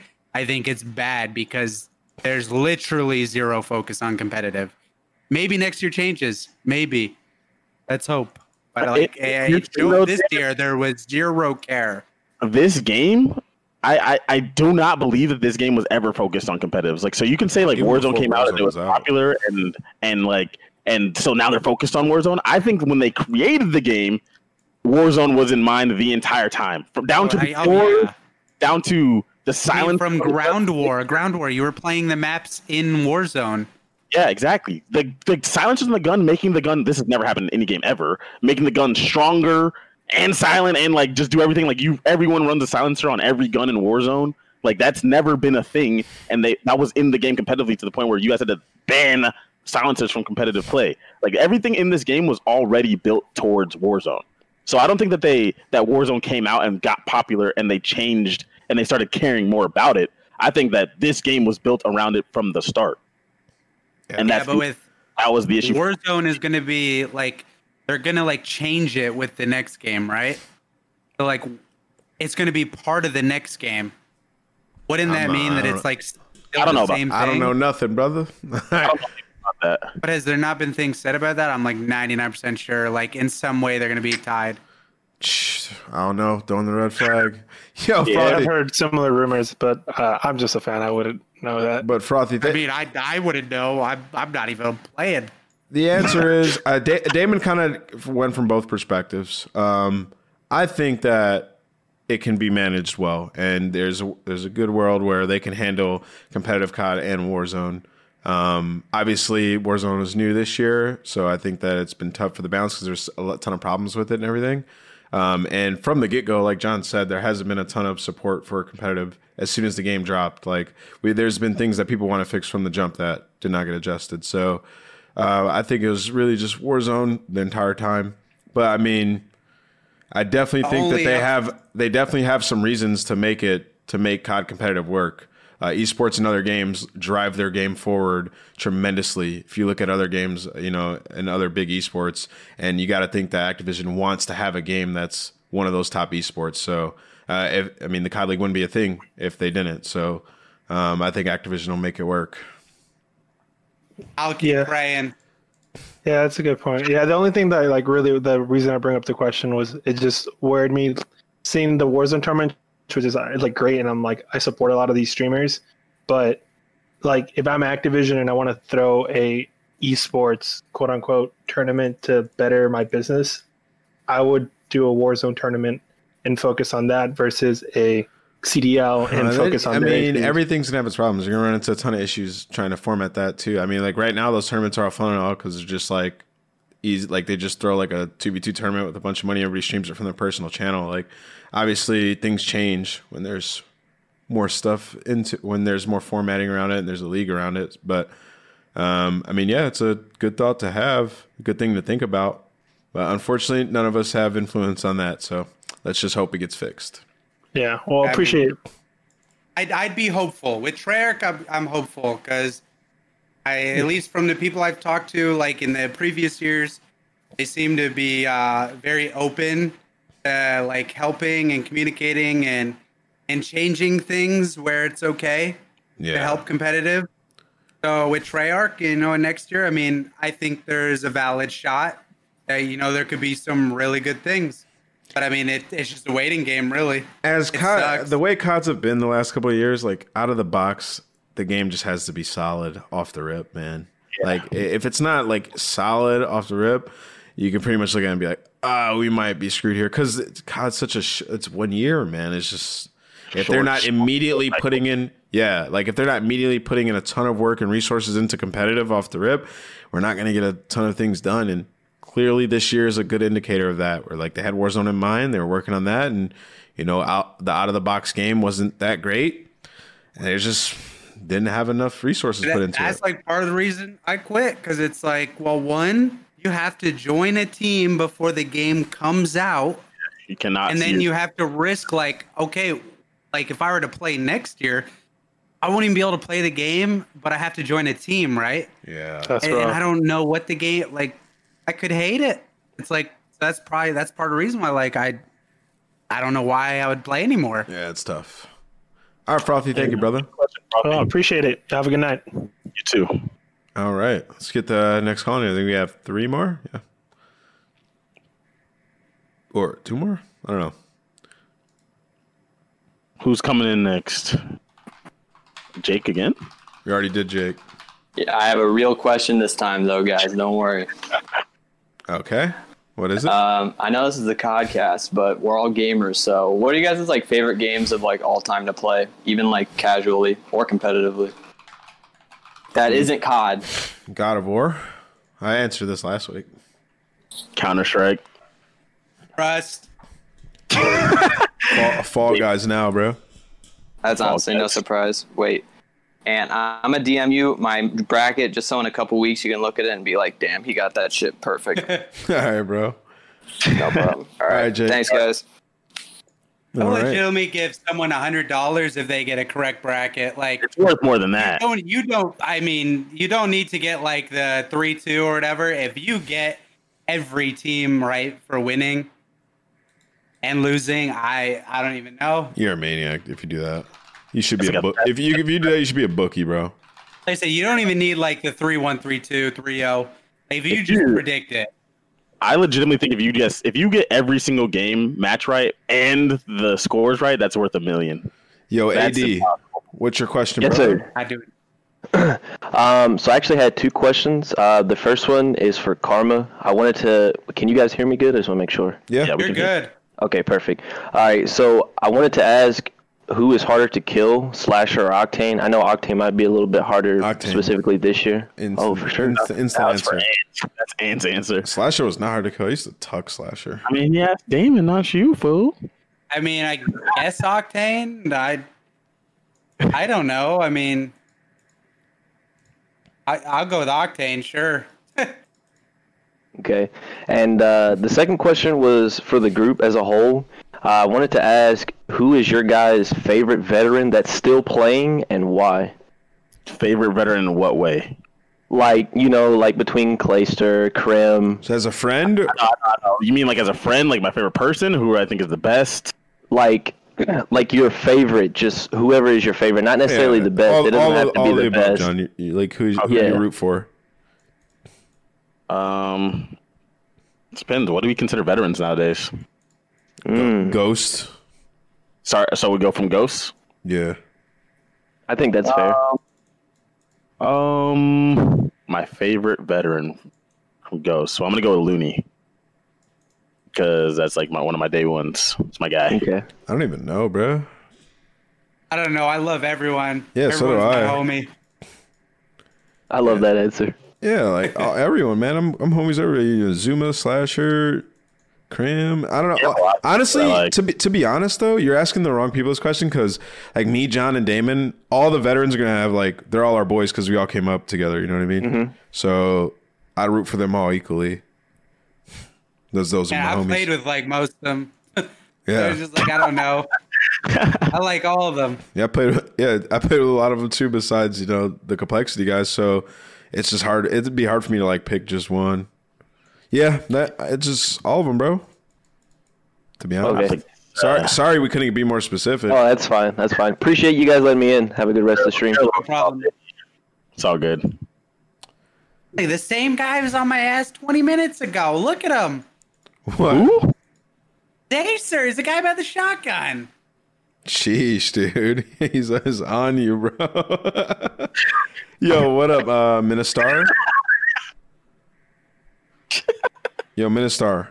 think it's bad because there's literally zero focus on competitive. Maybe next year changes. Maybe. Let's hope. But this year, there was zero care. This game, I do not believe that this game was ever focused on competitives. So you can say Warzone came out and it was popular and so now they're focused on Warzone. I think when they created the game, Warzone was in mind the entire time, from down to the silent from Ground War. Ground War, you were playing the maps in Warzone. Yeah, exactly. The silencers in the gun, making the gun. This has never happened in any game ever. Making the gun stronger. And silent, and just do everything. Everyone runs a silencer on every gun in Warzone. That's never been a thing, and that was in the game competitively to the point where you guys had to ban silencers from competitive play. Everything in this game was already built towards Warzone. So I don't think that Warzone came out and got popular, and they changed and they started caring more about it. I think that this game was built around it from the start, and that was the issue. Warzone is going to be They're going to change it with the next game, right? So it's going to be part of the next game. Wouldn't that mean that it's I don't know about that. I don't know nothing, brother. I don't know about that. But has there not been things said about that? I'm 99% sure in some way they're going to be tied. I don't know. Throwing the red flag. I've heard similar rumors, but I'm just a fan. I wouldn't know that. But Frothy, I wouldn't know. I'm not even playing. The answer is Damon kind of went from both perspectives. I think that it can be managed well, and there's a good world where they can handle competitive COD and Warzone. Obviously, Warzone is new this year, so I think that it's been tough for the balance because there's a ton of problems with it and everything. And from the get-go, like John said, there hasn't been a ton of support for competitive as soon as the game dropped. There's been things that people want to fix from the jump that did not get adjusted, so... I think it was really just Warzone the entire time. But, I definitely think that they definitely have some reasons to make COD competitive work. Esports and other games drive their game forward tremendously. If you look at other games, you know, and other big esports, and you got to think that Activision wants to have a game that's one of those top esports. So, the COD League wouldn't be a thing if they didn't. So, I think Activision will make it work. I'll keep praying. Yeah, that's a good point. Yeah, the only thing that the reason I bring up the question was it just worried me seeing the Warzone tournament, which is great, and I'm like, I support a lot of these streamers, but if I'm Activision and I want to throw a esports quote unquote tournament to better my business, I would do a Warzone tournament and focus on that versus a CDL and focus on. Everything's gonna have its problems. You're gonna run into a ton of issues trying to format that too. I mean, right now those tournaments are all fun and all because they're just easy. They just throw a 2v2 tournament with a bunch of money. Everybody streams it from their personal channel. Obviously things change when there's more stuff when there's more formatting around it and there's a league around it. But it's a good thought to have, a good thing to think about. But unfortunately, none of us have influence on that. So let's just hope it gets fixed. Yeah, well, appreciate it. I'd be hopeful. With Treyarch, I'm hopeful because at least from the people I've talked to, in the previous years, they seem to be very open to, helping and communicating and changing things where it's okay to help competitive. So with Treyarch, next year, I think there's a valid shot that, there could be some really good things. But it's just a waiting game, really. The way CODs have been the last couple of years, out of the box, the game just has to be solid off the rip, man. Yeah. If it's not solid off the rip, you can pretty much look at it and be like, we might be screwed here because COD's such a it's 1 year, man. It's just if they're not immediately putting in, if they're not immediately putting in a ton of work and resources into competitive off the rip, we're not going to get a ton of things done. And clearly, this year is a good indicator of that. Where they had Warzone in mind, they were working on that, and the out of the box game wasn't that great. And they just didn't have enough resources put into it. That's part of the reason I quit because it's one, you have to join a team before the game comes out. You cannot, and then you have to risk if I were to play next year, I won't even be able to play the game, but I have to join a team, right? Yeah, that's right. And I don't know what the game I could hate it. It's that's part of the reason why I don't know why I would play anymore. Yeah, it's tough. All right, Frothy, thank you, brother. Oh, appreciate it. Have a good night. You too. All right, let's get the next call in. I think we have 3 more. Yeah, or 2 more. I don't know. Who's coming in next? Jake again? We already did Jake. Yeah, I have a real question this time, though, guys. Don't worry. Okay. What is it? I know this is the podcast, but we're all gamers. So what are you guys' favorite games of all time to play, even casually or competitively? That isn't COD. God of War. I answered this last week. Counter-Strike. Rust. Fall Guys now, bro. That's honestly no surprise. Wait. And I'm going to DM you my bracket just so in a couple weeks you can look at it and be like, damn, he got that shit perfect. All right, bro. No problem. All right, Jake. Thanks, guys. I'll legitimately give someone $100 if they get a correct bracket. It's worth more than that. You don't need to get the 3-2 or whatever. If you get every team right for winning and losing, I don't even know. You're a maniac if you do that. You should be a book. If you do that, you should be a bookie, bro. They say you don't even need the 3-1, 3-2, 3-0. If you just predict it, I legitimately think if you get every single game match right and the scores right, that's worth $1 million. Yo, that's AD, impossible. What's your question, bro? Yes, sir. I do. So I actually had 2 questions. The first one is for Karma. Can you guys hear me good? I just want to make sure. Yeah, you're good. Okay, perfect. All right, so I wanted to ask. Who is harder to kill, Slasher or Octane? I know Octane might be a little bit harder specifically this year. For sure. Instant answer. That's Ant's answer. Slasher was not hard to kill. I used to tuck Slasher. Yeah, Damon, not you, fool. I guess Octane. I don't know. I'll go with Octane, sure. Okay. And the second question was for the group as a whole. I wanted to ask, who is your guys' favorite veteran that's still playing and why? Favorite veteran in what way? Like, you know, like between Clayster, Krim. So as a friend? I don't know. You mean like as a friend, like my favorite person, who I think is the best? Like your favorite, just whoever is your favorite. Not necessarily the best. It doesn't have to be the best. All above, John. Like, who do you root for? It depends. What do we consider veterans nowadays? Ghosts. Sorry, so we go from Ghosts? Yeah. I think that's fair. My favorite veteran from Ghosts. So I'm going to go with Looney. Because that's like one of my day ones. It's my guy. Okay. I don't even know, bro. I don't know. I love everyone. Yeah, everyone's so do I. Homie. I love that answer. Yeah, like everyone, man. I'm homies everywhere. You know, Zuma, Slasher, Cram. I don't know. Yeah, honestly, like, to be honest though, you're asking the wrong people this question because like me, John, and Damon, all the veterans are gonna have like they're all our boys because we all came up together. You know what I mean? Mm-hmm. So I root for them all equally. Those are my homies. I played with like most of them. Yeah, they're just like I don't know. I like all of them. Yeah, I played with a lot of them too. Besides, you know, the complexity guys. So. It's just hard. It'd be hard for me to like pick just one. Yeah, it's just all of them, bro. To be honest. Okay. Sorry, we couldn't be more specific. Oh, that's fine. That's fine. Appreciate you guys letting me in. Have a good rest of the stream. No problem. It's all good. Hey, the same guy was on my ass 20 minutes ago. Look at him. What? Who? Dacer is the guy by the shotgun. Sheesh, dude. He's on you, bro. Yo, what up, Ministar? Yo, Ministar.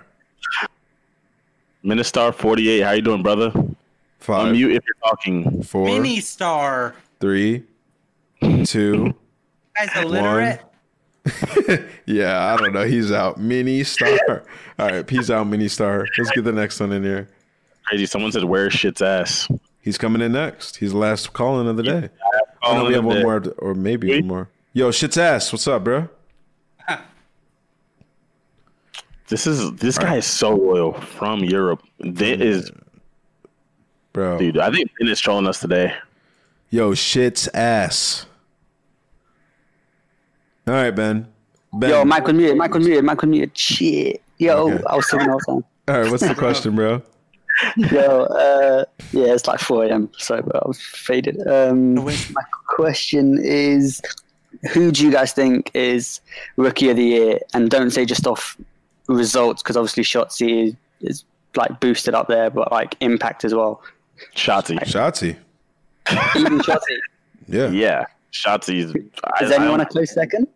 Ministar48, how you doing, brother? 5. Unmute if you're talking. 4. Ministar. 3. 2. Guys, illiterate. 1. Yeah, I don't know. He's out. Ministar. All right, peace out, Ministar. Let's get the next one in here. Crazy. Someone said, where is shit's ass? He's coming in next. He's the last call-in of the day. Oh, no, we have one more, or maybe one more. Yo, shit's ass. What's up, bro? This guy is so loyal from Europe. This is, bro. Dude, I think Ben is trolling us today. Yo, shit's ass. All right, Ben. Yo, Michael muted. Shit. Yo, okay. I was sitting outside. All right, what's the question, bro? Yo, yeah, it's like 4 a.m. Sorry, but I was faded. My question is, who do you guys think is Rookie of the Year? And don't say just off results, because obviously Shotzi is like boosted up there, but like impact as well. Shotzi. Even Shotzi. Yeah. Yeah. Shotzi's. Is anyone a close second?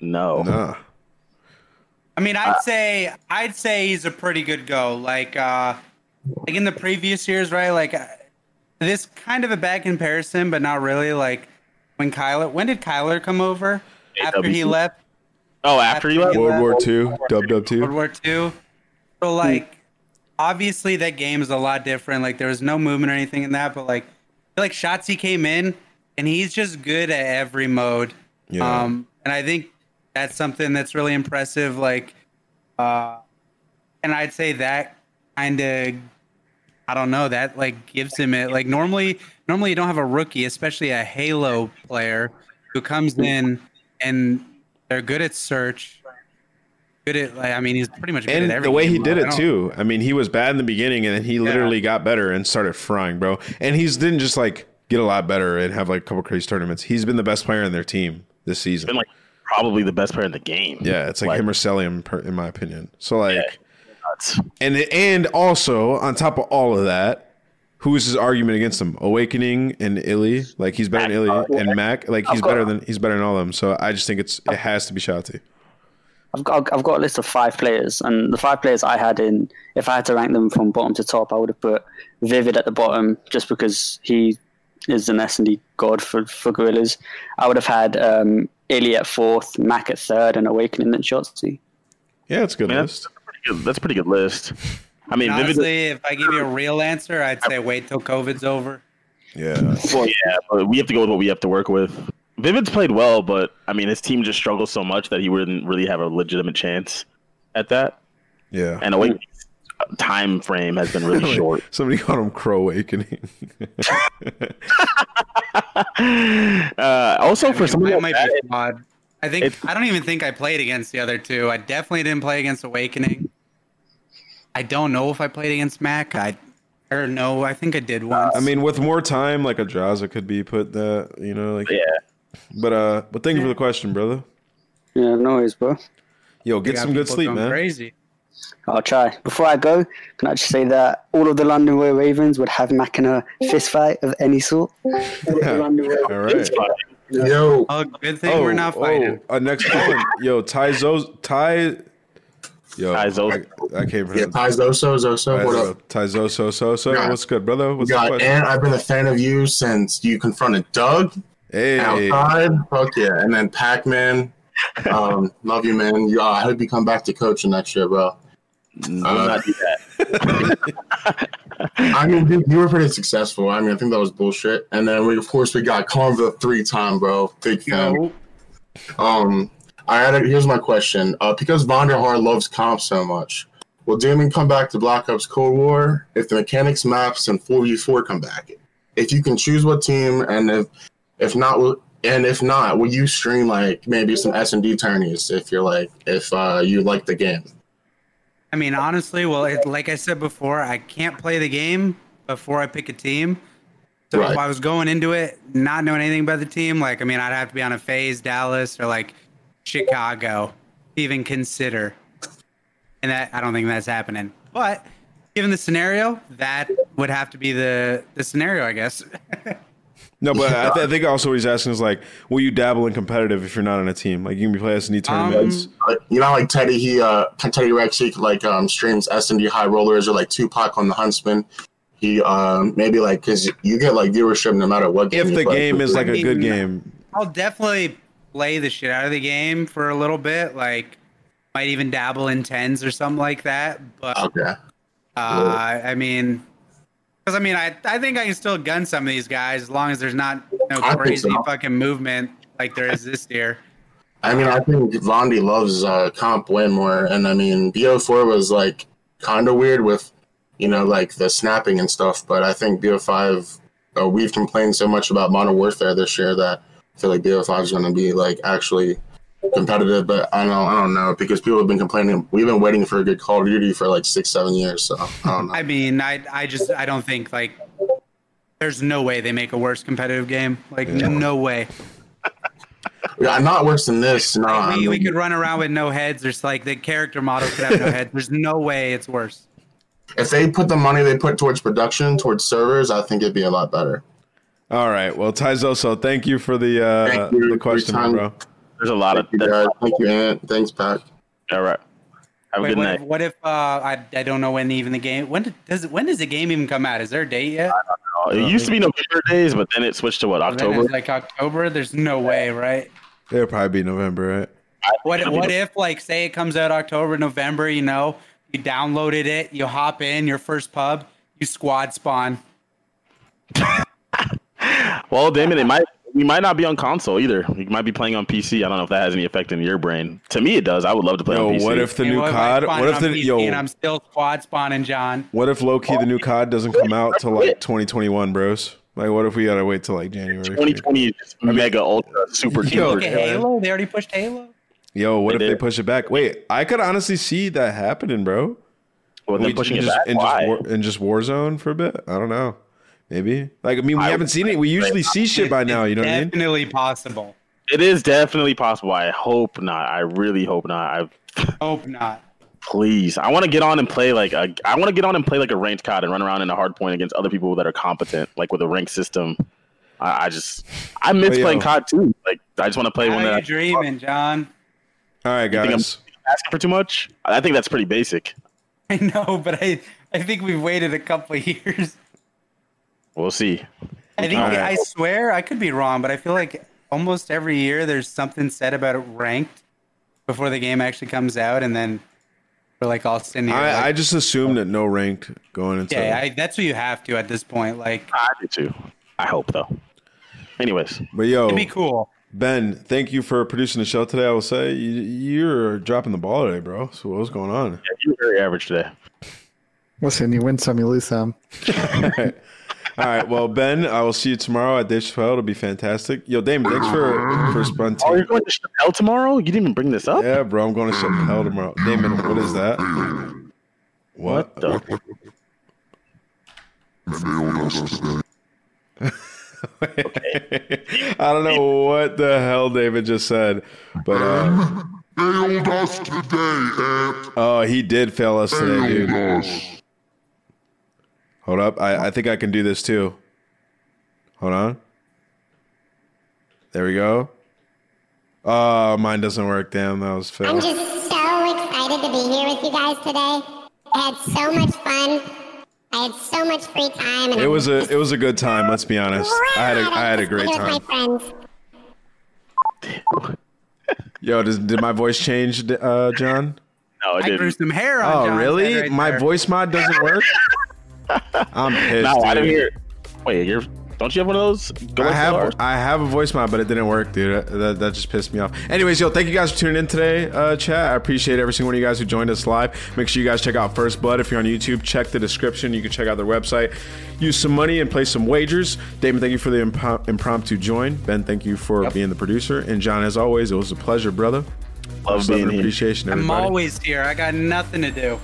No. Nah. I mean, I'd say he's a pretty good go. Like in the previous years, right? Like this kind of a bad comparison, but not really. Like when did Kyler come over after he left? Oh, after he left World War II. So like obviously that game is a lot different. Like there was no movement or anything in that, but like I feel like Shotzi came in and he's just good at every mode. Yeah. And I think that's something that's really impressive. Like, and I'd say that kind of. I don't know. That like gives him it. Like normally you don't have a rookie, especially a Halo player, who comes in and they're good at search. Good at like, I mean, he's pretty much good at everything. And the way he did it too. I mean, he was bad in the beginning, and then he literally got better and started frying, bro. And he's didn't just like get a lot better and have like a couple crazy tournaments. He's been the best player in their team this season. He's been like probably the best player in the game. Yeah, it's like him or Selim, in my opinion. So like. Yeah. And also, on top of all of that, who's his argument against him? Awakening and Illy. Like, he's better than Illy. And Mac, like, he's better than all of them. So I just think it has to be Shotzi. I've got a list of 5 players. And the 5 players I had in, if I had to rank them from bottom to top, I would have put Vivid at the bottom just because he is an S&D god for Gorillas. I would have had Illy at 4th, Mac at 3rd, and Awakening at Shotzi. Yeah, it's a good list. That's a pretty good list. I mean, honestly, if I give you a real answer, I'd say wait till COVID's over. Yeah. Well, yeah, but we have to go with what we have to work with. Vivid's played well, but I mean, his team just struggled so much that he wouldn't really have a legitimate chance. at that. Yeah. And Awakening's time frame has been really short. Somebody called him Crow Awakening. Also, I mean, for somebody that might be odd. I think I don't even think I played against the other two. I definitely didn't play against Awakening. I don't know if I played against Mac. I think I did once. I mean, with more time, like a Jaza could be put that, you know, like. Yeah. But thank you for the question, brother. Yeah, no worries, bro. Yo, get some good sleep, man. Crazy. I'll try. Before I go, can I just say that all of the London Royal Ravens would have Mac in a fist fight of any sort? All right. Yo. Oh, good thing we're not fighting. Next one. Yo, I can't pronounce. Yeah, Zoso. What up? Zoso. What's good, brother? What's up? And I've been a fan of you since you confronted Doug. Hey. Outside. Fuck yeah. And then Pac-Man. Love you, man. I hope you come back to coaching next year, bro. No, not do that. I mean, dude, you were pretty successful. I mean, I think that was bullshit. And then we got Carnville 3-time, bro. Big fan. No. Here's my question. Because Vonderhaar loves comps so much, will Damon come back to Black Ops Cold War if the mechanics, maps, and 4v4 come back? If you can choose what team, and if not, will you stream like maybe some S&D tourneys if you like the game? I mean, honestly, like I said before, I can't play the game before I pick a team. So right. If I was going into it not knowing anything about the team, like, I mean, I'd have to be on a FaZe, Dallas, or like Chicago to even consider. And that, I don't think that's happening. But given the scenario, that would have to be the scenario, I guess. No, but I think also what he's asking is, like, will you dabble in competitive if you're not on a team? Like, you can be playing S&D tournaments. You know, like Teddy, Teddy Rex, he, like, streams S&D High Rollers or, like, Tupac on the Huntsman. He maybe, like, because you get, like, viewership no matter what game. If the game is, like, a good game. I'll definitely play the shit out of the game for a little bit. Like, might even dabble in 10s or something like that. But, okay. I mean... Because, I mean, I think I can still gun some of these guys as long as there's not crazy fucking movement like there is this year. I mean, I think Vondi loves comp way more. And, I mean, BO4 was, like, kind of weird with, you know, like, the snapping and stuff. But I think BO5, we've complained so much about Modern Warfare this year that I feel like BO5 is going to be, like, actually competitive. But I don't know, because people have been complaining. We've been waiting for a good Call of Duty for like 6-7 years, so I don't know. I mean, I don't think, like, there's no way they make a worse competitive game. Like, no way. Yeah, not worse than this. No, I mean, we could run around with no heads. There's like the character model could have no heads. There's no way it's worse. If they put the money they put towards production, towards servers, I think it'd be a lot better. All right. Well, Tyzoso, thank you for the question, bro. There's a lot of guys. Thank you, Ant. Thanks, Pat. All right. Have a good night. What if I don't know when even the game? When does the game even come out? Is there a date yet? I don't know. It used to be November days, but then it switched to what, October? Like October? There's no way, right? It'll probably be November, right? What if, like, say it comes out October, November? You know, you downloaded it, you hop in your first pub, you squad spawn. Well, Damon, it might. We might not be on console either. We might be playing on PC. I don't know if that has any effect in your brain. To me, it does. I would love to play on PC. What if the new COD? What if the and I'm still squad spawning, John. What if low key the new COD doesn't come out till like 2021, bros? Like, what if we gotta wait till like January? 2020 is mega ultra super duper. Halo, they already pushed Halo. Yo, what if they push it back? Wait, I could honestly see that happening, bro. Well, they pushing it back. And just Warzone for a bit. I don't know. Maybe. Like, I mean, we haven't seen it. We usually see shit by now, you know what I mean? Definitely possible. It is definitely possible. I hope not. I really hope not. I hope not. Please. I want to get on and play like a ranked COD and run around in a hard point against other people that are competent, like with a ranked system. I miss playing COD too. Like, I just want to play one that I'm dreaming, John. All right, guys. I'm asking for too much? I think that's pretty basic. I know, but I think we've waited a couple of years. We'll see. I think I swear I could be wrong, but I feel like almost every year there's something said about it ranked before the game actually comes out, and then we're like all sitting here. I just assumed that no ranked going into. Yeah, that's what you have to at this point. Like, I do too. I hope though. Anyways, but yo, it'd be cool. Ben, thank you for producing the show today. I will say you're dropping the ball today, bro. So what's going on? Yeah, you were very average today. Listen, you win some, you lose some. All right. All right. Well, Ben, I will see you tomorrow at Dave Chappelle. It'll be fantastic. Yo, Damon, thanks for spontaneous. Oh, you're going to Chappelle tomorrow? You didn't even bring this up? Yeah, bro. I'm going to Chappelle tomorrow. Damon, what is that? What the? Okay. I don't know what the hell David just said, but failed us today. Oh, he did fail us today, dude. Us. Hold up, I think I can do this too. Hold on. There we go. Oh, mine doesn't work. Damn, that was fail. I'm just so excited to be here with you guys today. I had so much fun. I had so much free time. And it was a good time. Let's be honest. I had a great time. Yo, did my voice change, John? No, it didn't. I grew some hair on John. Oh, really? Right, my voice mod doesn't work? I'm pissed. No, I didn't hear. Wait, don't you have one of those? I have a voice mod, but it didn't work, dude. That just pissed me off. Anyways, yo, thank you guys for tuning in today, chat. I appreciate every single one of you guys who joined us live. Make sure you guys check out First Blood. If you're on YouTube, check the description. You can check out their website. Use some money and play some wagers. Damon, thank you for the impromptu join. Ben, thank you for being the producer. And John, as always, it was a pleasure, brother. Love being here. Appreciation, everybody. I'm always here. I got nothing to do.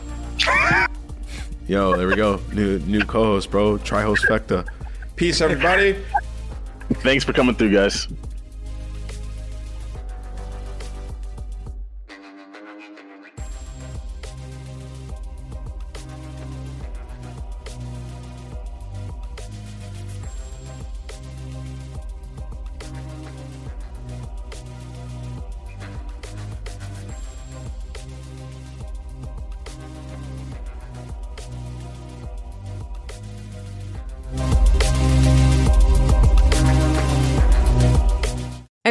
Yo, there we go. New co-host, bro. Tri-host Fecta. Peace, everybody. Thanks for coming through, guys.